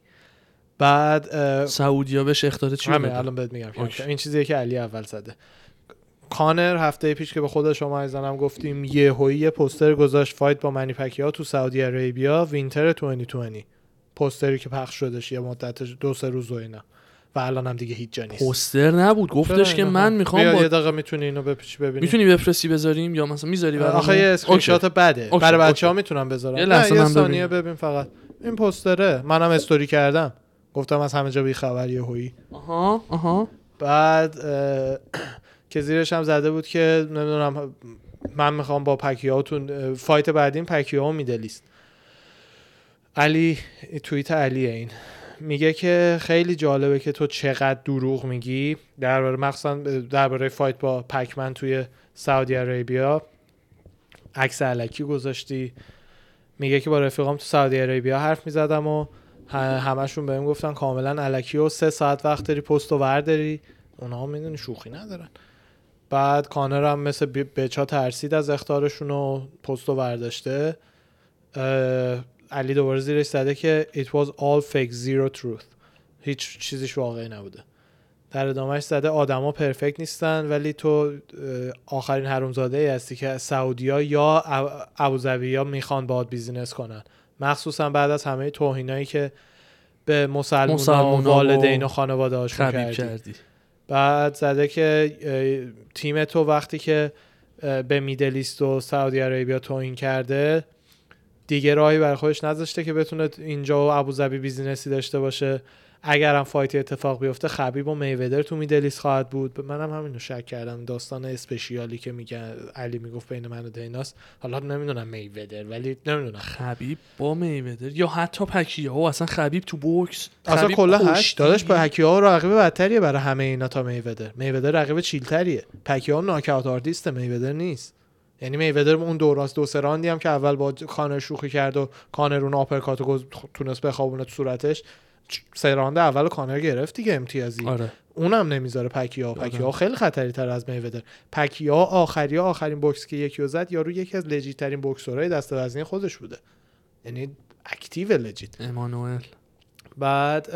بعد سعودیا بهش اخطار چی بود؟ الان بهت میگم. این چیزیه که علی اول زده. کانر هفته پیش که به خود شما عزیزانم گفتیم یهویی پوستر گذاشت فایت با منی پکیاو تو سعودی عربیا وینتر 2020. پوستری که پخش شدش یه مدت 2-3 روز و اینا. و الان هم دیگه هیچ جا نیست. پوستر نبود، گفتش که من میخوام با یه دقیقه میتونی اینو بپیچی ببینی. میتونی بفرستی بذاریم یا مثلا میذاری برام؟ آخه اسکرین شات بده. برای بچه‌ها میتونم بذارم. یه ثانیه ببین فقط. این پوستره. منم استوری کردم. گفتم از همه جا بی خبریه هویی. آها آها. بعد که زیرش هم زده بود که نمیدونم من میخوام با پکیاوتون فایت بعدین پکیاو میدلیست. علی توییت علیه این میگه که خیلی جالبه که تو چقدر دروغ میگی درباره مخصوصا درباره فایت با پکمن توی سعودی عربیا. عکس الکی گذاشتی. میگه که با رفیقام تو سعودی عربیا حرف میزدم و همشون بهم گفتن کاملا الکی و 3 ساعت وقت داری پستو ورداری. اونها میدونی شوخی ندارن. بعد کانر هم مثل بچا ترسید از اخطارشون و پستو ورداشته. علی دوباره زیرش زده که it was all fake zero truth. هیچ چیزیش واقعی نبوده. در ادامهش زده آدما پرفکت نیستن ولی تو آخرین حرومزاده ای هستی که سعودیا یا ابوظبی ها میخوان باهات بیزینس کنن، مخصوصا بعد از همه توهینایی که به مسلمان‌ها و والدین و خانواده هاشون کردی. بعد زده که تیم تو وقتی که به میدل ایست و سعودی عربیا توهین کرده دیگه راهی برای خودش نذاشته که بتونه اینجا و ابوظبی بیزینسی داشته باشه. اگرم فایتی اتفاق بیفته خبیب و میودر تو میدلیست خواهد بود. منم همینو شک کردم. داستان اسپشیالی که میگن علی میگفت بین من و دیناس، حالا نمیدونم میودر، ولی نمیدونم خبیب با میودر یا حتی پکیاو. اصلا خبیب تو بوکس اصلا کلا هش داداش. پکیاو رقیب بدتریه برای همه اینا تا میودر. میودر رقیب چیلتریه. پکیاو ناک‌اوت آرتیست، میودر نیست. یعنی میودر اون دوراست 2 راندی هم که اول با کانر شوخی کرد و کانر اون آپرکاتو تونست بخوابونه تو صورتش. 3 راند اول کانر گرفت دیگه امتیازی. آره. اونم نمیذاره پکیاو. پکیاو خیلی خطری تر از میودر. پکیاو آخرین بوکس که یکی رو زد، یارو یکی از لجیت ترین بوکسورهای دست وزنی خودش بوده. یعنی اکتیو لجیت. امانوئل. بعد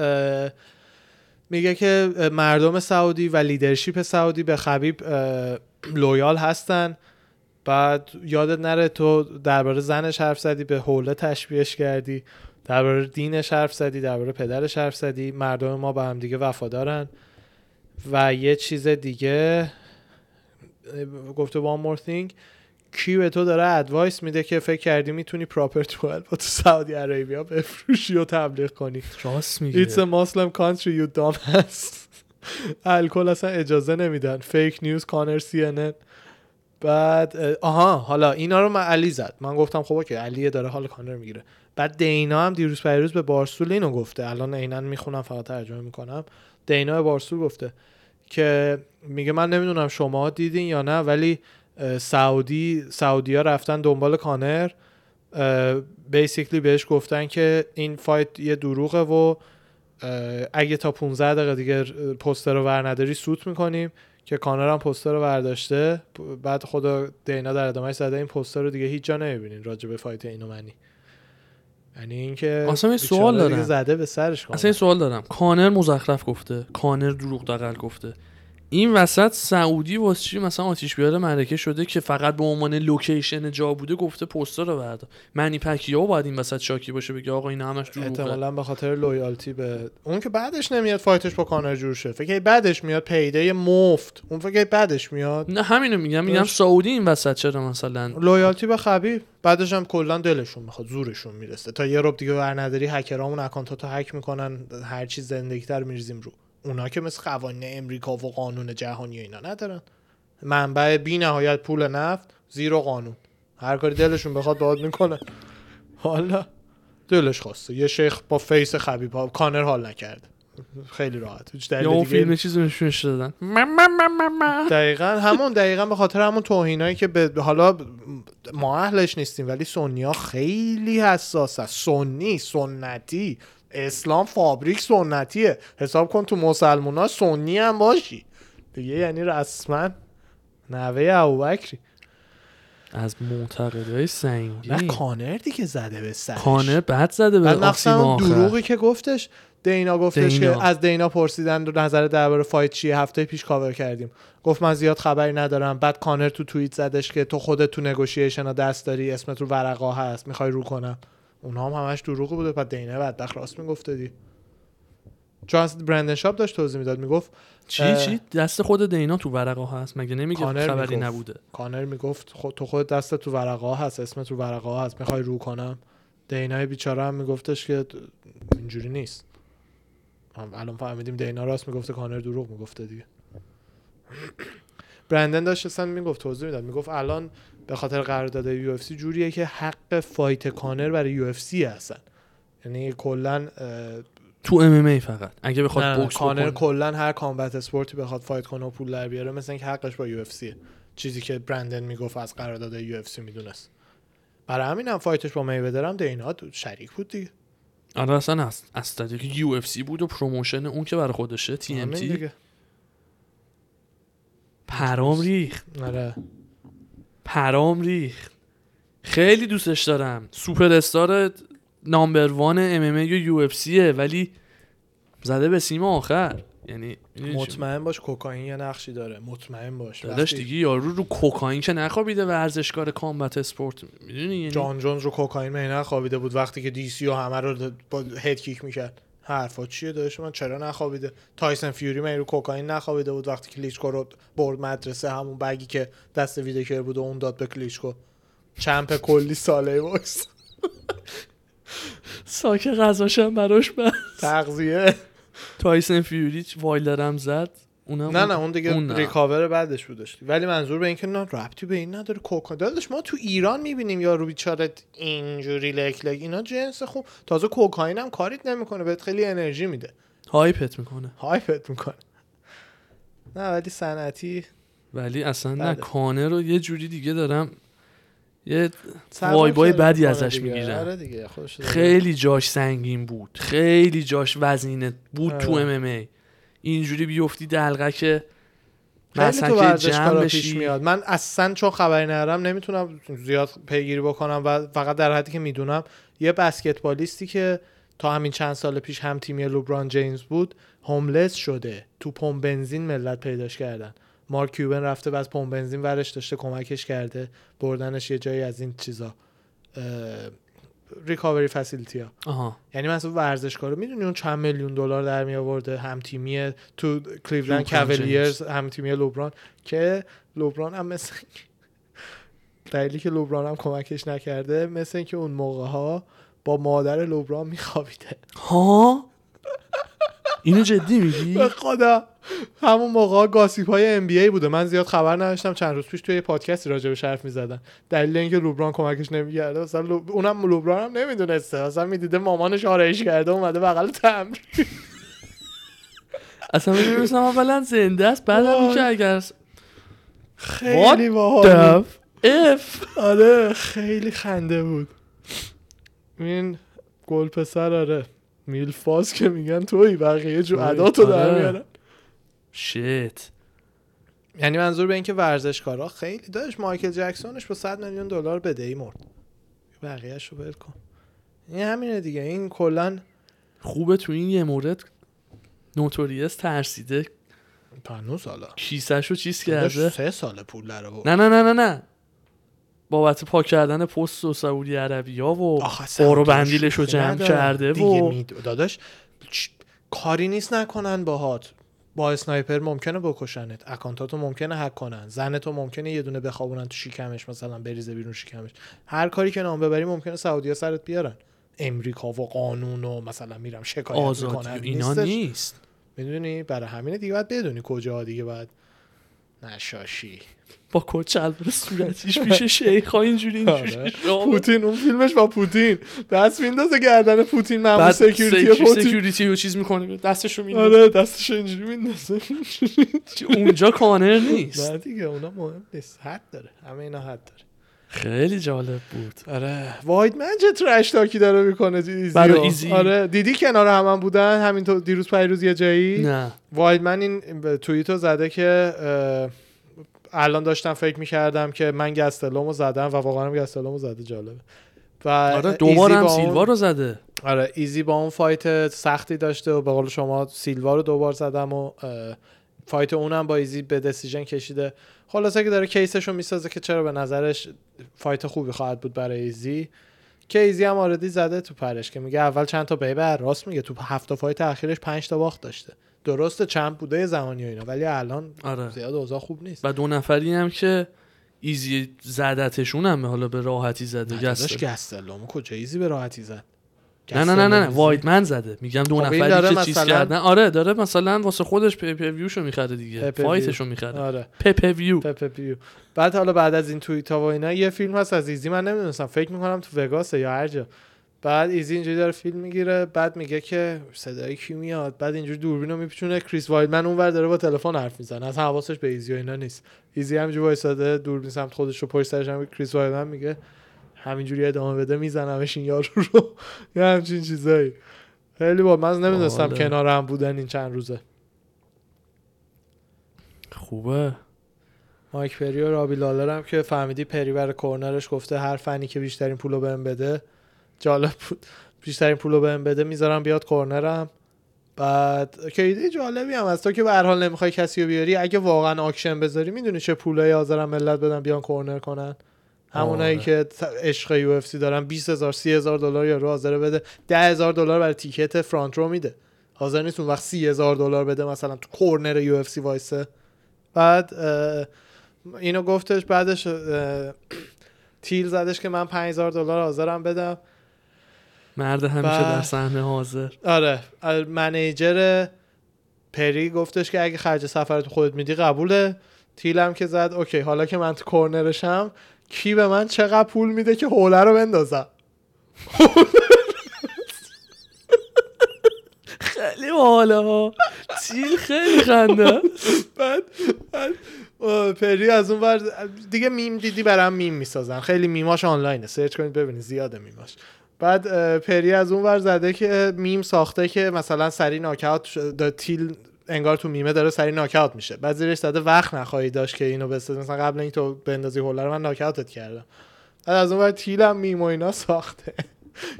میگه که مردم سعودی و لیدرشپ سعودی به خبیب لویال هستن. بعد یادت نره تو درباره زنش حرف زدی، به حوله تشبیهش کردی، درباره دینش حرف زدی، درباره پدرش حرف زدی. مردم ما به هم دیگه وفادارن. و یه چیز دیگه گفته one more thing، کی به تو داره ادوایس میده که فکر کردی میتونی پراپر توال با تو سعودی عربیا بفروشی و تبلیغ کنی. راست میگه. It's a Muslim country you dumbass. الکل اصلا اجازه نمیدن. فیک نیوز کانر CNN. بعد حالا اینا رو من علی زد. من گفتم خب اوکی علی داره حال کانر میگیره. بعد دینا هم دیروز پیروز به بارسول اینو گفته. الان عیناً میخونم فقط ترجمه میکنم. دینا به بارسول گفته که میگه من نمیدونم شما دیدین یا نه، ولی سعودیا رفتن دنبال کانر، بیسیکلی بهش گفتن که این فایت یه دروغه و اگه تا 15 دقیقه دیگه پوستر رو ور نداری سوت میکنیم، که کانر هم پوستر رو برداشته. بعد خود دینا در ادامهش زده این پوستر رو دیگه هیچ جا نمیبینین راجع به فایت اینو منی. یعنی اینکه اصلا سوال دارم. زده به سرش کانر. اصلا سوال دارم. کانر مزخرف گفته، کانر دروغ دقل گفته، این وسط سعودی واسه چی مثلا آتیش بیاره معرکه شده که فقط به عنوان لوکیشن جا بوده گفته پوستر رو بردا. معنی پکیو باید این وسط شاکی باشه بگه آقا این همش دروغه. احتمالاً به خاطر لویالتی به اون که بعدش نمیاد فایتش با کانر جور شه. فکر کنم بعدش میاد پیده مفت. اون فکر کنم بعدش میاد. نه همینو میگم سعودی این وسط چرا مثلا لویالتی به خبیب بعدش هم کلا دلشون میخواد زورشون میرسه تا یه رب دیگه برنداری هکرامون اکانتاتو هک میکنن هر چی زندگی‌تر میریزیم رو. اونا که مثل قوانین امریکا و قانون جهانی اینا ندارن. منبع بی نهایت پول نفت زیر قانون. هر کاری دلشون بخواد باهات میکنن. حالا دلش خواسته. یه شیخ با فیس خبیب ها کانر حال نکرد. خیلی راحت. هیچ دلیلی دیگه. فیلم چیزی نشونش دادن. دقیقاً همون دقیقاً به خاطر همون توهینایی که به حالا ما اهلش نیستیم ولی سنی‌ها خیلی حساسه. سنی، سنتی اسلام فابریک سنتیه. حساب کن تو مسلمونا سنی هم باشی دیگه، یعنی رسما نوه ابوبکری از معتقدای سنگین. نه کانر دیگه زده به سرش، کانر بعد زده به آخر دروغی که گفتش. دینا گفتش که از دینا پرسیدن نظر درباره فایت چیه، هفته پیش کاور کردیم، گفت من زیاد خبری ندارم. بعد کانر تو توییت زدش که تو خودت تو نگوشیشنا دست داری، اسمت رو ورقا هست، میخوای رو کنم. اونا هم همش دروغ بوده. بعد دینه بدبخت راست میگفت دی. چون برندن شاپ داشت توضیح میداد میگفت چی دست خود دینا تو ورقا هست، مگه نمیگه خبری نبوده. کانر میگفت تو خود دست تو ورقا هست، اسم تو ورقا هست، میخوای رو کنم. دینای بیچاره هم میگفتش که اینجوری نیست. الان فهمیدیم دینا راست میگفته، کانر دروغ میگفته دیگه. برندن داشت اصلا میگفت توضیح میداد میگفت الان به خاطر قرارداد یو اف سی جوریه که حق فایت کانر برای یو اف سی هستن، یعنی کلا تو ام ام ای فقط اگه بخواد بوکس کانر کلا هر کامبت اسپورتی بخواد فایت کنه و پول در بیاره مثلا که حقش با یو اف سی، چیزی که برندن میگفت از قرارداد یو اف سی میدونست. برای همینم فایتش با میودر هم دینا شریک بود دیگه. آره اصلا از طریق یو اف سی بود و پروموشن اون که برای خودشه تی ام تی پرام ریخت. خیلی دوستش دارم، سوپر استار نامبر وان ام ام ای و یو اف سیه، ولی زده به سیم آخر. یعنی مطمئن باش کوکائین یه نقشی داره، مطمئن باش داداش دیگه. یارو رو کوکائین که نخوابیده و ورزشکار کامبت اسپورت میدونی، یعنی جان جونز رو کوکائین نخوابیده بود وقتی که دی سی و همه رو با هد کیک میکرد. حرفا چیه داداش من؟ چرا نخوابیده؟ تایسون فیوری من رو کوکائین نخوابیده بود وقتی که کلیچکو رو برد مدرسه، همون بگی که دست ویدکر بود و اون داد به کلیچکو، چمپ کلی ساله باکس. ساک غذاشم براش بس تغذیه. تایسون فیوری وایلدر هم زد، اونم نه اون دیگه ریکاور بعدش بودش. ولی منظور به این که نه ربطی به این نداره. کوکائین داداش ما تو ایران میبینیم یا رو بیچاره اینجوری لک اینا جنس خوب، تازه کوکائین هم کاریت نمیکنه، بهت خیلی انرژی میده، هایپت میکنه. نه ولی صنعتی، ولی اصلا نه کانر رو یه جوری دیگه دارم یه وایبای بدی ازش میگیرم. خیلی جاش سنگین بود، خیلی جاش وزینه بود تو ام ام ای. اینجوری بیفتی دلقه که خیلی تو ورزشکارا پیش میاد. من اصلا چون خبری ندارم نمیتونم زیاد پیگیری بکنم و فقط در حدی که میدونم یه بسکتبالیستی که تا همین چند سال پیش هم تیمی لبران جیمز بود هوملس شده، تو پمپ بنزین ملت پیداش کردن. مارک کیوبن رفته و از پمپ بنزین ورش داشته کمکش کرده، بردنش یه جایی از این چیزا ریکاوری فسیلیتی ها. یعنی مثلا ورزشکارو میدونی اون چند میلیون دلار در می آورده، هم تیمی تو کلیولند کاولیرز، هم تیمی لبران، که لبران هم مثلا دلیلی که لبران هم کمکش نکرده مثل اینکه اون موقع ها با مادر لبران میخوابیده. ها اینو جدی میگی؟ به خدا همون موقع گاسیپ های ام بی ای بوده. من زیاد خبر نداشتم، چند روز پیش توی یه پادکستی راجع به شرف میزدن، دلیل اینکه لبران کمکش نمیکرد اصلا اونم لبران هم نمیدونسته، اصلا میدیده مامانش آرایش کرده اومده بغل تمرین. اصلا میدونستم اولا زنده است، بعدم اینکه اگر خیلی باحال اف. آره خیلی خنده بود این گل پسر. آره میلفاس که میگن توی بقیه جو عداتو در میارن شیت. یعنی منظور به این که ورزشکارا خیلی داشت. مایکل جکسونش با 100 میلیون دلار بدهی مرد، بقیه‌اش رو ول کن. این همینه دیگه، این کلا خوبه تو این یه مورد نوتوریس ترسیده 5 ساله کیسهشو چیز کرده، 3 ساله پول داره بود. نه بابت پاک کردن پست و سعودی عربی ها و بارو بندیلشو جمع کرده و داداش کاری نیست نکنن باهات، با اسنایپر ممکنه بکشنت، اکانتاتو ممکنه هک کنن، زنتو ممکنه یه دونه بخوابونن تو شکمش مثلا بریزه بیرون شکمش، هر کاری که نام ببری ممکنه سعودیا سرت بیارن، امریکا و قانون و مثلا میرم شکایت میکنن اینا نیست، میدونی؟ برای همینه دیگه باید بدونی کجاها دیگه باید نشاشی با کوچل بر صورتش میشه شیخ ها اینجوری پوتین اون فیلمش با پوتین دست میندازه گردن پوتین، مامور سکیوریتی پوتین سکیوریتی رو چیز میکنه دستشو میندازه، آره دستشو اینجوری میندازه. اونجا کانر نیست دیگه، اونا مهم نیست، حد داره، همه اینا حد داره. خیلی جالب بود. آره واید منجه ترش تاکی داره میکنه برای ایزی. آره دیدی کنار هم بودن همین تو دیروز پیروز یه جایی؟ نه واید من این توییتو زده که الان داشتم فکر میکردم که من گستلومو زدم و واقعا هم گستلومو زده. جالبه. و آره دوباره هم سیلوا رو زده. آره ایزی با اون فایت سختی داشته و به قول شما سیلوا رو دوبار زدم و فایت اونم با ایزی به دسیژن کشیده. خلاصه که داره کیسشو میسازه که چرا به نظرش فایت خوبی خواهد بود برای ایزی، که ایزی هم آردی زده تو پرش که میگه اول چند تا بیبر، راست میگه تو 7 فایت اخیرش 5 باخت داشته، درسته چند بوده زمانی و اینا ولی الان آره. زیاد اوضاع خوب نیست. و 2 نفری هم که ایزی زدتشون هم حالا به راحتی زده، گستلوم کجا ایزی به راحتی زد؟ نه وایدمن زده، میگم 2 نفری که چیز کردن. آره داره مثلا واسه خودش پیپیوشو میخره دیگه، فایتشو میخره. آره پیپیو. بعد حالا بعد از این توییتا و اینا یه فیلم هست از ایزی، من نمیدونستم، فکر میکنم تو وگاس یا هر جا. بعد ایزی اینجوری داره فیلم میگیره، بعد میگه که صدای کی میاد، بعد اینجوری دوربینو میپیچونه، کریس وایدمن اونور داره با تلفن حرف میزنه، از حواسش به ایزی و اینا نیست. ایزی همینجوری وایساده دوربین سمت خودش رو پشت سرش، هم کریس وایدمن میگه همینجوری ادامه بده میزنمش این یارو رو، یه همچین چیزایی. خیلی با من نمیدونستم کنار هم بودن این چند روزه. خوبه. مایک پری و رابی لالر هم که فهمیدی پری بر کورنرش گفته هر فنی که بیشترین پولو بهم بده، جالب بود، بیشترین پولو بهم بده میذارم بیاد کورنرم. بعد که ایده جالبی هم از تو که به هر حال نمیخوای کسی رو بیاری، اگه واقعا اکشن بذاری میدونی چه پولایی آذر ملت بدن بیان کورنر کنن. همونایی که عشق یو اف سی دارن 20,000 $30,000 یا رو حاضر بده، $10,000 برای تیکت فرانت رو میده، حاضر نیست اون وقت $30,000 بده مثلا تو کورنر یو اف سی وایسه. بعد اینو گفتش، بعدش تیل زدش که من $5,000 حاضرم بدم. مرد همیشه در صحنه حاضر. آره منیجر پری گفتش که اگه خرج سفرت خودت میدی قبوله. تیل هم که زد اوکی حالا که من تو کورنرشم کی به من چقدر پول میده که حوله رو بندازم. خیلی حاله ها تیل، خیلی خنده. بعد پری از اون ور دیگه میم دیدی برام میم میسازن، خیلی میماش آنلاینه، سرچ کنید ببینید زیاده میماش. بعد پری از اون ور زده که میم ساخته که مثلا سری ناکاوت تیل انگار تو میمه داره سری ناکاوت میشه، بعد زیرش زده وقت نخواهی داشت که اینو بساز، مثلا قبل اینکه تو بندازی هولر من ناکاوتت کردم. بعد از اون ور تیلم میم و اینا ساخته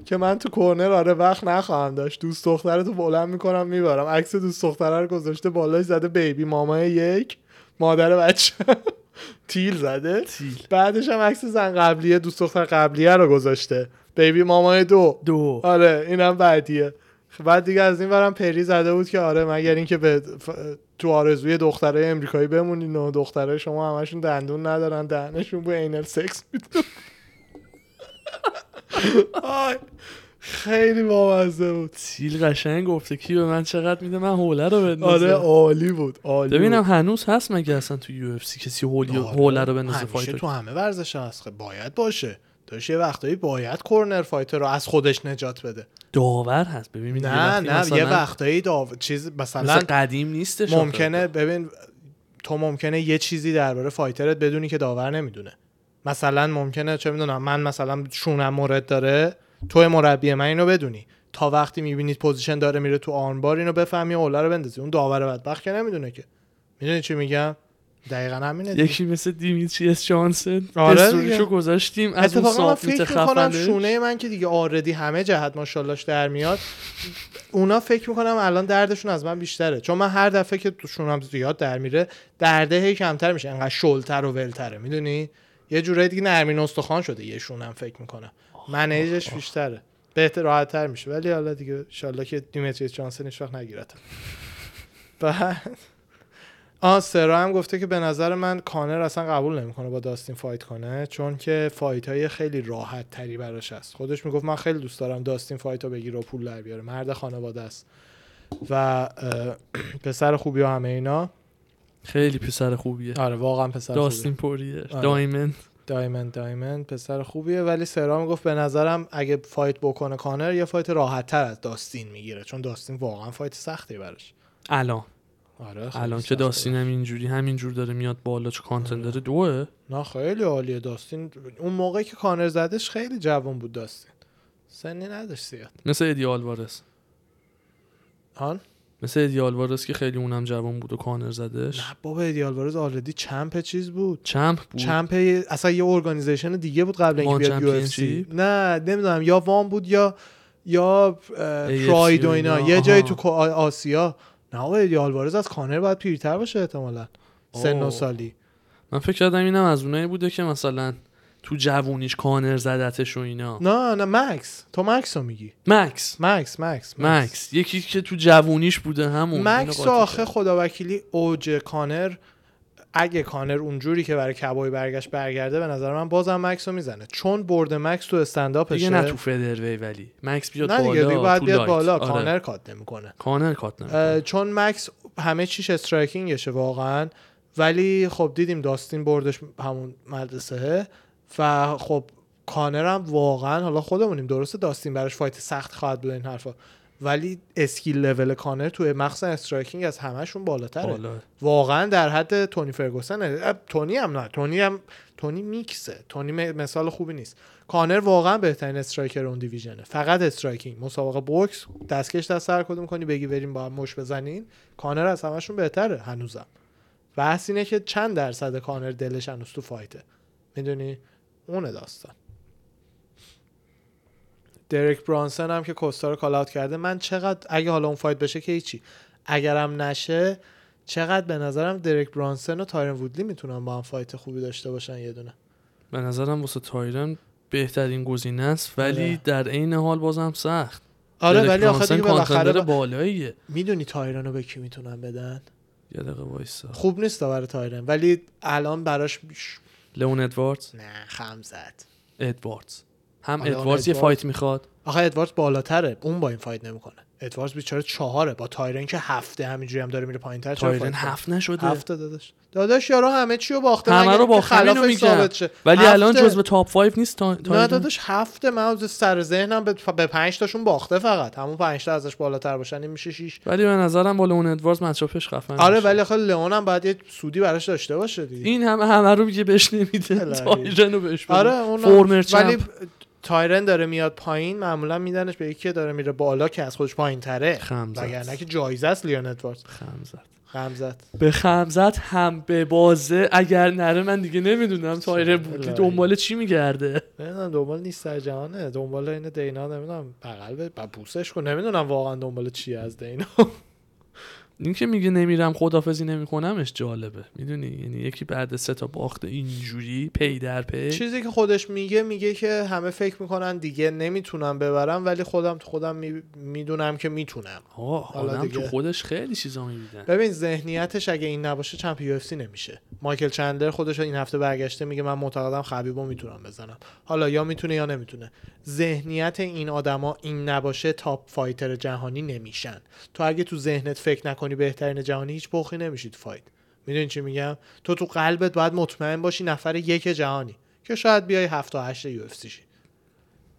که من تو کورنر آره وقت نخواهم داشت، دوست دختره تو بلند میکنم میبرم، عکس دوست دختره رو گذاشته بالاش زده بیبی مامای یک مادر بچه تیل زده، بعدش هم عکس زن قبلیه دوست دختر قبلیه رو گذاشته بیبی مامای دو. آره اینم بعدیه. بعد دیگه از این ورم پری زده بود که آره مگر اینکه به تو آرزوی دخترای امریکایی بمونین و دخترای شما همشون دندون ندارن، دهنشون بو اینل سکس میدون. خیلی بامزه بود. سیل قشنگ گفته کی به من چقدر میده من هوله رو بندازم. آره عالی بود، عالی. ببینم هنوز هست مگه اصلا تو یو اف سی کسی هوله رو بندازه؟ فایت تو همه ورزش هست، باید باشه. داشت یه وقتایی باید کورنر فایتر رو از خودش نجات بده. داور هست ببین. نه یه وقتایی داور چیز مثلا قدیم نیستش. ممکنه ببین تو ممکنه یه چیزی درباره فایترت بدونی که داور نمیدونه. مثلا ممکنه چه میدونم من مثلا شونم مورد داره، تو مربی من اینو بدونی، تا وقتی میبینید پوزیشن داره میره تو آرمبار اینو بفهمی و هوله رو بندازی. اون داور بدبخت که نمیدونه که. میدونی چی میگم؟ دقیقاً همینه. یکی مثل دیمیتریس جانسن استوریشو گذاشتیم از اون سافت خفنه شونه من که دیگه آردی همه جهت ماشاءاللهش در میاد. اونا فکر میکنم الان دردشون از من بیشتره، چون من هر دفعه که توشونم زیاد در میره درده هی کمتر میشه، انقدر شلتر و ولتره میدونی، یه جورایی دیگه نرمین استخوان شده یه شونم، فکر میکنم منیجش بیشتره، بهتر راحت‌تر میشه. ولی حالا دیگه ان شاءالله که دیمیتریس جانسن هیچ وقت نگیرتم. بعد سرا هم گفته که به نظر من کانر اصلا قبول نمیکنه با داستین فایت کنه، چون که فایت های خیلی راحت تری براش هست. خودش میگفت من خیلی دوست دارم داستین فایت رو بگیره و پول در بیاره، مرد خانواده است و پسر خوبی و همه اینا. خیلی پسر خوبیه. آره واقعا پسر خوبیه. داستین پوریه. آره. دایموند پسر خوبیه. ولی سرا میگفت به نظرم اگه فایت بکنه کانر یه فایت راحت تر از داستین میگیره، چون داستین واقعا فایت سختی براش الان. آره الان که داستین هم اینجوری همینجور داره میاد بالا، چه کانتندر دوه. نه خیلی عالیه داستین. اون موقعی که کانر زدش خیلی جوان بود داستین، سنی نداشت زیاد، مثل ادی آلوارز. آن مثل ادی آلوارز که خیلی اونم جوان بود و کانر زدش. نه بابا ادی آلوارز آلردی چمپ چیز بود، چمپ اصلا یه ارگانیزیشن دیگه بود قبل اینکه بیاد یو اف سی. نه نمیدونم یا وام بود یا فراید و اینا، یه جایی تو آسیا. نه ادی آلوارز از کانر باید پیرتر باشه احتمالاً سن و سالی. من فکر کردم اینم از اونایی بوده که مثلا تو جوونیش کانر زدتش و اینا. نه مکس، تو مکس رو میگی. مکس یکی که تو جوونیش بوده همون. مکس آخه خدا وکیلی اوج کانر، اگه کانر اونجوری که برای کبای برگشت برگرده به نظر من بازم مکس رو میزنه، چون برد مکس تو استنداپشه دیگه، نه تو فدروی. ولی مکس بیاد بالا، نه دیگه باید بیاد بالا. آره. کانر کات نمیکنه چون مکس همه چیش استرایکینگشه واقعا. ولی خب دیدیم داستین بردش همون مدرسه و خب کانر هم واقعا، حالا خودمونیم درسته داستین براش فایت سخت خواهد بود این حرفا، ولی اسکیل لول کانر توی مخصوصا استرایکینگ از همه‌شون بالاتره واقعا، در حد تونی فرگوسن. تونی میکسه، تونی مثال خوبی نیست. کانر واقعا بهترین استرایکر اون دیویژنه، فقط استرایکینگ. مسابقه بوکس دستکش دست سر کدوم کنی بگی بریم با هم مش بزنین، کانر از همه‌شون بهتره هنوزم. بحث اینه که چند درصد کانر دلش هنوز تو فایته، میدونی اون داستان. دریک برانسن هم که کوستار رو کال اوت کرده، من چقدر اگه حالا اون فایت بشه که هیچی، اگرم نشه چقدر به نظرم دریک برانسن و تایرن وودلی میتونن با هم فایت خوبی داشته باشن. یه دونه به نظرم واسه تایرن بهترین گزینه است، ولی آره. در عین حال بازم سخت. آره ولی آخه دیگه بالاخره بالاییه. میدونی تایرن رو به کی میتونن بدن؟ یه دقیقه وایسا. خوب نیست برای تایرن، ولی الان براش لئون ادواردز. نه خمزت ادواردز هم ادواردز یه فایت میخواد. آخه ادواردز بالاتره، اون با این فایت نمیکنه. ادواردز بیچاره 4 با تایرن که 7 همینجوری هم داره میره پایینتر. تایرن 7 نشده. 7 داداش یارو همه چی رو باخته، همه رو باخته خلاف ثابت شه، ولی الان جزو تاپ 5 نیست. نه داداش 7 مغز سر ذهنم به 5 تاشون باخته، فقط همون 5 تا ازش بالاتر باشن این میشه 6. ولی به نظرم با لئون ادواردز مچاپش خفن. آره ولی خیلی لئون هم باید یه سودی براش داشته باشه دیگه. این همه رو میگه بهش نمیده، تایرن رو بهش. آره اون ولی تایرن داره میاد پایین، معمولا میدنش به یکی داره میره بالا که از خودش پایین تره، وگرنه که جایزه است لیون ادواردز. خمزت هم به بازه. اگر نره من دیگه نمیدونم تایرن بودی دنبال چی میگرده، نمیدونم دنبال نیست سر جهانه، دنبال این دینا نمیدونم بغل ببوسش کن، نمیدونم واقعا دنبال چی از دینا. این که میگه نمیرم خدافظی نمیکنمش جالبه، میدونی یعنی یکی بعد 3 باخته اینجوری پی در پی. چیزی که خودش میگه که همه فکر میکنن دیگه نمیتونم ببرم، ولی خودم تو خودم میدونم که میتونم. حالا دیگه تو خودش خیلی چیزا میبینه. ببین ذهنیتش اگه این نباشه چمپ یو اف سی نمیشه. مایکل چندلر خودش این هفته برگشته میگه من معتقدم خبیبو میتونم بزنم. حالا یا میتونه یا نمیتونه. ذهنیت این آدما این نباشه تاپ فایتر جهانی نمیشن. تو اگه تو ذهنت فکر نکنی بهترین جهانی هیچ بخی نمیشید فایت. میدونی چی میگم؟ تو قلبت باید مطمئن باشی نفر 1 جهانی که شاید بیای 7 تا 8 یو اف سی شی،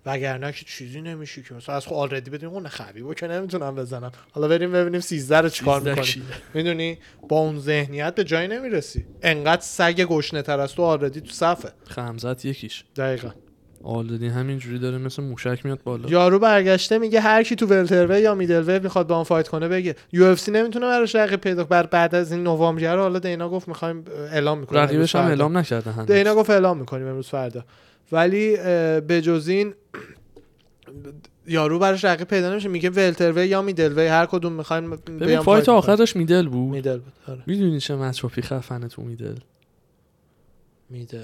وگرنه که چیزی نمیشی که مثلا از خود آلردی بدونی اون خبیبو که نمیتونم بزنم، حالا بریم ببینیم 13 رو چیکار میکنی. میدونی با اون ذهنیت به جایی نمیرسی، انقدر سگ گشنه‌تر از تو آلردی تو صفه. خمزت یکیش. دقیقاً آلردی همینجوری داره مثل موشک میاد بالا. یارو برگشته میگه هر کی تو ولتروی یا میدل ویو میخواد با اون فایت کنه بگه. یو اف سی نمیتونه براش رقیب پیدا کنه. بعد از این نوامبر حالا دینا گفت میخوایم اعلام میکنیم. رقیبش هم اعلام نکرده هنوز. دینا گفت اعلام میکنیم امروز فردا. ولی به جز این یارو براش رقیب پیدا نمیشه. میگه ولتروی یا میدل ویو هر کدوم میخوایم. فایت آخرش میدل بود. میدل بود. آره. میدونی چه مچوپی خفنه تو میدل. میدل.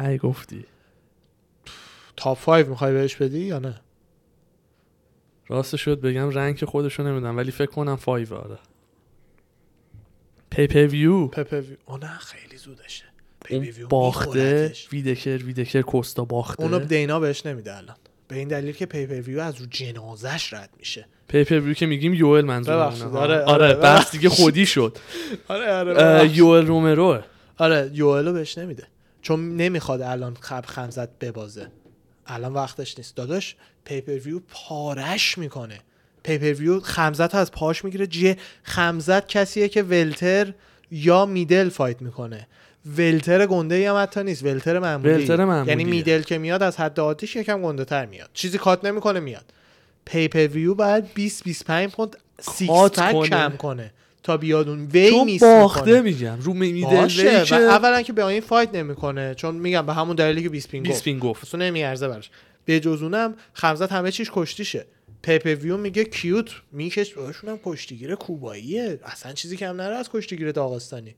ای گفتی تاپ 5 میخوای بهش بدی یا نه؟ راستش شد بگم رنگ خودشو نمیدونم ولی فکر کنم 5 آره. پی ویو اون خیلی زودشه. پی ویو باخته. ویدکر کوستا باخته. اونو دینا بهش نمیده الان. به این دلیل که پی ویو از رو جنازش رد میشه. پی ویو که میگیم یوئل منظورمونه. آره بس دیگه خودی شد. آره یوئل رومرو. آره یوئلو بهش نمیده. چون نمیخواد الان خمزت ببازه. الان وقتش نیست. داداش پیپرویو پارش میکنه. پیپرویو خمزت از پاش میگیره. خمزت کسیه که ولتر یا میدل فایت میکنه. ولتر گنده هم حتی نیست. ولتر معمولی. یعنی میدل که میاد از حد عادیش یکم گنده تر میاد. چیزی کات نمیکنه میاد. پیپرویو باید 20-25 پوند سیکس پک کم کنه. تا بیادون وی میس میکنه. باخته میگم رو میدل وی که اولا که به این فایت نمیکنه چون میگم به همون دلیلی که بیسپینگ گفت اصلا نمیارزه براش. به جزونم خمزت همه چیش کشتیشه. پیپ ویو میگه کیوت میکش باشونم کشتیگیر کوباییه. اصلا چیزی کم نره از کشتیگیر داغستانی.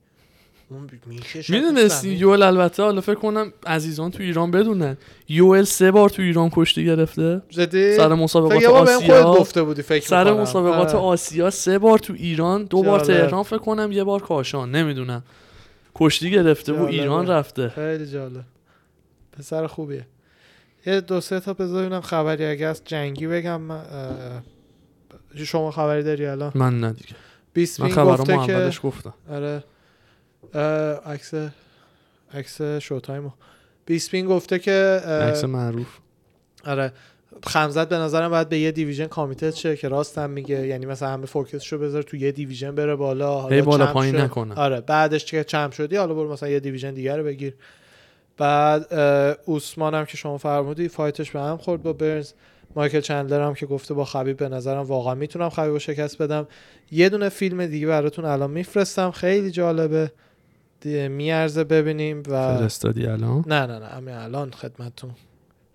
اون میکشه. میدونستی یوئل البته حالا فکر کنم عزیزان تو ایران بدونن یوئل 3 بار تو ایران کشتی گرفته. جدی؟ سر مسابقات آسیا گفته بودی فکر کنم. سر مسابقات آسیا 3 بار تو ایران، 2 بار تهران فکر کنم، 1 بار کاشان، نمیدونم. کشتی گرفته و ایران رفته. خیلی جالب. پسر خوبیه. یه دو سه تا بذارینم خبری اگه از جنگی بگم. شما خبری داری الان؟ من نه دیگه. من خبرامو اولش گفتم. آره. عکس شوتایمو بیسپین گفته که عکس معروف. آره خمزت به نظرم باید به یه دیویژن کامیتد شه که راستم میگه. یعنی مثلا همه فوکسشو بذار تو یه دیویژن بره بالا، حالا بالا پایین نکنه. آره بعدش که چمپ شدی حالا برو مثلا یه دیویژن دیگه رو بگیر. بعد عثمان هم که شما فرمودی فایتش به هم خورد با برنز. مایکل چندلر هم که گفته با خبیب به نظرم واقعا میتونم خبیبو شکست بدم. یه دونه فیلم دیگه براتون الان میفرستم خیلی جالبه میارزه ببینیم. و فرستادی الان؟ نه همین الان خدمتتون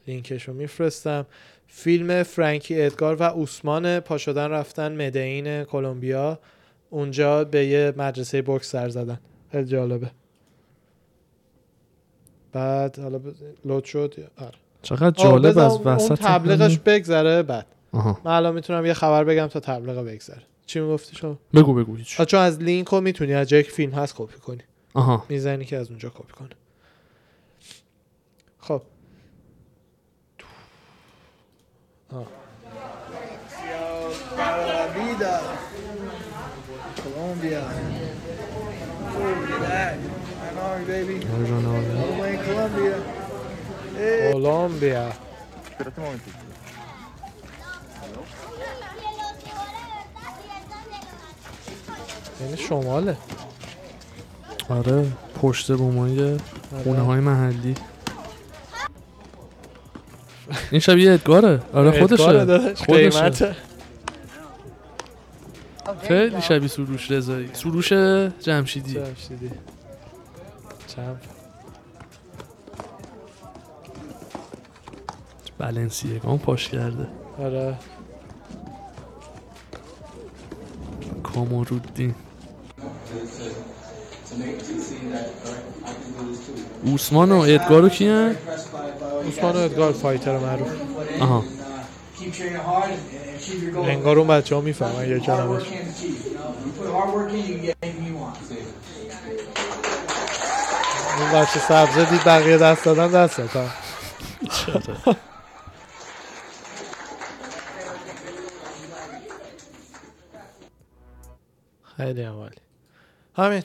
لینکشو میفرستم. فیلم فرانکی ادگار و عثمان پا شدن رفتن مدئین کلمبیا، اونجا به یه مدرسه بوکس سر زدن. خیلی جالبه. بعد حالا لود شد. آره چقدر جالب از وسط اون تبلیغش بگذره. بعد من الان میتونم یه خبر بگم تا تبلیغ بگذره. چی میگفتی شما؟ بگو چون از لینکو میتونی از یک فیلم هست کپی کنی. میزنی که از اونجا کپی کنه. خب Colombia. Espérate un momentito. این شماله. آره پشت بومای خونه‌های محلی. این شبیه ادگاره. آره خودشه. خیلی شبیه سروش رضایی. سروش جمشیدی. بلنسیگان پاش کرده. آره کامارودین. عثمان و ادگارو کیه؟ عثمان و ادگار فایتر معروف. آها انگار اون بچه ها میفهمن یک کلمش. اون بچه سبزه دید بقیه دست دادن دست دادن. چرا؟ خیلی عالی. همین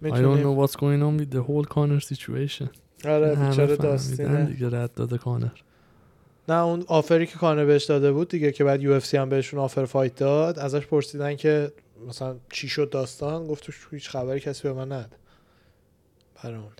I don't know what's going on with the whole Connor situation. آره بیچاره داستینه دیگه رد داده کانر. نه اون آفری که کانر بهش داده بود دیگه که بعد UFC هم بهشون آفر فایت داد ازش پرسیدن که مثلا چی شد داستان، گفتش هیچ خبری کسی به من ند. برام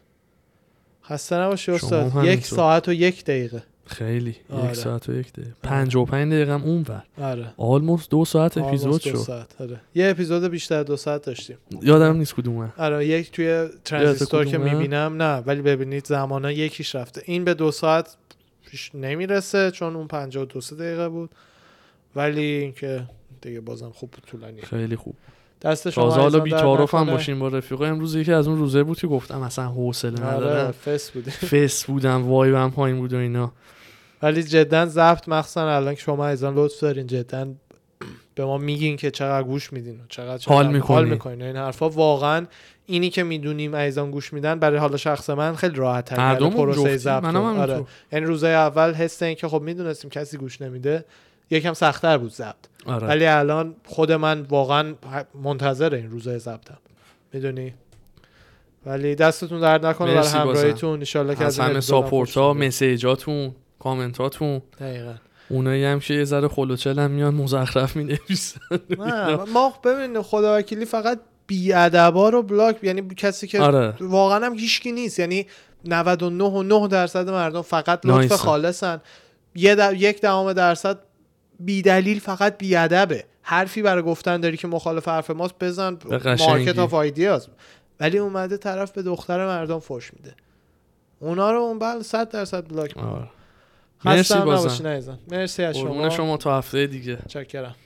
خسته نباشی استاد. 1 ساعت و 1 دقیقه. خیلی. آره. 1 ساعت و 1 دقیقه. 55 دقیقه هم اونور. آره. آلموست 2 ساعت اپیزود شد. 2 ساعت. آره. یه اپیزود بیشتر 2 ساعت داشتیم. یادم نیست کدومه. آره یک توی ترانزیستور که میبینم نه، ولی ببینید زمانا یکیش رفته. این به 2 ساعت پیش نمیرسه چون اون 52 دقیقه بود. ولی اینکه دیگه بازم خوب طولانی. خیلی خوب. دست شما از حالا بی‌تعارفم باشیم با رفیقا. امروز یکی از اون روزه بود که گفتم اصلا حوصله ندارم، فس بودم وایبم پایین بود و اینا، ولی جدا زفت مخصوصا الان که شما ایزان لطف دارین جدا به ما میگین که چقدر گوش میدین و چقدر حال میکنین این حرفا. واقعا اینی که میدونیم ایزان گوش میدن برای حال شخص من خیلی راحت تر پروسه زفت. آره یعنی روزای اول حس این که خب میدونستیم کسی گوش نمیده یکم سخت‌تر بود ضبط. آره. ولی الان خود من واقعا منتظر این روزای ضبطم میدونی. ولی دستتون درد نکنه برای همراهیتون ان شاء که از همه ساپورت‌ها، مسیجاتون، کامنتاتون، دقیقاً اونایی هم که یه ذره خلوچل هم میان مزخرف مینویسن. نه ما ببین خداوکیلی فقط بی‌ادبا رو بلاک، یعنی کسی که آره. واقعا هم هیچکی نیست، یعنی 99.9% مردم فقط لطف خالصن، 1% بی دلیل فقط بی ادبه. حرفی برای گفتن داری که مخالف حرف ماست بزن، مارکت آف آیدیاز. ولی اومده طرف به دختر مردم فوش میده، اونا رو اون بل 100% بلاک میکنه. خسته نباشی عزیزم، مرسی از شما. تا هفته دیگه. چکرم.